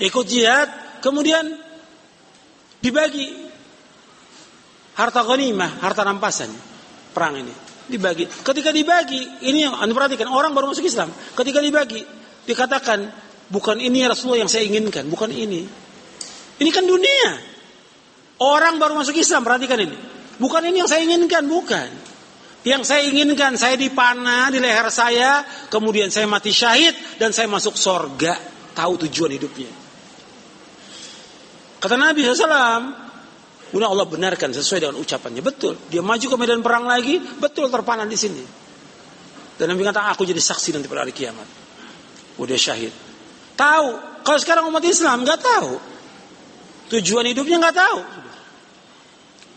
Ikut jihad. kemudian dibagi harta ghanimah, harta rampasan perang ini. Dibagi. Ketika dibagi, ini yang Anda perhatikan, orang baru masuk Islam. Ketika dibagi, dikatakan, bukan ini Rasulullah yang saya inginkan, bukan ini. Ini kan dunia. Orang baru masuk Islam, perhatikan ini. Bukan ini yang saya inginkan, bukan. Yang saya inginkan, saya dipanah di leher saya, kemudian saya mati syahid, dan saya masuk sorga. Tahu tujuan hidupnya. Kata Nabi shallallahu alaihi wasallam, kemudian Allah benarkan sesuai dengan ucapannya. Betul, dia maju ke medan perang lagi, betul terpanah di sini. Dan Nabi kata, aku jadi saksi nanti pada hari kiamat. Oh, dia syahid. Tahu. Kalau sekarang umat Islam nggak tahu, tujuan hidupnya nggak tahu.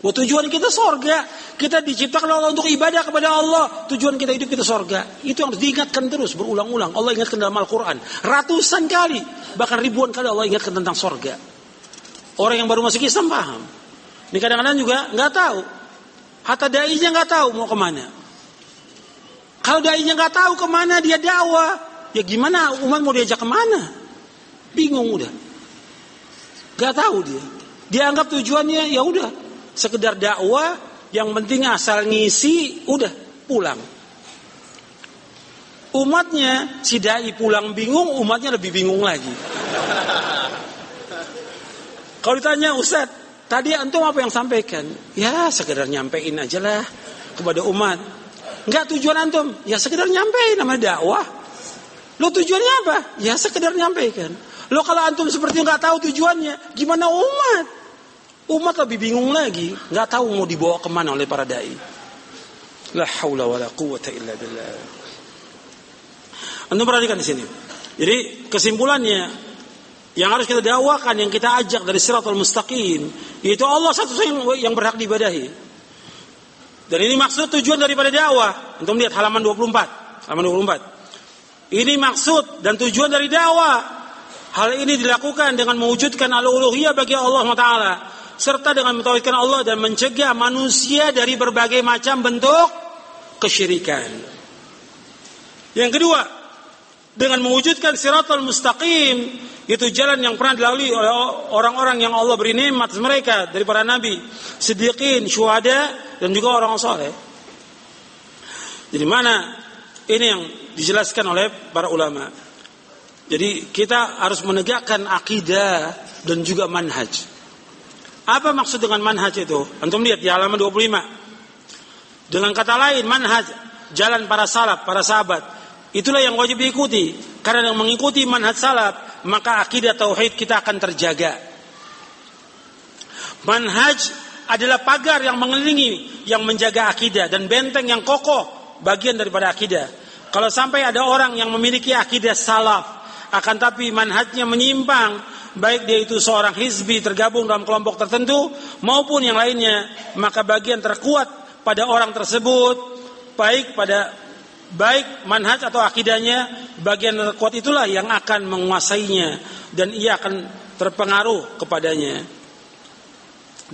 Oh, tujuan kita sorga, kita diciptakan Allah untuk ibadah kepada Allah. Tujuan kita hidup kita sorga. Itu yang harus diingatkan terus berulang-ulang. Allah ingatkan dalam Al-Quran ratusan kali, bahkan ribuan kali Allah ingatkan tentang sorga. Orang yang baru masuk Islam paham. Ini kadang-kadang juga nggak tahu, hatta dai-nya nggak tahu mau kemana. Kalau dai-nya nggak tahu kemana dia dakwah, ya gimana umat mau diajak kemana? Bingung udah, nggak tahu dia. Dia anggap tujuannya ya udah sekedar dakwah, yang penting asal ngisi, udah pulang. Umatnya si dai pulang bingung, umatnya lebih bingung lagi. Kalau ditanya Ustadz, tadi antum apa yang sampaikan? Ya sekedar nyampein aja lah kepada umat. Enggak tujuan antum? Ya sekedar nyampein, namanya dakwah. Lo tujuannya apa? Ya sekedar nyampein. Lo kalau antum seperti nggak tahu tujuannya, gimana umat? Umat lebih bingung lagi, nggak tahu mau dibawa kemana oleh para dai. La haula wala quwwata illa billah. Antum perhatikan di sini. Jadi kesimpulannya, yang harus kita dakwakan, yang kita ajak dari siratul mustaqim, yaitu Allah satu-satunya yang berhak diibadahi. Dan ini maksud tujuan daripada dakwah. Antum lihat halaman dua puluh empat, halaman dua puluh empat. Ini maksud dan tujuan dari dakwah. Hal ini dilakukan dengan mewujudkan al-uluhiyah bagi Allah Subhanahu wa taala serta dengan mentauhidkan Allah dan mencegah manusia dari berbagai macam bentuk kesyirikan. Yang kedua, dengan mewujudkan siratul mustaqim, itu jalan yang pernah dilalui oleh orang-orang yang Allah beri nikmat mereka dari para nabi, siddiqin, syuhada, dan juga orang soleh. Jadi mana ini yang dijelaskan oleh para ulama. Jadi kita harus menegakkan akidah dan juga manhaj. Apa maksud dengan manhaj itu? Antum lihat di halaman dua puluh lima. Dengan kata lain, manhaj, jalan para salaf, para sahabat, itulah yang wajib diikuti. Karena yang mengikuti manhaj salaf, maka akidah tauhid kita akan terjaga. Manhaj adalah pagar yang mengelilingi, yang menjaga akidah, dan benteng yang kokoh, bagian daripada akidah. Kalau sampai ada orang yang memiliki akidah salaf, akan tapi manhajnya menyimpang, baik dia itu seorang hizbi tergabung dalam kelompok tertentu maupun yang lainnya, maka bagian terkuat pada orang tersebut, baik pada baik manhaj atau akidahnya, bagian terkuat itulah yang akan menguasainya dan ia akan terpengaruh kepadanya.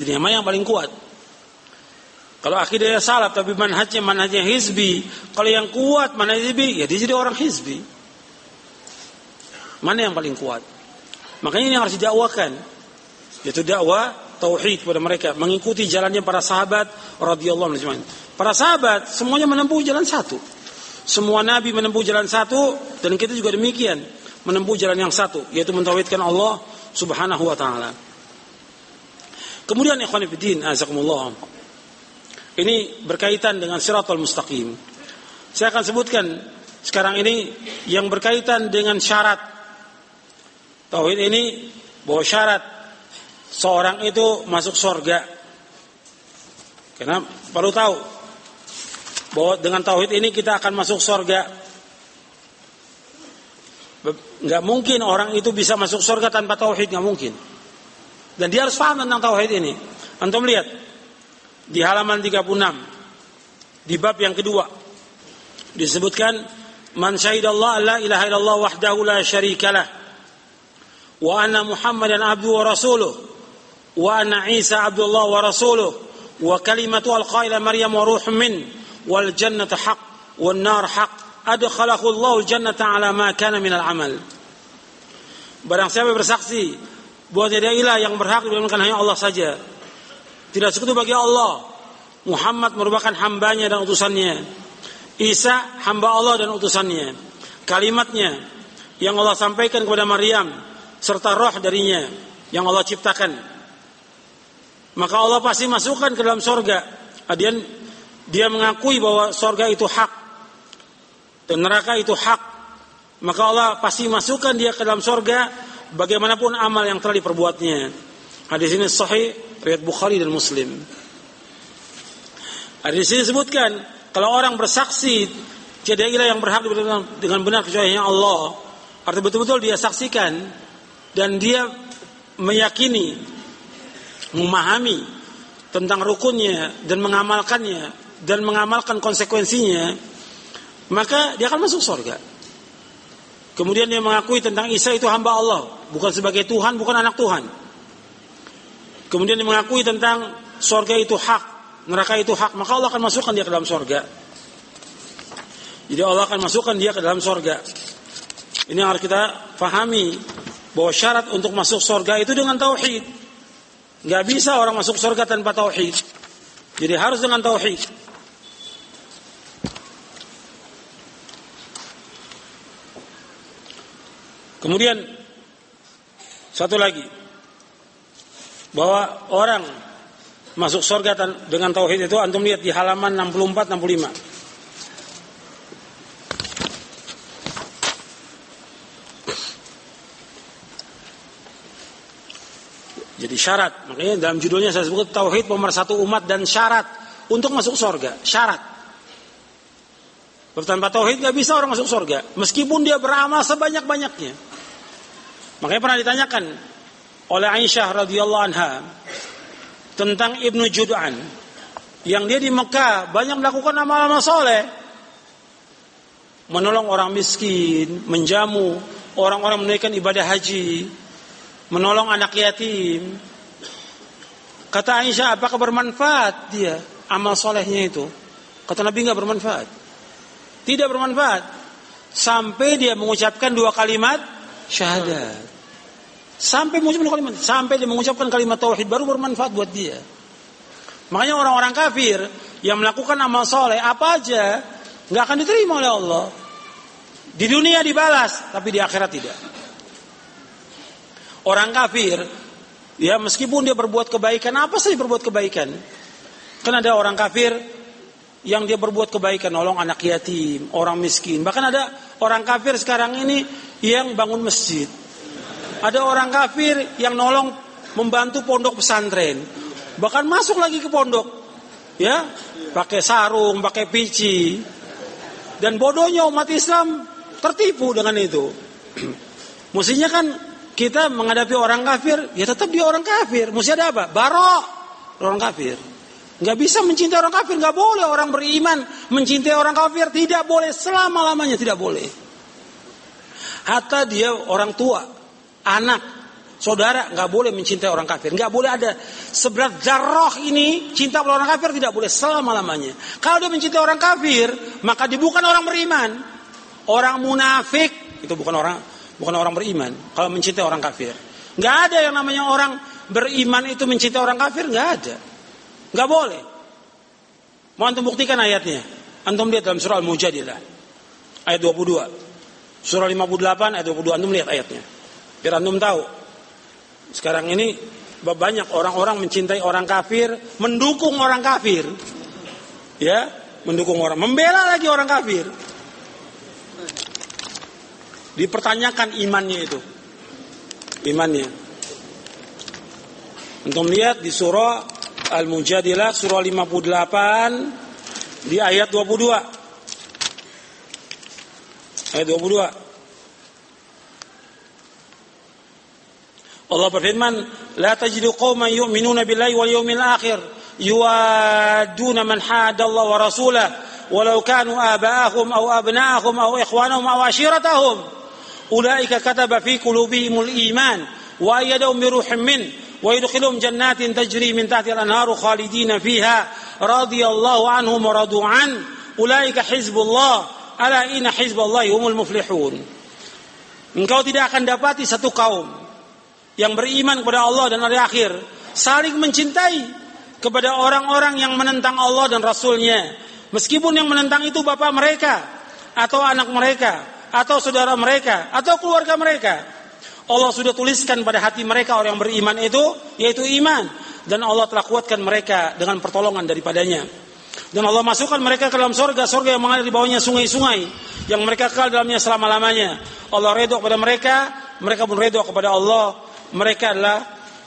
Jadi namanya yang paling kuat. Kalau akidahnya salaf tapi manhajnya manhajnya hizbi, kalau yang kuat manhaj hizbi, ya dia jadi orang hizbi. Mana yang paling kuat? Makanya ini yang harus didakwakan, yaitu dakwah tauhid kepada mereka, mengikuti jalannya para sahabat radhiyallahu anhum. Para sahabat semuanya menempuh jalan satu. Semua nabi menempuh jalan satu, dan kita juga demikian menempuh jalan yang satu, yaitu mentauhidkan Allah Subhanahu wa taala. Kemudian ikhwan fillah, azakumullah. Ini berkaitan dengan siratal mustaqim. Saya akan sebutkan sekarang ini yang berkaitan dengan syarat tauhid ini, bahwa syarat seorang itu masuk surga. Karena perlu tahu bahwa dengan tauhid ini kita akan masuk surga. Nggak mungkin orang itu bisa masuk surga tanpa tauhid, nggak mungkin. Dan dia harus paham tentang tauhid ini. Antum lihat di halaman tiga puluh enam di bab yang kedua disebutkan, man syahidallah la ilaha illallah wahdahu la syarikalah wa anna muhammadan abduhu wa rasuluh wa anna isa abdullah wa rasuluh wa kalimatu alqaila maryam wa ruhum min wal jannatu haq wal nar haq adkhalahu Allahu jannata ala ma kana minal amal. Barang siapa bersaksi bahwa tidak ilah yang berhak dibenarkan hanya Allah saja, tidak sekutu bagi Allah. Muhammad merupakan hambanya dan utusannya. Isa hamba Allah dan utusannya. Kalimatnya yang Allah sampaikan kepada Maryam serta roh darinya yang Allah ciptakan. Maka Allah pasti masukkan ke dalam sorga. Dia, dia mengakui bahwa sorga itu hak dan neraka itu hak. Maka Allah pasti masukkan dia ke dalam sorga bagaimanapun amal yang telah diperbuatnya. Hadis ini sahih riwayat Bukhari dan Muslim. Hadis ini disebutkan kalau orang bersaksi tidak ada yang berhak dengan benar kecuali hanya Allah. Artinya betul-betul dia saksikan dan dia meyakini, memahami tentang rukunnya dan mengamalkannya dan mengamalkan konsekuensinya, maka dia akan masuk surga. Kemudian dia mengakui tentang Isa itu hamba Allah, bukan sebagai Tuhan, bukan anak Tuhan. Kemudian dia mengakui tentang surga itu hak, neraka itu hak, maka Allah akan masukkan dia ke dalam surga. Jadi Allah akan masukkan dia ke dalam surga. Ini yang harus kita fahami, bahwa syarat untuk masuk surga itu dengan tauhid. Gak bisa orang masuk surga tanpa tauhid. Jadi harus dengan tauhid. Kemudian satu lagi, bahwa orang masuk surga dengan tauhid itu antum lihat di halaman enam puluh empat enam puluh lima. Jadi syarat, makanya dalam judulnya saya sebut tauhid pemersatu umat dan syarat untuk masuk surga. Syarat. Tanpa tauhid nggak bisa orang masuk surga, meskipun dia beramal sebanyak banyaknya. Makanya pernah ditanyakan oleh Aisyah radhiyallahu anha tentang Ibnu Jud'an yang dia di Mekah banyak melakukan amal-amal soleh, menolong orang miskin, menjamu orang-orang, menunaikan ibadah haji, menolong anak yatim. Kata Aisyah, apakah bermanfaat dia amal solehnya itu? Kata Nabi, enggak bermanfaat. Tidak bermanfaat sampai dia mengucapkan dua kalimat syahadat. Sampai mengucapkan dua kalimat, sampai dia mengucapkan kalimat tauhid, baru bermanfaat buat dia. Makanya orang-orang kafir yang melakukan amal soleh apa aja enggak akan diterima oleh Allah. Di dunia dibalas, tapi di akhirat tidak. Orang kafir, ya meskipun dia berbuat kebaikan, apa sih berbuat kebaikan? Kan ada orang kafir yang dia berbuat kebaikan, nolong anak yatim, orang miskin. Bahkan ada orang kafir sekarang ini yang bangun masjid. Ada orang kafir yang nolong membantu pondok pesantren. Bahkan masuk lagi ke pondok, ya, pakai sarung, pakai pici. Dan bodohnya umat Islam tertipu dengan itu. Mestinya kan kita menghadapi orang kafir, ya tetap dia orang kafir. Mesti ada apa? Barok orang kafir. Gak bisa mencintai orang kafir, gak boleh orang beriman mencintai orang kafir, tidak boleh, selama-lamanya tidak boleh. Hatta dia orang tua, anak, saudara, gak boleh mencintai orang kafir. Gak boleh ada seberat zarah ini cinta pada orang kafir, tidak boleh selama-lamanya. Kalau dia mencintai orang kafir, maka dia bukan orang beriman. Orang munafik itu bukan orang Bukan orang beriman kalau mencintai orang kafir. Nggak ada yang namanya orang beriman itu mencintai orang kafir, nggak ada, nggak boleh. Mau antum buktikan ayatnya? Antum lihat dalam surah Al-Mujadilah ayat dua puluh dua, surah lima puluh delapan ayat dua puluh dua. Antum lihat ayatnya biar antum tahu. Sekarang ini banyak orang-orang mencintai orang kafir, mendukung orang kafir, ya, mendukung orang, membela lagi orang kafir. Dipertanyakan imannya itu, imannya. Untuk lihat di surah Al-Mujadilah surah lima puluh delapan di ayat dua puluh dua. Ayat dua puluh dua. Allah berfirman, "La tajidu qauman yu'minuna billahi wal yawmil akhir yuwadduna man hadallaha wa rasulahu walau kanu aba'ahum aw abna'ahum aw ikhwanahum aw ashiratahum." Ulaika kataba fi qulubihimul iman wa ayyadahum bi ruhin min wa yadkhiluhum jannatin tajri min tahtiha al-anharu khalidina fiha radhiyallahu anhum wa radu an ulaika hizbullah ala inna hizballahi humul muflihun. Engkau tidak akan dapati satu kaum yang beriman kepada Allah dan hari akhir, saling mencintai kepada orang-orang yang menentang Allah dan Rasulnya, meskipun yang menentang itu bapak mereka, atau anak mereka, atau saudara mereka, atau keluarga mereka. Allah sudah tuliskan pada hati mereka orang yang beriman itu, yaitu iman, dan Allah telah kuatkan mereka dengan pertolongan daripadanya. Dan Allah masukkan mereka ke dalam surga, surga yang mengalir di bawahnya sungai-sungai yang mereka kekal dalamnya selama-lamanya. Allah redha kepada mereka, mereka pun redha kepada Allah. Mereka adalah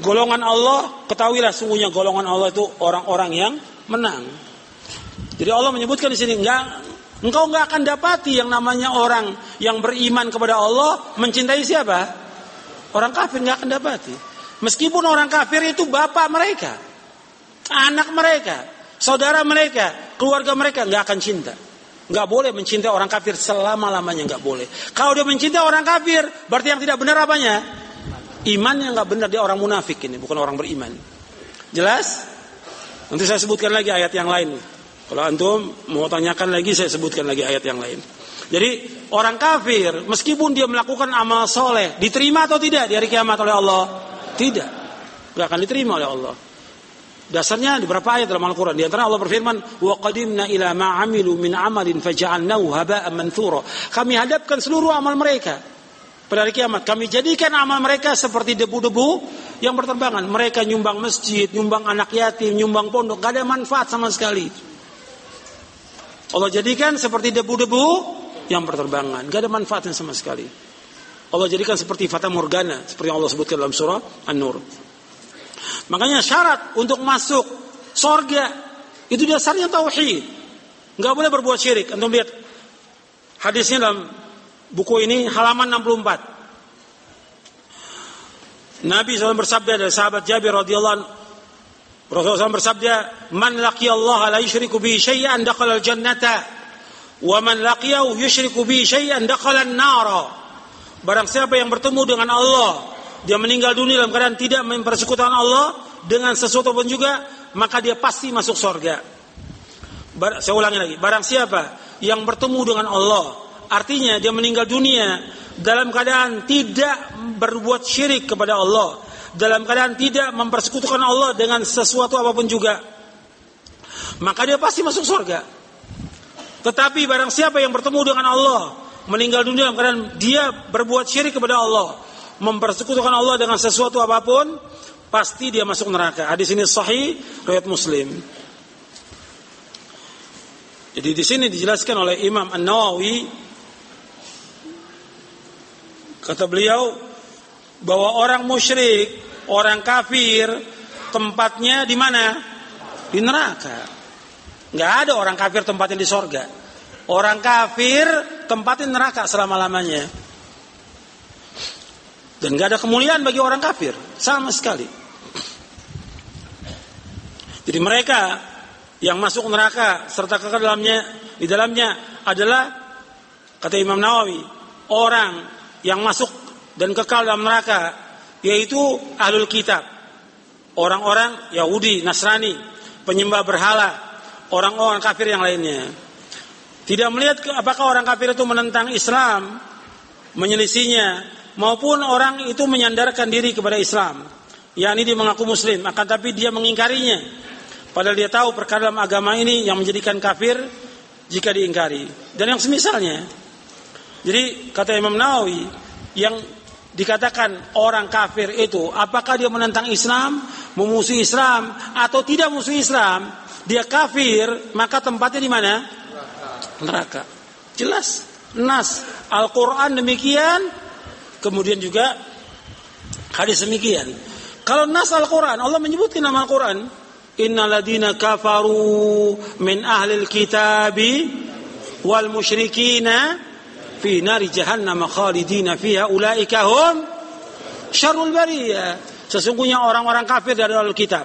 golongan Allah. Ketahuilah sungguhnya golongan Allah itu orang-orang yang menang. Jadi Allah menyebutkan di sini, enggak, engkau enggak akan dapati yang namanya orang yang beriman kepada Allah mencintai siapa? Orang kafir enggak akan dapati. Meskipun orang kafir itu bapak mereka, anak mereka, saudara mereka, keluarga mereka, enggak akan cinta. Enggak boleh mencintai orang kafir selama-lamanya, enggak boleh. Kalau dia mencintai orang kafir, berarti yang tidak benar apanya? Imannya enggak benar, dia orang munafik ini, bukan orang beriman. Jelas? Nanti saya sebutkan lagi ayat yang lain. Kalau antum mau tanyakan lagi, saya sebutkan lagi ayat yang lain. Jadi orang kafir, meskipun dia melakukan amal soleh, diterima atau tidak di hari kiamat oleh Allah? Tidak. Enggak akan diterima oleh Allah. Dasarnya di beberapa ayat dalam Al-Qur'an. Di antara Allah berfirman, "Wa qadimna ila ma 'amilu min 'amalin faj'alnahu haba'an manthura." Kami hadapkan seluruh amal mereka pada hari kiamat. Kami jadikan amal mereka seperti debu-debu yang berterbangan. Mereka nyumbang masjid, nyumbang anak yatim, nyumbang pondok, enggak ada manfaat sama sekali. Allah jadikan seperti debu-debu yang berterbangan, enggak ada manfaatnya sama sekali. Allah jadikan seperti fata morgana, seperti yang Allah sebutkan dalam surah An-Nur. Makanya syarat untuk masuk sorga itu dasarnya tauhid, nggak boleh berbuat syirik. Antum lihat hadisnya dalam buku ini halaman enam puluh empat. Nabi shallallahu alaihi wasallam bersabda dari sahabat Jabir radhiyallahu anhu, Rasulullah shallallahu alaihi wasallam bersabda, "Man laqiyallaha la yushriku bihi syai'an dakhala al-jannata, wa man laqiyahu yushriku bihi syai'an dakhala an-nara." Barang siapa yang bertemu dengan Allah, dia meninggal dunia dalam keadaan tidak mempersekutukan Allah dengan sesuatu pun juga, maka dia pasti masuk surga. Bar- saya ulangi lagi. Barang siapa yang bertemu dengan Allah, artinya dia meninggal dunia dalam keadaan tidak berbuat syirik kepada Allah, dalam keadaan tidak mempersekutukan Allah dengan sesuatu apapun juga, maka dia pasti masuk surga. Tetapi barang siapa yang bertemu dengan Allah, meninggal dunia dalam keadaan dia berbuat syirik kepada Allah, mempersekutukan Allah dengan sesuatu apapun, pasti dia masuk neraka. Hadis ini sahih riwayat Muslim. Jadi di sini dijelaskan oleh Imam An-Nawawi, kata beliau, bahwa orang musyrik, orang kafir, tempatnya di mana? Di neraka. Enggak ada orang kafir tempatnya di sorga. Orang kafir tempatnya neraka selama-lamanya. Dan gak ada kemuliaan bagi orang kafir sama sekali. Jadi mereka yang masuk neraka serta kekal dalamnya, di dalamnya adalah, kata Imam Nawawi, orang yang masuk dan kekal dalam neraka, yaitu ahlul kitab, orang-orang Yahudi, Nasrani, penyembah berhala, orang-orang kafir yang lainnya. Tidak melihat apakah orang kafir itu menentang Islam, menyelisihinya, maupun orang itu menyandarkan diri kepada Islam, yakni dia mengaku muslim akan tapi dia mengingkarinya, padahal dia tahu perkara dalam agama ini yang menjadikan kafir jika diingkari, dan yang semisalnya. Jadi kata Imam Nawawi, yang dikatakan orang kafir itu apakah dia menentang Islam, memusuhi Islam, atau tidak musuhi Islam, dia kafir, maka tempatnya di mana? Neraka. Jelas nas Al-Quran demikian, kemudian juga hadis demikian. Kalau nas Al-Quran, Allah menyebutkan nama Al-Quran, "Innaladina kafaru min ahlil kitabi wal musyrikina fi nari jahannam khalidina fiha ulaika hum syarrul bariyah." Sesungguhnya orang-orang kafir dari ahlul kitab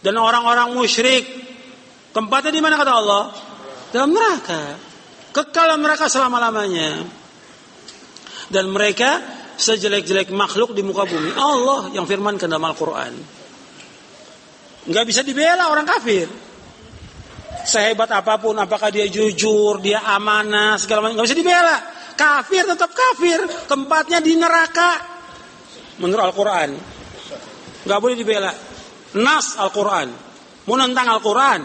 dan orang-orang musyrik tempatnya di mana kata Allah? Dalam neraka. Kekal dalam neraka selama-lamanya. Dan mereka sejelek-jelek makhluk di muka bumi, Allah yang firmankan dalam Al-Quran. Gak bisa dibela orang kafir, sehebat apapun, apakah dia jujur, dia amanah, segala macam, gak bisa dibela. Kafir tetap kafir, tempatnya di neraka. menurut Al-Quran. Gak boleh dibela. Nas Al-Quran. Mau nentang Al-Quran.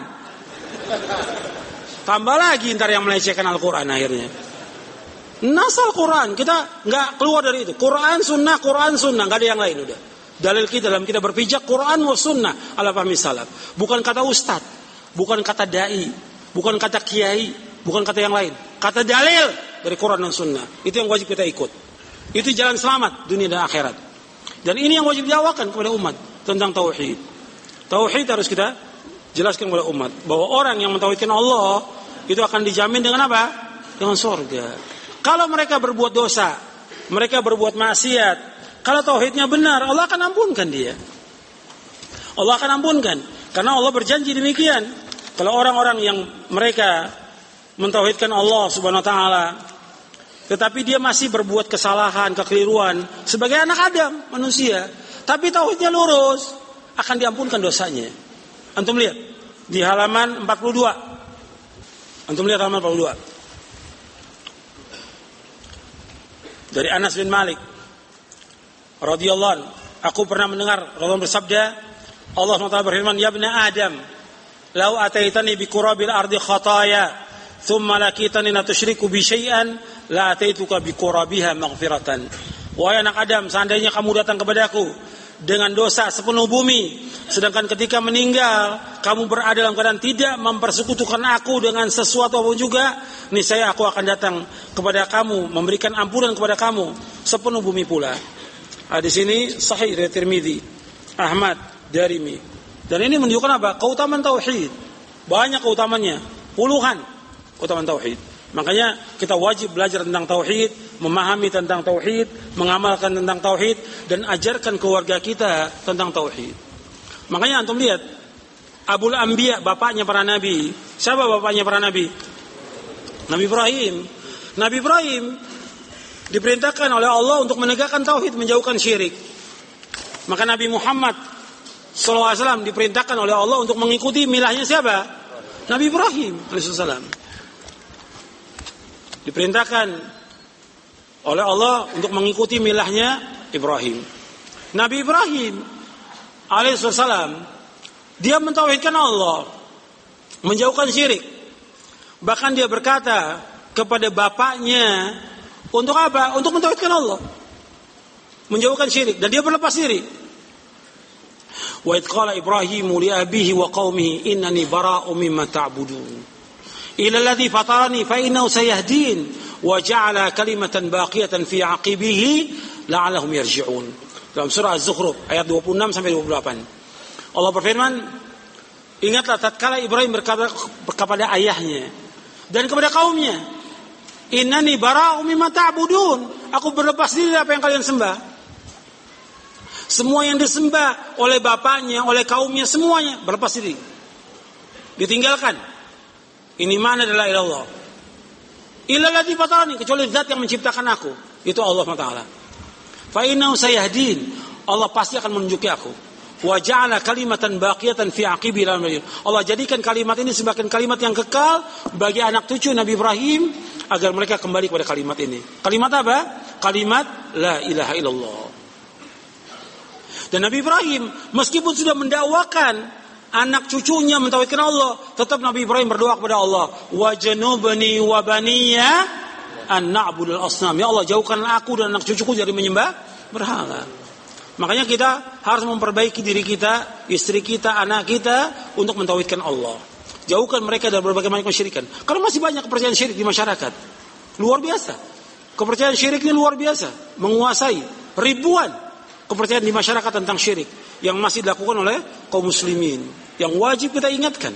Tambah lagi ntar yang melecehkan Al-Quran akhirnya. Nas Al-Quran. Kita gak keluar dari itu. Quran sunnah, Quran sunnah. Gak ada yang lain udah. Dalil kita dalam kita berpijak Quran wa sunnah ala fahmi salaf. Bukan kata ustad. Bukan kata da'i. Bukan kata kiai. Bukan kata yang lain. Kata dalil dari Quran dan sunnah. Itu yang wajib kita ikut. Itu jalan selamat dunia dan akhirat. Dan ini yang wajib diawakan kepada umat tentang tauhid. Tauhid harus kita jelaskan kepada umat bahwa orang yang mentauhidkan Allah itu akan dijamin dengan apa? Dengan surga. Kalau mereka berbuat dosa, mereka berbuat maksiat, kalau tauhidnya benar, Allah akan ampunkan dia. Allah akan ampunkan karena Allah berjanji demikian. Kalau orang-orang yang mereka mentauhidkan Allah Subhanahu wa taala tetapi dia masih berbuat kesalahan, kekeliruan sebagai anak Adam, manusia. Tapi tauhidnya lurus, akan diampunkan dosanya. Antum lihat di halaman empat puluh dua. Antum lihat halaman empat puluh dua. Dari Anas bin Malik radhiyallahu anhu, aku pernah mendengar Rasulullah bersabda, Allah Subhanahu wa taala berfirman, "Ya bani Adam, law ataitani bi qurabil ardi khataaya, thumma lakitani la tusyriku bi syai'an, la ataituka bi qurabiha maghfiratan." Wahai anak Adam, seandainya kamu datang kepadaku dengan dosa sepenuh bumi, sedangkan ketika meninggal kamu berada dalam keadaan tidak mempersekutukan aku dengan sesuatu apapun juga, niscaya aku akan datang kepada kamu memberikan ampunan kepada kamu sepenuh bumi pula. Hadis ini sahih dari Tirmidzi, Ahmad, Darimi. Dan ini menunjukkan apa? Keutamaan tauhid. Banyak keutamaannya, puluhan keutamaan tauhid. Makanya kita wajib belajar tentang tauhid, memahami tentang tauhid, mengamalkan tentang tauhid, dan ajarkan keluarga kita tentang tauhid. Makanya antum lihat Abul Anbiya, bapaknya para nabi. Siapa bapaknya para nabi? Nabi Ibrahim. Nabi Ibrahim diperintahkan oleh Allah untuk menegakkan tauhid, menjauhkan syirik. Maka Nabi Muhammad sallallahu alaihi wasallam diperintahkan oleh Allah untuk mengikuti milahnya siapa? Nabi Ibrahim alaihi salam. Diperintahkan oleh Allah untuk mengikuti milahnya Ibrahim. Nabi Ibrahim alaihissalam, dia mentauhidkan Allah, menjauhkan syirik. Bahkan dia berkata kepada bapaknya untuk apa? Untuk mentauhidkan Allah, menjauhkan syirik, dan dia berlepas diri. Wa idh qala Ibrahimu li abihi wa qaumihi innani bara'u mimma ta'budun. إلى الذي فطرني فإنه سيهدين وجعل كلمة باقية في عقبه لعلهم يرجعون. Dalam surah Az-Zukhruf ayat dua puluh enam sampai dua puluh delapan. Allah berfirman, ingatlah tatkala Ibrahim berkata kepada ayahnya dan kepada kaumnya, innani bara'u mimma ta'budun. Aku berlepas diri dari apa yang kalian sembah. Semua yang disembah oleh bapaknya, oleh kaumnya, semuanya berlepas diri. Ditinggalkan. Ini mana adalah ilallah. Ilallah dibatani, kecuali zat yang menciptakan aku. Itu Allah subhanahu wa taala. Fa'innahu sayahdin. Allah pasti akan menunjuki aku. Wa ja'ala kalimatan baqiyatan fi aqibi. Allah jadikan kalimat ini sebagai kalimat yang kekal bagi anak cucu Nabi Ibrahim, agar mereka kembali kepada kalimat ini. Kalimat apa? Kalimat la ilaha illallah. Dan Nabi Ibrahim meskipun sudah mendakwakan anak cucunya mentauhidkan Allah, tetap Nabi Ibrahim berdoa kepada Allah, wajanubni wa baniya an na'budul asnam. Ya Allah, jauhkanlah aku dan anak cucuku dari menyembah berhala. Makanya kita harus memperbaiki diri kita, istri kita, anak kita untuk mentauhidkan Allah. Jauhkan mereka dari berbagai macam kesyirikan. Karena masih banyak kepercayaan syirik di masyarakat. Luar biasa. Kepercayaan syirik ini luar biasa, menguasai ribuan kepercayaan di masyarakat tentang syirik yang masih dilakukan oleh kaum muslimin. Yang wajib kita ingatkan.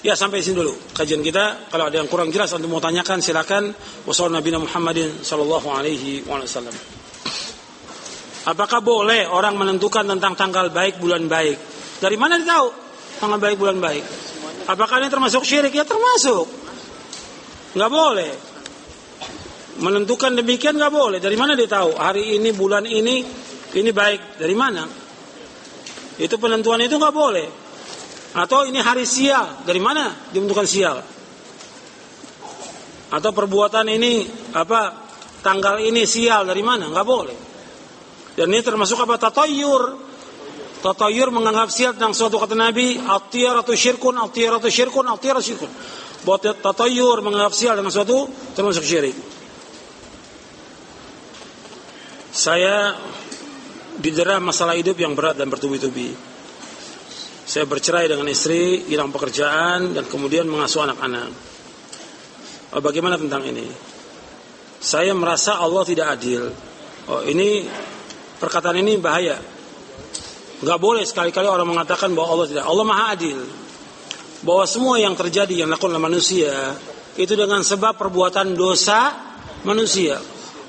Ya, sampai sini dulu kajian kita. Kalau ada yang kurang jelas atau mau tanyakan, silakan. Wassalamualaikum warahmatullahi wabarakatuh. Apakah boleh orang menentukan tentang tanggal baik bulan baik? Dari mana dia tahu tanggal baik bulan baik? Apakah ini termasuk syirik? Ya termasuk. Enggak boleh. Menentukan demikian enggak boleh. Dari mana dia tahu hari ini bulan ini ini baik? Dari mana? Itu penentuan itu nggak boleh. Atau ini hari sial, dari mana ditentukan sial? Atau perbuatan ini apa, tanggal ini sial, dari mana? Nggak boleh. Dan ini termasuk apa? Tatayur. Tatayur menganggap silat yang suatu kata Nabi, at-tiyaratu syirkun, at-tiyaratu syirkun, at-tiyaratu syirkun. Buat tatayur menganggap silat yang suatu termasuk syirik. Saya didera masalah hidup yang berat dan bertubi-tubi. Saya bercerai dengan istri, hilang pekerjaan, dan kemudian mengasuh anak-anak. Oh, bagaimana tentang ini? Saya merasa Allah tidak adil. Oh, ini perkataan ini bahaya. Enggak boleh sekali-kali orang mengatakan bahwa Allah tidak. Allah Maha Adil. Bahwa semua yang terjadi yang dilakukan oleh manusia itu dengan sebab perbuatan dosa manusia.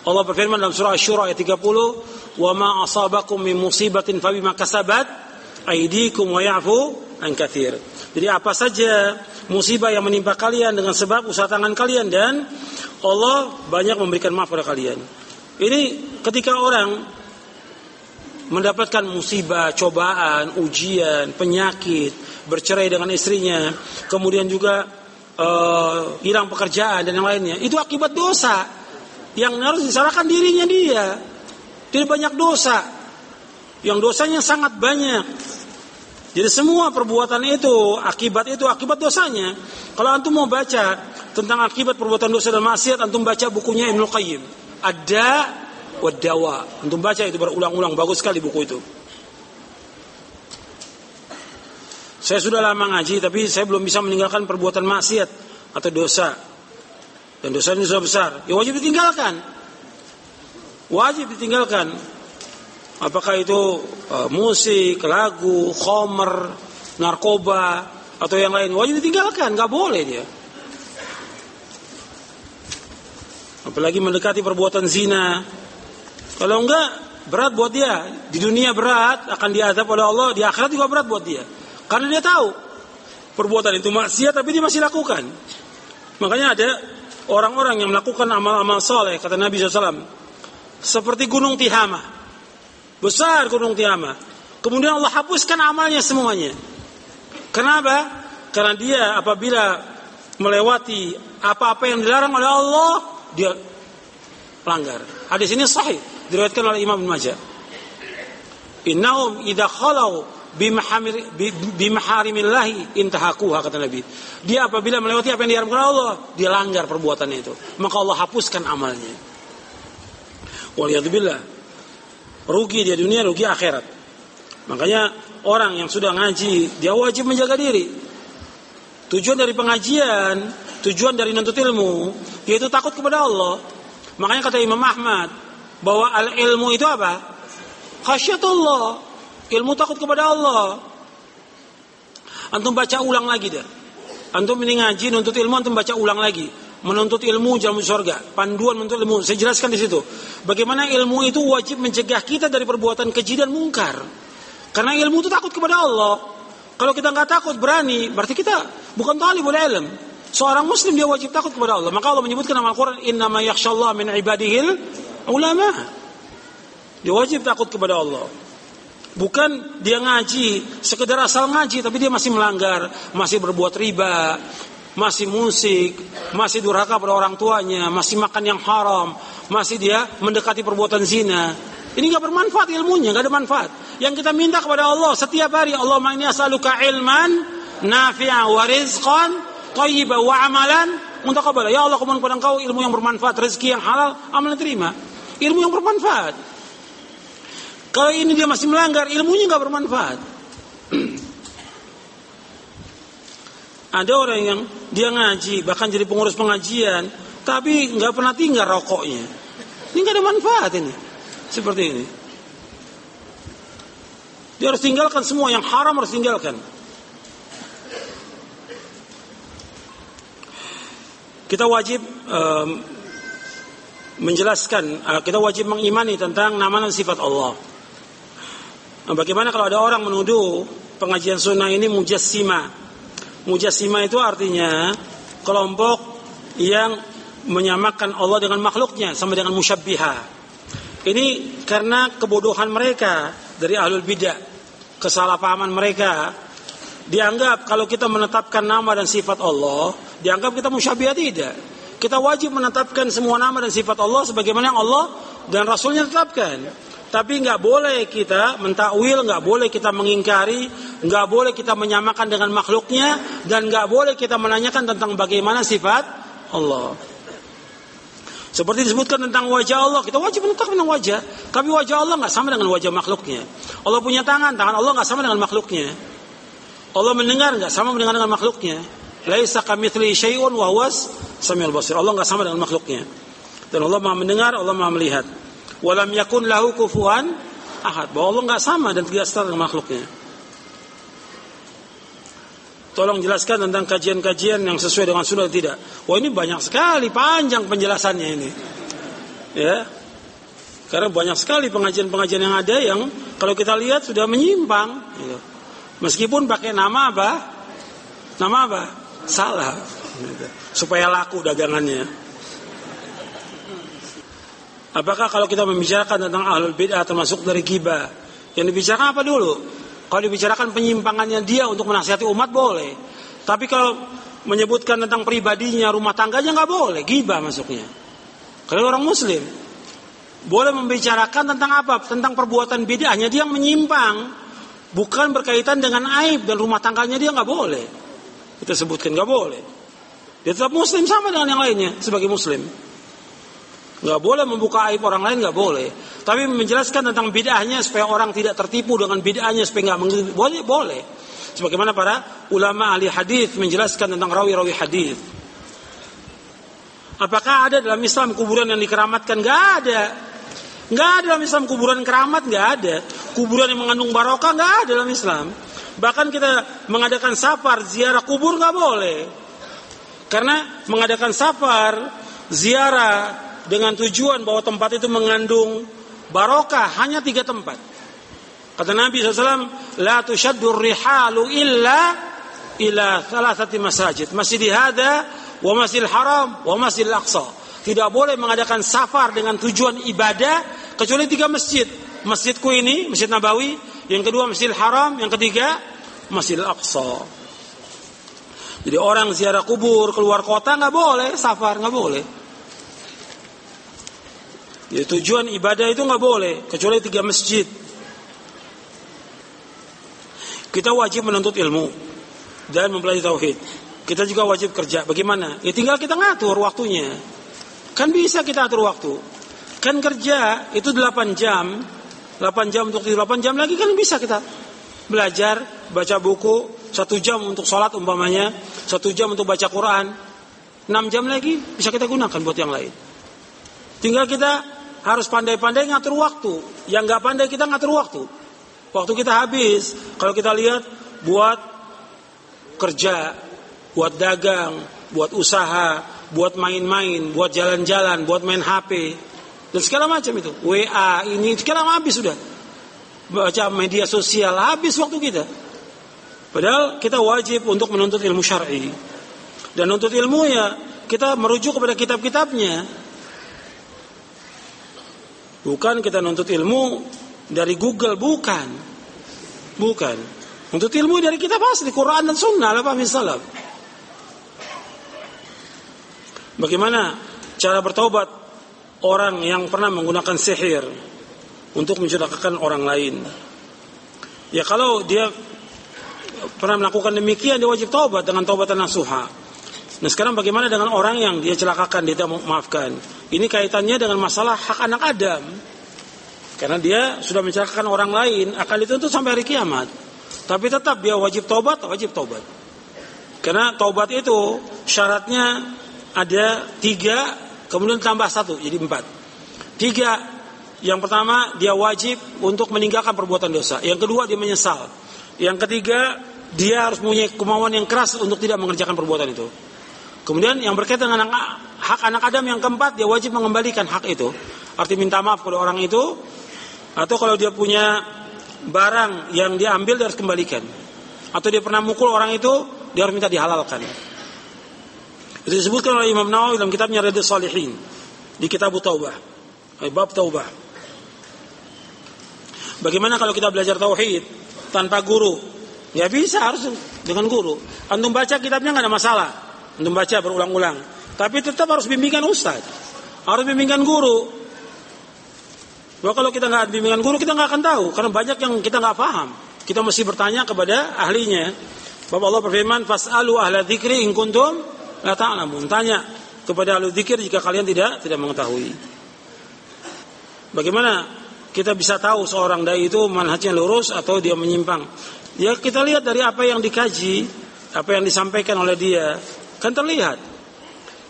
Allah berfirman dalam surah Asy-Syura ayat tiga puluh, "Wa ma asabakum min musibatin fa bima kasabat aydikum wa ya'fu an katsir." Jadi apa saja musibah yang menimpa kalian dengan sebab usaha tangan kalian, dan Allah banyak memberikan maaf pada kalian. Ini ketika orang mendapatkan musibah, cobaan, ujian, penyakit, bercerai dengan istrinya, kemudian juga uh, hilang pekerjaan dan yang lainnya, itu akibat dosa. Yang harus disalahkan dirinya dia. Dia banyak dosa. Yang dosanya sangat banyak. Jadi semua perbuatan itu, akibat itu, akibat dosanya. Kalau antum mau baca tentang akibat perbuatan dosa dan maksiat, antum baca bukunya Ibnu Qayyim, Ad-Da' wa Dawa. Antum baca itu berulang-ulang, bagus sekali buku itu. Saya sudah lama ngaji, tapi saya belum bisa meninggalkan perbuatan maksiat atau dosa. Dan dosa ini sudah besar, ya wajib ditinggalkan. Wajib ditinggalkan. Apakah itu uh, musik, lagu, khomer, narkoba, atau yang lain. Wajib ditinggalkan, gak boleh dia. Apalagi mendekati perbuatan zina. Kalau enggak, berat buat dia. Di dunia berat, akan diazab oleh Allah. Di akhirat juga berat buat dia. Karena dia tahu, perbuatan itu maksiat, tapi dia masih lakukan. Makanya ada orang-orang yang melakukan amal-amal soleh, kata Nabi shallallahu alaihi wasallam, seperti gunung Tihamah, besar gunung Tihamah. Kemudian Allah hapuskan amalnya semuanya. Kenapa? Karena dia apabila melewati apa-apa yang dilarang oleh Allah, dia pelanggar. Hadis ini sahih, diriwayatkan oleh Imam Ibnu Majah. Innahum idza khalau bimaharimillahi intahakuha, kata Nabi. Dia apabila melewati apa yang diharamkan Allah, dia langgar perbuatannya itu, maka Allah hapuskan amalnya. Waliyadzubillah. Rugi dia dunia, rugi akhirat. Makanya orang yang sudah ngaji, dia wajib menjaga diri. Tujuan dari pengajian, tujuan dari nuntut ilmu, yaitu takut kepada Allah. Makanya kata Imam Ahmad, bahwa al-ilmu itu apa? Khasyatullah. Ilmu takut kepada Allah. Antum baca ulang lagi dah. Antum ini ngaji nuntut ilmu, antum baca ulang lagi. Menuntut ilmu jalan menuju surga. Panduan menuntut ilmu. Saya jelaskan di situ. Bagaimana ilmu itu wajib mencegah kita dari perbuatan keji dan mungkar. Karena ilmu itu takut kepada Allah. Kalau kita nggak takut, berani, berarti kita bukan talibul ilm. Seorang muslim dia wajib takut kepada Allah. Maka Allah menyebutkan dalam Al-Quran, innama yakhshallaha min ibadihil ulama. Dia wajib takut kepada Allah. Bukan dia ngaji, sekedar asal ngaji, tapi dia masih melanggar, masih berbuat riba, masih musik, masih durhaka pada orang tuanya, masih makan yang haram, masih dia mendekati perbuatan zina. Ini gak bermanfaat ilmunya, gak ada manfaat. Yang kita minta kepada Allah setiap hari, Allahumma inni as'aluka ilman nafi'a wa rizqan thayyiba wa amalan mutaqabbala. Ya Allah, aku mohon kepada Engkau ilmu yang bermanfaat, rezeki yang halal, amalan terima. Ilmu yang bermanfaat. Kalau ini dia masih melanggar, ilmunya gak bermanfaat. Ada orang yang dia ngaji, bahkan jadi pengurus pengajian, tapi gak pernah tinggal rokoknya. Ini gak ada manfaat ini. Seperti ini. Dia harus tinggalkan semua yang haram, harus tinggalkan. Kita wajib um, menjelaskan, uh, kita wajib mengimani tentang nama dan sifat Allah. Nah, bagaimana kalau ada orang menuduh pengajian sunnah ini mujassima? Mujassima itu artinya kelompok yang menyamakan Allah dengan makhluknya, sama dengan musyabbiha. Ini karena kebodohan mereka dari ahlul bidah, kesalahpahaman mereka. Dianggap kalau kita menetapkan nama dan sifat Allah, dianggap kita musyabbiha. Tidak. Kita wajib menetapkan semua nama dan sifat Allah sebagaimana yang Allah dan Rasulnya tetapkan. Tapi nggak boleh kita mentakwil, nggak boleh kita mengingkari, nggak boleh kita menyamakan dengan makhluknya, dan nggak boleh kita menanyakan tentang bagaimana sifat Allah. Seperti disebutkan tentang wajah Allah, kita wajib menetapkan tentang wajah. Tapi wajah Allah nggak sama dengan wajah makhluknya. Allah punya tangan, tangan Allah nggak sama dengan makhluknya. Allah mendengar, nggak sama mendengar dengan makhluknya. Laisa kamitslihi syai'un wa huwas samiul basir. Allah nggak sama dengan makhluknya. Dan Allah Maha mendengar, Allah Maha melihat. Walam yakun lahu kufuwan ahad. Bahwa Allah enggak sama dan tidak setara dengan makhluknya. Tolong jelaskan tentang kajian-kajian yang sesuai dengan sunnah atau tidak. Wah, ini banyak sekali, panjang penjelasannya ini. Ya. Karena banyak sekali pengajian-pengajian yang ada yang kalau kita lihat sudah menyimpang. Gitu. Meskipun pakai nama apa? Nama apa? Salah. Gitu. Supaya laku dagangannya. Apakah kalau kita membicarakan tentang ahlul bid'ah termasuk dari ghibah? Yang dibicarakan apa dulu? Kalau dibicarakan penyimpangannya dia untuk menasihati umat boleh. Tapi kalau menyebutkan tentang pribadinya, rumah tangganya enggak boleh. Ghibah masuknya. Kalau orang muslim boleh membicarakan tentang apa? Tentang perbuatan bid'ahnya dia yang menyimpang. Bukan berkaitan dengan aib dan rumah tangganya dia enggak boleh. Kita sebutkan enggak boleh. Dia tetap muslim sama dengan yang lainnya sebagai muslim. Nggak boleh membuka aib orang lain, nggak boleh. Tapi menjelaskan tentang bid'ahnya supaya orang tidak tertipu dengan bid'ahnya, supaya nggak mengikuti, boleh, boleh. Sebagaimana para ulama ahli hadis menjelaskan tentang rawi-rawi hadis. Apakah ada dalam Islam kuburan yang dikeramatkan? Nggak ada. Nggak ada dalam Islam kuburan keramat, nggak ada. Kuburan yang mengandung barokah nggak ada dalam Islam. Bahkan kita mengadakan safar, ziarah kubur nggak boleh. Karena mengadakan safar, ziarah dengan tujuan bahwa tempat itu mengandung barokah hanya tiga tempat. Kata Nabi shallallahu alaihi wasallam, la tushaddur rihalu illa ila thalathati masajid. Masjid hada, wa masjidil haram, wa masjidil aqsa. Tidak boleh mengadakan safar dengan tujuan ibadah kecuali tiga masjid. Masjidku ini, Masjid Nabawi, yang kedua Masjidil Haram, yang ketiga Masjidil Aqsa. Jadi orang ziarah kubur keluar kota nggak boleh, safar nggak boleh. Jadi tujuan ibadah itu nggak boleh kecuali tiga masjid. Kita wajib menuntut ilmu dan mempelajari tauhid. Kita juga wajib kerja. Bagaimana? Ya tinggal kita ngatur waktunya. Kan bisa kita atur waktu. Kan kerja itu delapan jam, delapan jam untuk tidur, delapan jam lagi kan bisa kita belajar, baca buku, satu jam untuk sholat umpamanya, satu jam untuk baca Quran, enam jam lagi bisa kita gunakan buat yang lain. Tinggal kita harus pandai-pandai ngatur waktu. Yang nggak pandai kita ngatur waktu. Waktu kita habis. Kalau kita lihat buat kerja, buat dagang, buat usaha, buat main-main, buat jalan-jalan, buat main H P dan segala macam itu. W A ini sekarang habis sudah. Baca media sosial habis waktu kita. Padahal kita wajib untuk menuntut ilmu syar'i. Dan menuntut ilmu ya kita merujuk kepada kitab-kitabnya. Bukan kita nuntut ilmu dari Google, bukan. Bukan. Nuntut ilmu dari kitab asli, Quran dan Sunnah, lah fahmi salaf. Bagaimana cara bertaubat orang yang pernah menggunakan sihir untuk mencelakakan orang lain? Ya kalau dia pernah melakukan demikian, dia wajib taubat dengan taubatan nasuha. Nah sekarang bagaimana dengan orang yang dia celakakan, dia tidak memaafkan? Ini kaitannya dengan masalah hak anak Adam. Karena dia sudah mencelakakan orang lain, akan dituntut sampai hari kiamat. Tapi tetap dia wajib taubat, wajib taubat. Karena taubat itu syaratnya ada tiga, kemudian tambah satu, jadi empat. Tiga, yang pertama dia wajib untuk meninggalkan perbuatan dosa. Yang kedua dia menyesal. Yang ketiga dia harus punya kemauan yang keras untuk tidak mengerjakan perbuatan itu. Kemudian yang berkaitan dengan hak anak Adam yang keempat, dia wajib mengembalikan hak itu. Arti minta maaf kepada orang itu, atau kalau dia punya barang yang dia ambil, dia harus kembalikan. Atau dia pernah mukul orang itu, dia harus minta dihalalkan. Itu disebutkan oleh Imam Nawawi dalam kitabnya Riyadhus Shalihin, di kitab Taubah, bab Taubah. Bagaimana kalau kita belajar tauhid tanpa guru? Ya bisa, harus dengan guru. Antum baca kitabnya nggak ada masalah. Untuk baca berulang-ulang, tapi tetap harus bimbingan ustaz, harus bimbingan guru. Bahwa kalau kita nggak ada bimbingan guru, kita nggak akan tahu, karena banyak yang kita nggak paham. Kita mesti bertanya kepada ahlinya. Bapak Allah berfirman, "Fas'alu ahla dzikri in kuntum la ta'lamun." Tanya kepada ahli dzikir jika kalian tidak tidak mengetahui. Bagaimana kita bisa tahu seorang dai itu manhajnya lurus atau dia menyimpang? Ya kita lihat dari apa yang dikaji, apa yang disampaikan oleh dia, kan terlihat.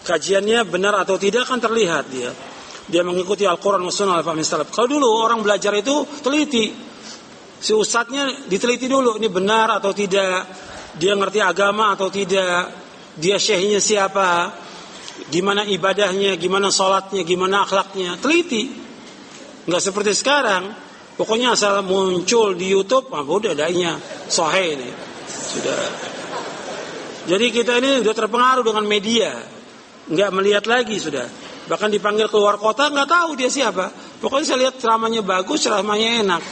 Kajiannya benar atau tidak kan terlihat dia. Dia mengikuti Al-Quran wa Sunnah al-Fahmi salaf. Kalau dulu orang belajar itu teliti, si ustadznya diteliti dulu, ini benar atau tidak, dia ngerti agama atau tidak, dia syekhnya siapa, gimana ibadahnya, gimana sholatnya, gimana akhlaknya, teliti. Nggak seperti sekarang, pokoknya asal muncul di YouTube, ah udah dainya soheh ini sudah. Jadi kita ini sudah terpengaruh dengan media, nggak melihat lagi sudah. Bahkan dipanggil keluar kota nggak tahu dia siapa. Pokoknya saya lihat ceramahnya bagus, ceramahnya enak.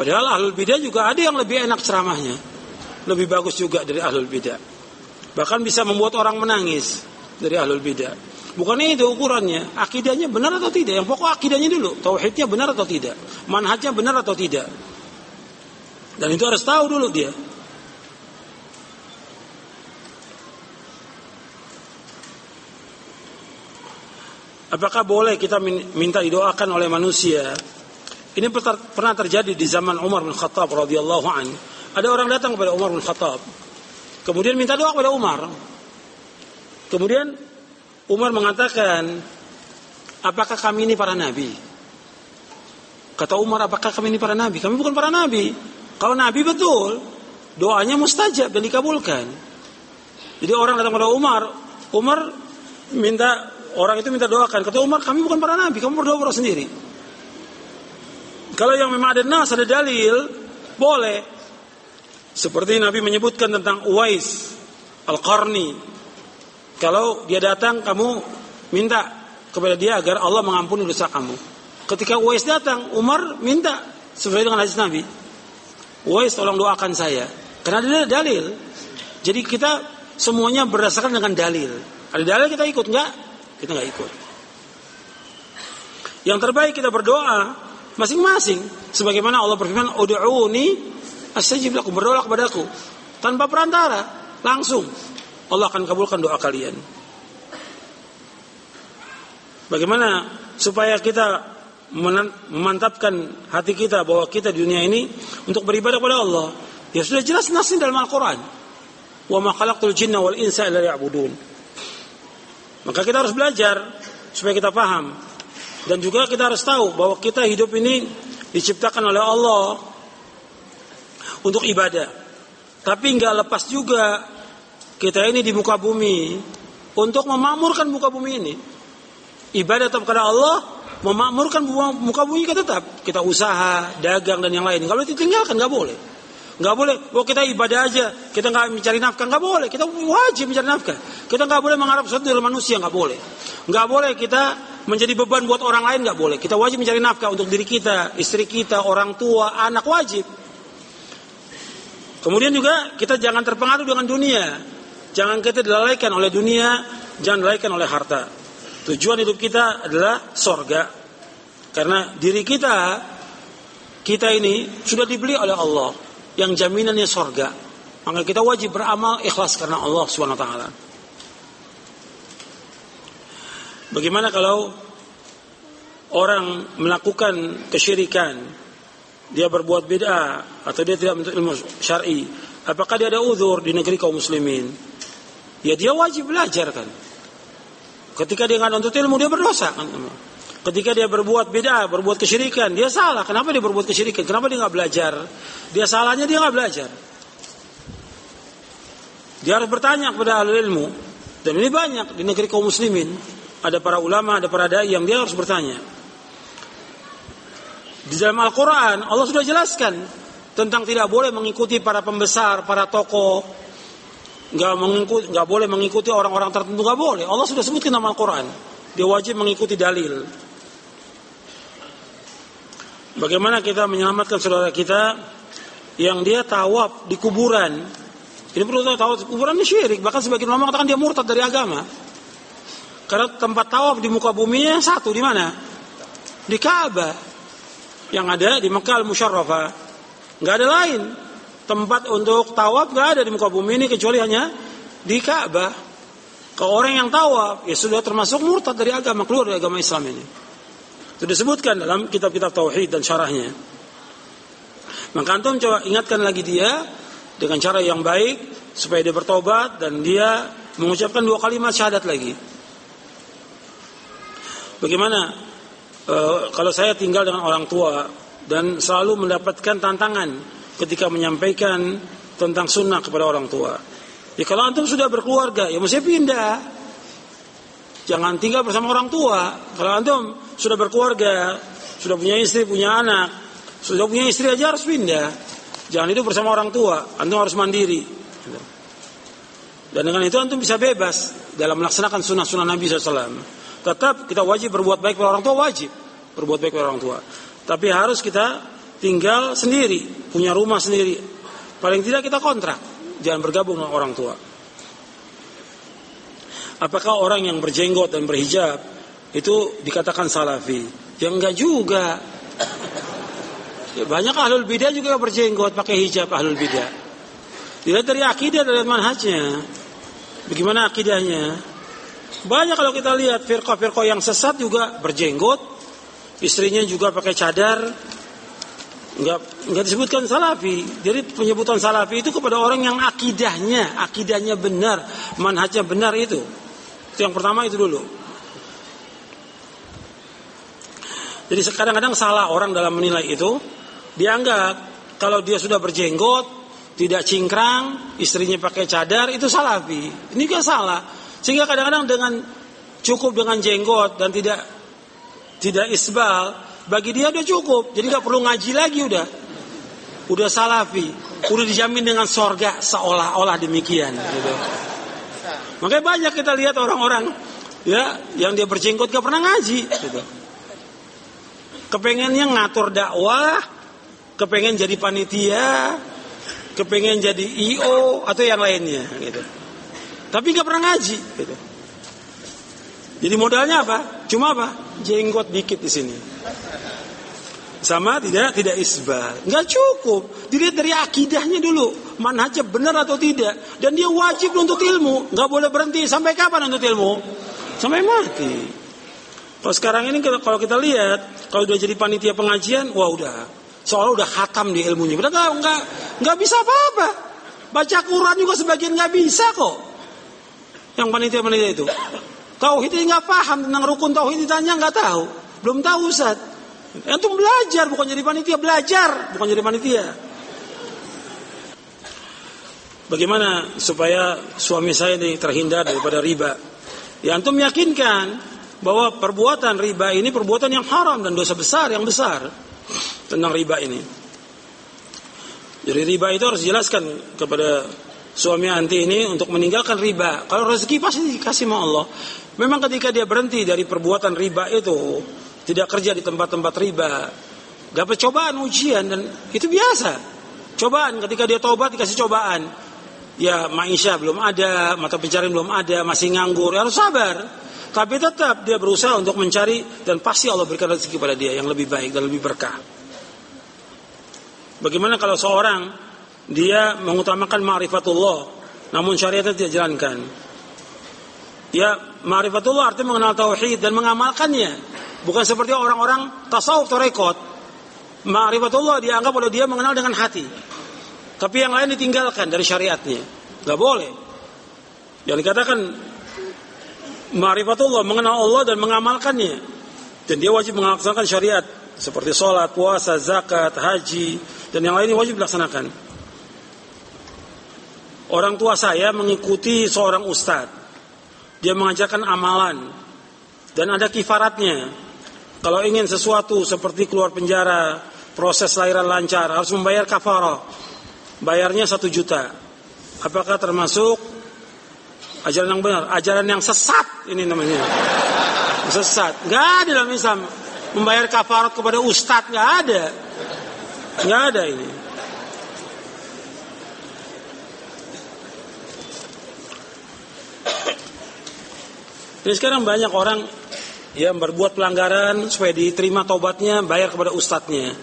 Padahal ahlul bidah juga ada yang lebih enak ceramahnya, lebih bagus juga dari ahlul bidah. Bahkan bisa membuat orang menangis dari ahlul bidah. Bukan itu ukurannya, akidahnya benar atau tidak. Yang pokok akidahnya dulu, tauhidnya benar atau tidak, manhajnya benar atau tidak. Dan itu harus tahu dulu dia. Apakah boleh kita minta didoakan oleh manusia? Ini pernah terjadi di zaman Umar bin Khattab radhiyallahu anhu. Ada orang datang kepada Umar bin Khattab, kemudian minta doa kepada Umar. Kemudian Umar mengatakan, "Apakah kami ini para nabi?" Kata Umar, "Apakah kami ini para nabi? Kami bukan para nabi. Kalau nabi betul, doanya mustajab dan dikabulkan." Jadi orang datang kepada Umar, Umar minta orang itu minta doakan. Kata Umar, kami bukan para nabi, kamu berdoa berdoa sendiri. Kalau yang memang ada nas, ada dalil, boleh. Seperti Nabi menyebutkan tentang Uwais Al-Qarni. Kalau dia datang, kamu minta kepada dia agar Allah mengampuni dosa kamu. Ketika Uwais datang, Umar minta sesuai dengan hadis Nabi. Uwais, tolong doakan saya. Karena ada dalil. Jadi kita semuanya berdasarkan dengan dalil. Ada dalil kita ikut, enggak? Kita nggak ikut. Yang terbaik kita berdoa masing-masing. Sebagaimana Allah berfirman, "Ud'uni astajib lakum," berdoa kepadaku tanpa perantara, langsung Allah akan kabulkan doa kalian. Bagaimana supaya kita memantapkan hati kita bahwa kita di dunia ini untuk beribadah kepada Allah? Ya sudah jelas nasnya dalam Al-Quran. Wa ma khalaqtul jinna wal insa illa liya'budun. Maka kita harus belajar supaya kita paham. Dan juga kita harus tahu bahwa kita hidup ini diciptakan oleh Allah untuk ibadah. Tapi enggak lepas juga kita ini di muka bumi untuk memakmurkan muka bumi ini. Ibadah tetap kepada Allah, memakmurkan muka bumi kita tetap. Kita usaha, dagang dan yang lain. Kalau ditinggalkan enggak boleh. Enggak boleh, oh kita ibadah aja, kita enggak mencari nafkah, enggak boleh. Kita wajib mencari nafkah. Kita enggak boleh mengharap sesuatu dari manusia, enggak boleh. Enggak boleh kita menjadi beban buat orang lain, enggak boleh. Kita wajib mencari nafkah untuk diri kita, istri kita, orang tua, anak, wajib. Kemudian juga kita jangan terpengaruh dengan dunia. Jangan kita dilalaikan oleh dunia, jangan dilalaikan oleh harta. Tujuan hidup kita adalah sorga. Karena diri kita, kita ini sudah dibeli oleh Allah. Yang jaminannya sorga. Maka kita wajib beramal ikhlas karena Allah subhanahu wa taala. Bagaimana kalau orang melakukan kesyirikan, dia berbuat bid'ah atau dia tidak menuntut ilmu syar'i, apakah dia ada uzur di negeri kaum muslimin? Ya dia wajib belajar kan. Ketika dia tidak menuntut ilmu, dia berdosa kan. Ketika dia berbuat bid'ah, berbuat kesyirikan, dia salah. Kenapa dia berbuat kesyirikan? Kenapa dia nggak belajar? Dia salahnya dia nggak belajar. Dia harus bertanya kepada ahli ilmu. Dan ini banyak di negeri kaum muslimin. Ada para ulama, ada para dai yang dia harus bertanya. Di dalam Al-Quran, Allah sudah jelaskan tentang tidak boleh mengikuti para pembesar, para tokoh. Nggak mengikuti, nggak boleh mengikuti orang-orang tertentu, nggak boleh. Allah sudah sebutkan dalam Al-Quran. Dia wajib mengikuti dalil. Bagaimana kita menyelamatkan saudara kita yang dia tawaf di kuburan? Ini perlu tahu, tawaf di kuburan ini syirik. Bahkan sebagian ulama mengatakan dia murtad dari agama. Karena tempat tawaf di muka buminya satu di mana? di Ka'bah yang ada di Mekah Al-Musyarrafah. Enggak ada lain tempat untuk tawaf, enggak ada di muka bumi ini kecuali hanya di Ka'bah. Kalau orang yang tawaf, ya sudah termasuk murtad dari agama, keluar dari agama Islam ini. Itu disebutkan dalam kitab-kitab tauhid dan syarahnya. Maka antum coba ingatkan lagi dia dengan cara yang baik supaya dia bertobat dan dia mengucapkan dua kalimat syahadat lagi. Bagaimana e, kalau saya tinggal dengan orang tua dan selalu mendapatkan tantangan ketika menyampaikan tentang sunnah kepada orang tua. Ya kalau antum sudah berkeluarga, ya mesti pindah. Jangan tinggal bersama orang tua. Kalau antum sudah berkeluarga, sudah punya istri, punya anak, sudah punya istri aja harus pindah. Jangan hidup bersama orang tua. Antum harus mandiri. Dan dengan itu antum bisa bebas dalam melaksanakan sunnah-sunnah Nabi shallallahu alaihi wasallam. Tetap kita wajib berbuat baik kepada orang tua, wajib berbuat baik kepada orang tua. Tapi harus kita tinggal sendiri, punya rumah sendiri. Paling tidak kita kontrak. Jangan bergabung dengan orang tua. Apakah orang yang berjenggot dan berhijab itu dikatakan salafi? Ya enggak juga. Ya, banyak ahlul bidah juga berjenggot pakai hijab, ahlul bidah. Dilihat dari akidah, dari manhajnya. Bagaimana akidahnya? Banyak kalau kita lihat firqah-firqah yang sesat juga berjenggot, istrinya juga pakai cadar. Enggak enggak disebutkan salafi. Jadi penyebutan salafi itu kepada orang yang akidahnya, akidahnya benar, manhajnya benar itu. Itu yang pertama itu dulu. Jadi kadang-kadang salah orang dalam menilai itu. Dianggap kalau dia sudah berjenggot, tidak cingkrang, istrinya pakai cadar, itu salafi. Ini juga salah. Sehingga kadang-kadang dengan cukup dengan jenggot dan tidak tidak isbal, bagi dia udah cukup. Jadi nggak perlu ngaji lagi udah. Udah salafi, udah dijamin dengan sorga seolah-olah demikian. Gitu. Makanya banyak kita lihat orang-orang ya yang dia berjenggot nggak pernah ngaji. Gitu. Kepengennya ngatur dakwah, kepengen jadi panitia, kepengen jadi I O atau yang lainnya gitu. Tapi enggak pernah ngaji gitu. Jadi modalnya apa? Cuma apa? Jenggot dikit di sini. Sama tidak tidak isbal. Enggak cukup. Dilihat dari akidahnya dulu, manhajnya benar atau tidak, dan dia wajib untuk ilmu, enggak boleh berhenti sampai kapan untuk ilmu? Sampai mati. Kalau sekarang ini kalau kita lihat, kalau udah jadi panitia pengajian, wah udah, seolah udah khatam di ilmunya. Padahal enggak, enggak bisa apa-apa. Baca Quran juga sebagian enggak bisa kok. Yang panitia-panitia itu. Tauhidnya enggak paham, tentang rukun tauhid ditanya enggak tahu. Belum tahu Ustaz. Antum belajar, bukan jadi panitia, belajar, bukan jadi panitia. Bagaimana supaya suami saya ini terhindar daripada riba? Ya antum yakinkan bahwa perbuatan riba ini perbuatan yang haram dan dosa besar yang besar tentang riba ini. Jadi riba itu harus dijelaskan kepada suami anti ini untuk meninggalkan riba. Kalau rezeki pasti dikasih sama Allah. Memang ketika dia berhenti dari perbuatan riba itu, tidak kerja di tempat-tempat riba, dapat cobaan, ujian, dan itu biasa. Cobaan ketika dia taubat dikasih cobaan. Ya maisha belum ada, mata pencarian belum ada, masih nganggur, ya harus sabar. Tapi tetap dia berusaha untuk mencari, dan pasti Allah berikan rezeki kepada dia yang lebih baik dan lebih berkah. Bagaimana kalau seorang dia mengutamakan ma'rifatullah namun syariatnya tidak jalankan? Ya ma'rifatullah artinya mengenal tauhid dan mengamalkannya, bukan seperti orang-orang tasawuf tarekat. Ma'rifatullah dianggap oleh dia mengenal dengan hati, tapi yang lain ditinggalkan dari syariatnya. Gak boleh. Yang dikatakan ma'rifatullah mengenal Allah dan mengamalkannya, dan dia wajib melaksanakan syariat seperti sholat, puasa, zakat, haji, dan yang lainnya wajib dilaksanakan. Orang tua saya mengikuti seorang ustadz, dia mengajarkan amalan dan ada kifaratnya. Kalau ingin sesuatu seperti keluar penjara, proses lahiran lancar, harus membayar kafarah, bayarnya satu juta. Apakah termasuk ajaran yang benar? Ajaran yang sesat ini namanya. Sesat. Enggak ada dalam Islam membayar kafarat kepada ustadz, enggak ada. Enggak ada ini. Jadi sekarang banyak orang ya berbuat pelanggaran supaya diterima taubatnya, bayar kepada ustadznya,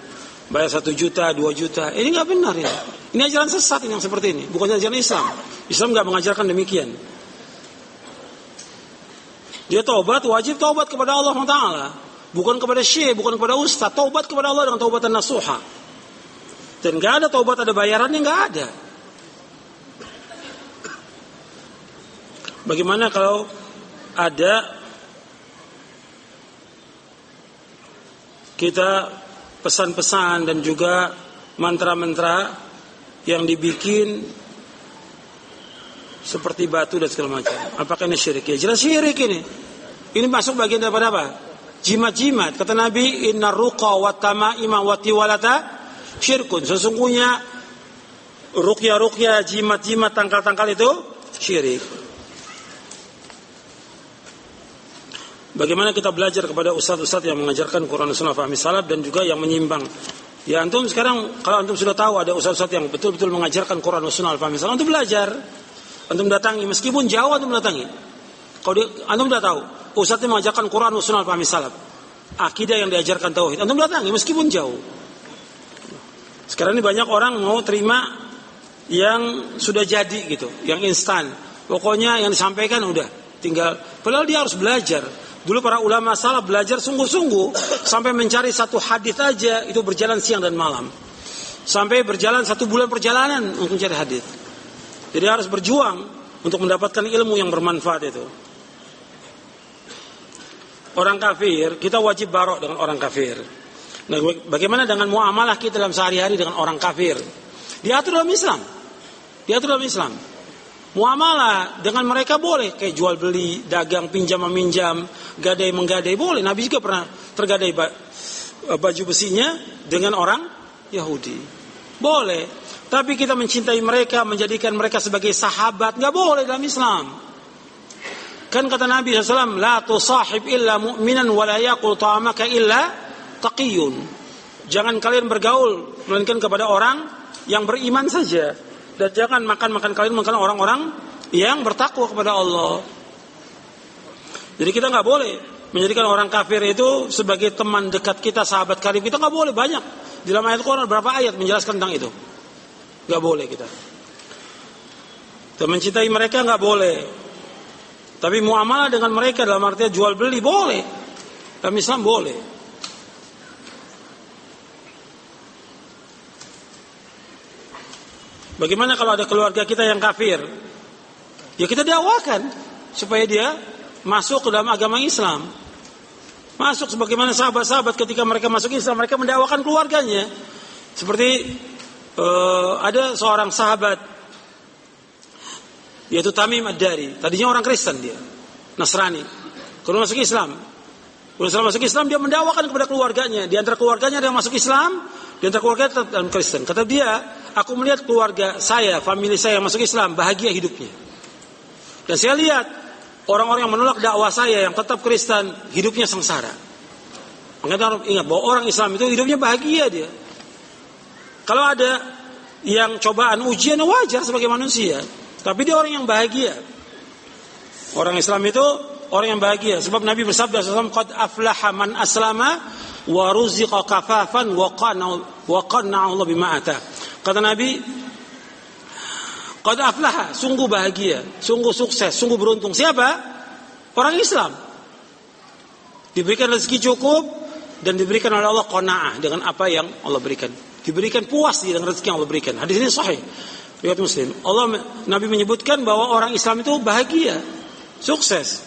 bayar satu juta, dua juta. Ini nggak benar ya. Ini ajaran sesat ini yang seperti ini, bukan ajaran Islam. Islam nggak mengajarkan demikian. Dia taubat, wajib taubat kepada Allah subhanahu wa taala, bukan kepada syekh, bukan kepada ustadz. Taubat kepada Allah dengan taubatan nasuha. Dan nggak ada taubat ada bayarannya, nggak ada. Bagaimana kalau ada kita pesan-pesan dan juga mantra-mantra yang dibikin seperti batu dan segala macam. Apakah ini syirik? Ya jelas syirik ini. Ini masuk bagian daripada apa? Jimat-jimat. Kata Nabi, inna ruqa wa tamaima wa tiwalata syirkun. Sesungguhnya ruqya-ruqya, jimat-jimat, tangkal-tangkal itu syirik. Bagaimana kita belajar kepada ustaz-ustaz yang mengajarkan Quran dan Sunnah fahmi salaf dan juga yang menyimpang. Ya antum sekarang, kalau antum sudah tahu ada ustaz-ustaz yang betul-betul mengajarkan Quran dan Sunnah fahmi salaf, antum belajar, antum datangi, meskipun jauh antum datangi. Kalau dia, antum sudah tahu ustaznya mengajarkan Quran dan Sunnah fahmi salaf, akidah yang diajarkan tauhid, antum datangi meskipun jauh. Sekarang ini banyak orang mau terima yang sudah jadi gitu, yang instan. Pokoknya yang disampaikan udah, tinggal. Padahal dia harus belajar. Dulu para ulama salaf belajar sungguh-sungguh sampai mencari satu hadis aja itu berjalan siang dan malam. Sampai berjalan satu bulan perjalanan untuk mencari hadis. Jadi harus berjuang untuk mendapatkan ilmu yang bermanfaat itu. Orang kafir, kita wajib barok dengan orang kafir. Nah, bagaimana dengan muamalah kita dalam sehari-hari dengan orang kafir? Diatur dalam Islam. Diatur dalam Islam. Muamalah dengan mereka boleh, kayak jual beli, dagang, pinjam meminjam, gadai menggadai boleh. Nabi juga pernah tergadai baju besinya dengan orang Yahudi, boleh. Tapi kita mencintai mereka, menjadikan mereka sebagai sahabat, nggak boleh dalam Islam. Kan kata Nabi shallallahu alaihi wasallam, la tusahib illa mu'minan walayakul ta'amaka illa taqiyun. Jangan kalian bergaul melainkan kepada orang yang beriman saja. Dan jangan makan-makan kalian makan orang-orang yang bertakwa kepada Allah. Jadi kita nggak boleh menjadikan orang kafir itu sebagai teman dekat kita, sahabat karib kita, nggak boleh. Banyak di dalam ayat Quran berapa ayat menjelaskan tentang itu. Nggak boleh kita. Dan mencintai mereka nggak boleh. Tapi muamalah dengan mereka dalam artinya jual beli boleh. Dalam Islam boleh. Bagaimana kalau ada keluarga kita yang kafir? Ya kita dakwakan supaya dia masuk ke dalam agama Islam. Masuk sebagaimana sahabat-sahabat ketika mereka masuk Islam, mereka mendakwakan keluarganya. Seperti uh, ada seorang sahabat yaitu Tamim Ad-Dari. Tadinya orang Kristen dia, Nasrani. Kalau masuk Islam, kalau setelah masuk Islam dia mendakwakan kepada keluarganya. Di antara keluarganya ada yang masuk Islam, di antara keluarganya tetap dalam Kristen. Kata dia, aku melihat keluarga saya, famili saya yang masuk Islam bahagia hidupnya. Dan saya lihat orang-orang yang menolak dakwah saya yang tetap Kristen hidupnya sengsara. Makanya ingat bahwa orang Islam itu hidupnya bahagia dia. Kalau ada yang cobaan ujian wajar sebagai manusia, tapi dia orang yang bahagia. Orang Islam itu orang yang bahagia. Sebab Nabi bersabda shallallahu alaihi wasallam, qad aflaha man aslama wa ruziqa kafafan wa qana'a Allah bima ata. Kata Nabi, qad aflaha, sungguh bahagia, sungguh sukses, sungguh beruntung. Siapa? Orang Islam. Diberikan rezeki cukup dan diberikan oleh Allah qanaah dengan apa yang Allah berikan. Diberikan puas dengan rezeki yang Allah berikan. Hadis ini sahih. Riwayat Muslim. Allah Nabi menyebutkan bahwa orang Islam itu bahagia, sukses.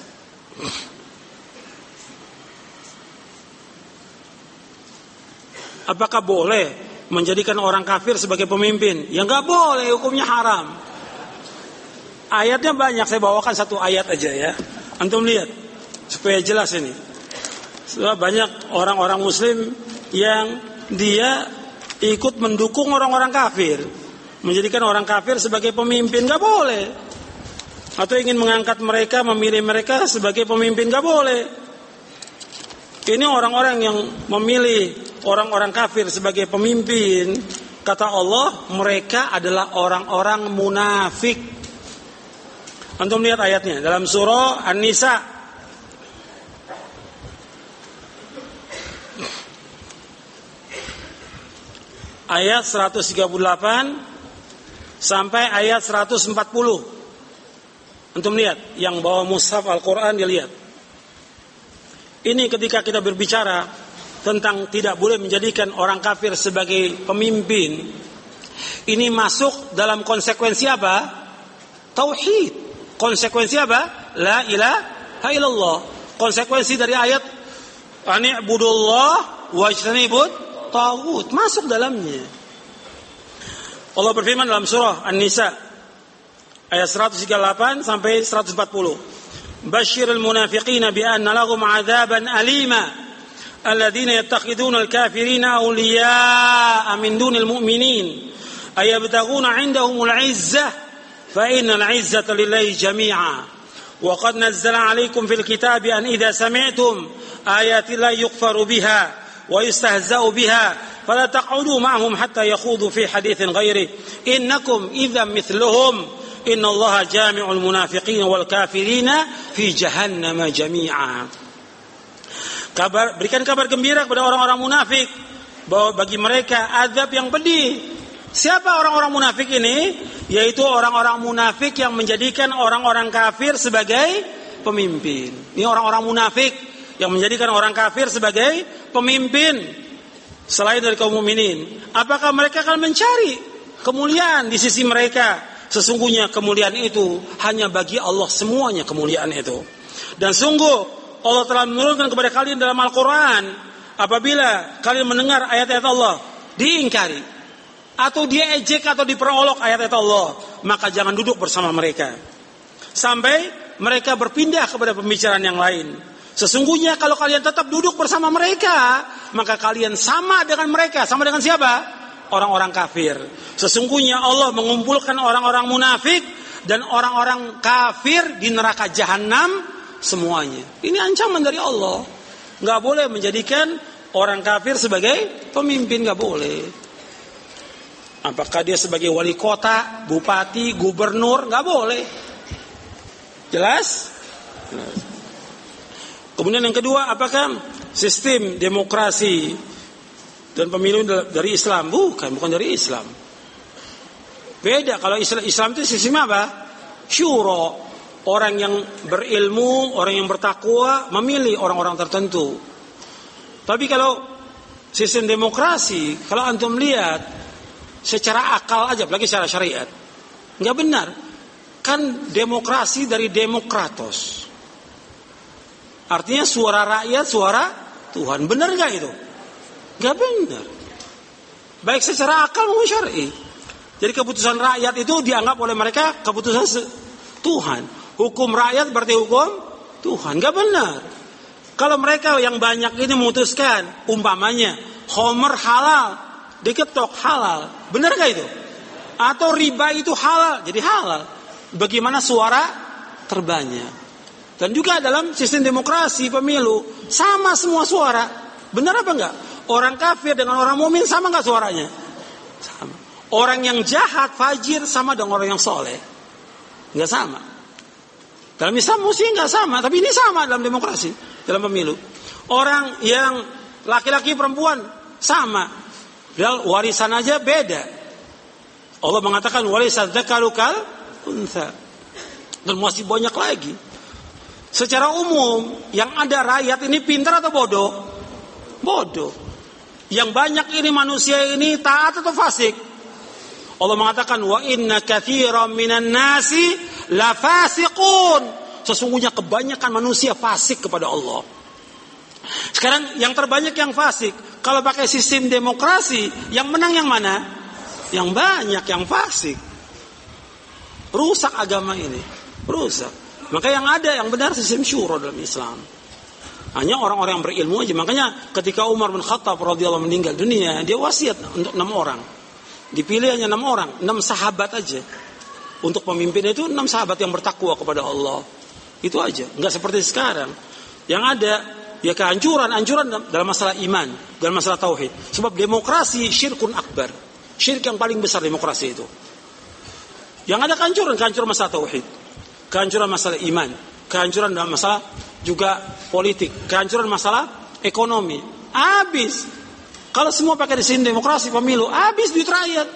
Apakah boleh menjadikan orang kafir sebagai pemimpin? Ya nggak boleh, hukumnya haram. Ayatnya banyak, saya bawakan satu ayat aja ya. Antum lihat supaya jelas ini. Sebab banyak orang-orang Muslim yang dia ikut mendukung orang-orang kafir, menjadikan orang kafir sebagai pemimpin, nggak boleh. Atau ingin mengangkat mereka, memilih mereka sebagai pemimpin, gak boleh. Ini orang-orang yang memilih orang-orang kafir sebagai pemimpin, kata Allah, mereka adalah orang-orang munafik. Antum lihat ayatnya dalam surah An-Nisa. ayat seratus tiga puluh delapan sampai ayat seratus empat puluh. Antum lihat, yang bawa mushaf Al-Quran dilihat. Ini ketika kita berbicara tentang tidak boleh menjadikan orang kafir sebagai pemimpin, ini masuk dalam konsekuensi apa? Tauhid. Konsekuensi apa? La ilaha illallah. Konsekuensi dari ayat ani'budullah wajtanibut taghut, masuk dalamnya. Allah berfirman dalam surah An-Nisa ayat seratus tiga puluh delapan sampai seratus empat puluh. Basyiril munafiqina bi anna lahum 'adzaban alima alladziina yattakhidhuuna al-kaafiriina awliyaa'a min duunil mu'miniin ayabtaghuuna 'indahumul 'izzah فإن العزة لله جميعا وقد نزل عليكم في الكتاب أن إذا سمعتم آيات الله يكفر بها ويستهزأ بها فلا تقعدوا معهم حتى يخوضوا في حديث غيره إنكم إذا مثلهم إن الله جامع المنافقين والكافرين في جهنم جميعا. Kabar, berikan kabar gembira kepada orang-orang munafik bahwa bagi mereka azab yang pedih. Siapa orang-orang munafik ini? Yaitu orang-orang munafik yang menjadikan orang-orang kafir sebagai pemimpin. Ini orang-orang munafik yang menjadikan orang kafir sebagai pemimpin selain dari kaum mukminin. Apakah mereka akan mencari kemuliaan di sisi mereka? Sesungguhnya kemuliaan itu hanya bagi Allah semuanya, kemuliaan itu. Dan sungguh Allah telah menurunkan kepada kalian dalam Al-Quran, apabila kalian mendengar ayat-ayat Allah diingkari atau dia ejek atau diperolok ayat-ayat Allah, maka jangan duduk bersama mereka sampai mereka berpindah kepada pembicaraan yang lain. Sesungguhnya kalau kalian tetap duduk bersama mereka, maka kalian sama dengan mereka. Sama dengan siapa? Orang-orang kafir. Sesungguhnya Allah mengumpulkan orang-orang munafik dan orang-orang kafir di neraka jahanam semuanya. Ini ancaman dari Allah. Gak boleh menjadikan orang kafir sebagai pemimpin, gak boleh. Apakah dia sebagai wali kota, bupati, gubernur? Nggak boleh. Jelas? Kemudian yang kedua, apakah sistem demokrasi dan pemilu dari Islam? Bukan, bukan dari Islam. Beda. Kalau Islam, Islam itu sistem apa? Syuro. Orang yang berilmu, orang yang bertakwa memilih orang-orang tertentu. Tapi kalau sistem demokrasi, kalau antum lihat secara akal aja, apalagi secara syariat, nggak benar. Kan demokrasi dari demokratos, artinya suara rakyat, suara Tuhan. Benar nggak itu? Nggak benar. Baik secara akal maupun syar'i. Jadi keputusan rakyat itu dianggap oleh mereka keputusan Tuhan. Hukum rakyat berarti hukum Tuhan. Nggak benar. Kalau mereka yang banyak ini memutuskan, umpamanya Homer halal, diketok halal, benar gak itu? Atau riba itu halal, jadi halal. Bagaimana suara terbanyak? Dan juga dalam sistem demokrasi pemilu, sama semua suara, benar apa enggak? Orang kafir dengan orang mukmin sama gak suaranya? Sama. Orang yang jahat, fajir, sama dengan orang yang soleh? Enggak sama. Dalam Islam mesti enggak sama, tapi ini sama dalam demokrasi, dalam pemilu. Orang yang laki-laki perempuan sama. Padahal warisan aja beda. Allah mengatakan warisan zakarukal unsa. Dan masih banyak lagi. Secara umum yang ada rakyat ini pintar atau bodoh? Bodoh. Yang banyak ini manusia ini taat atau fasik? Allah mengatakan wa inna katsiran minan nasi la fasiqun. Sesungguhnya kebanyakan manusia fasik kepada Allah. Sekarang yang terbanyak yang fasik. Kalau pakai sistem demokrasi, yang menang yang mana? Yang banyak yang fasik. Rusak agama ini, rusak. Maka yang ada yang benar sistem syuro dalam Islam. Hanya orang-orang yang berilmu aja. Makanya ketika Umar bin Khattab radhiyallahu meninggal dunia, dia wasiat untuk enam orang. Dipilih hanya enam orang, enam sahabat aja. Untuk pemimpin itu enam sahabat yang bertakwa kepada Allah. Itu aja. Enggak seperti sekarang. Yang ada ya kehancuran, anjuran dalam masalah iman, dalam masalah tauhid. Sebab demokrasi syirkun akbar, syirik yang paling besar demokrasi itu. Yang ada kehancuran, kehancuran masalah tauhid, kehancuran masalah iman, kehancuran dalam masalah juga politik, kehancuran masalah ekonomi. Habis. Kalau semua pakai di sini demokrasi pemilu, habis duit rakyat.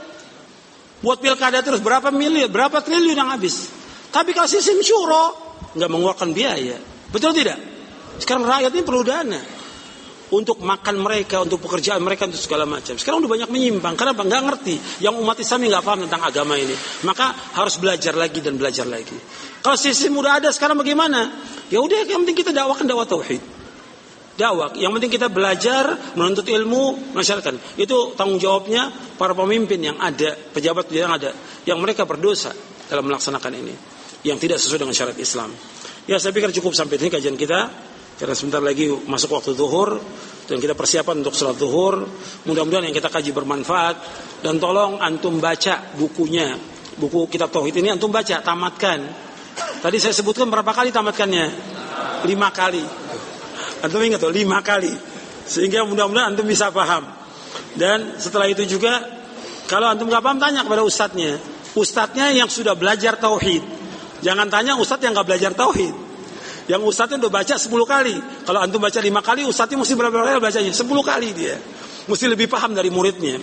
Buat pilkada terus berapa miliar, berapa triliun yang habis. Tapi kalau sistem syuro nggak mengeluarkan biaya, betul tidak? Sekarang rakyat ini perlu dana untuk makan mereka, untuk pekerjaan mereka, untuk segala macam. Sekarang udah banyak menyimpang, karena nggak ngerti. Yang umat Islam nggak paham tentang agama ini, maka harus belajar lagi dan belajar lagi. Kalau sistem udah ada, sekarang bagaimana? Ya udah, yang penting kita dakwakan dakwah tauhid, dakwah. Yang penting kita belajar, menuntut ilmu, masyarakat. Itu tanggung jawabnya para pemimpin yang ada, pejabat yang ada, yang mereka berdosa dalam melaksanakan ini, yang tidak sesuai dengan syariat Islam. Ya, saya pikir cukup sampai ini kajian kita, karena sebentar lagi masuk waktu zuhur dan kita persiapan untuk salat zuhur. Mudah-mudahan yang kita kaji bermanfaat, dan tolong antum baca bukunya, buku kitab tauhid ini antum baca, tamatkan. Tadi saya sebutkan berapa kali tamatkannya? Lima kali. Antum ingat tuh, lima kali. Sehingga mudah-mudahan antum bisa paham. Dan setelah itu juga, kalau antum nggak paham tanya kepada ustadznya, ustadznya yang sudah belajar tauhid. Jangan tanya ustadz yang gak belajar tauhid. Yang ustadznya udah baca sepuluh kali. Kalau antum baca lima kali, ustadznya mesti berapa kali bacanya? sepuluh kali dia. Mesti lebih paham dari muridnya.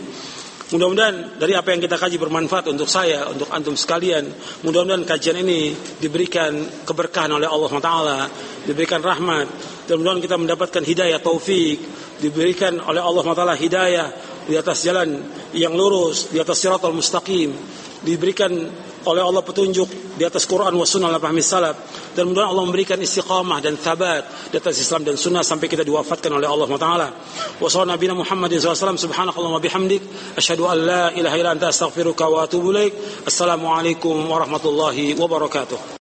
Mudah-mudahan dari apa yang kita kaji bermanfaat untuk saya, untuk antum sekalian. Mudah-mudahan kajian ini diberikan keberkahan oleh Allah subhanahu wa taala, diberikan rahmat, dan mudah-mudahan kita mendapatkan hidayah taufik, diberikan oleh Allah subhanahu wa taala hidayah di atas jalan yang lurus, di atas siratal mustaqim, diberikan oleh Allah petunjuk di atas Quran wa sunnah ala fahmi salaf, dan mudah-mudahan Allah memberikan istiqamah dan thabat di atas Islam dan sunnah sampai kita diwafatkan oleh Allah subhanahu wa taala. Wa sallallahu nabiyana Muhammadin sallallahu alaihi wasallam. Subhanakallahumma bihamdik, asyhadu an la ilaha illa anta, astaghfiruka wa atubu ilaik. Assalamualaikum warahmatullahi wabarakatuh.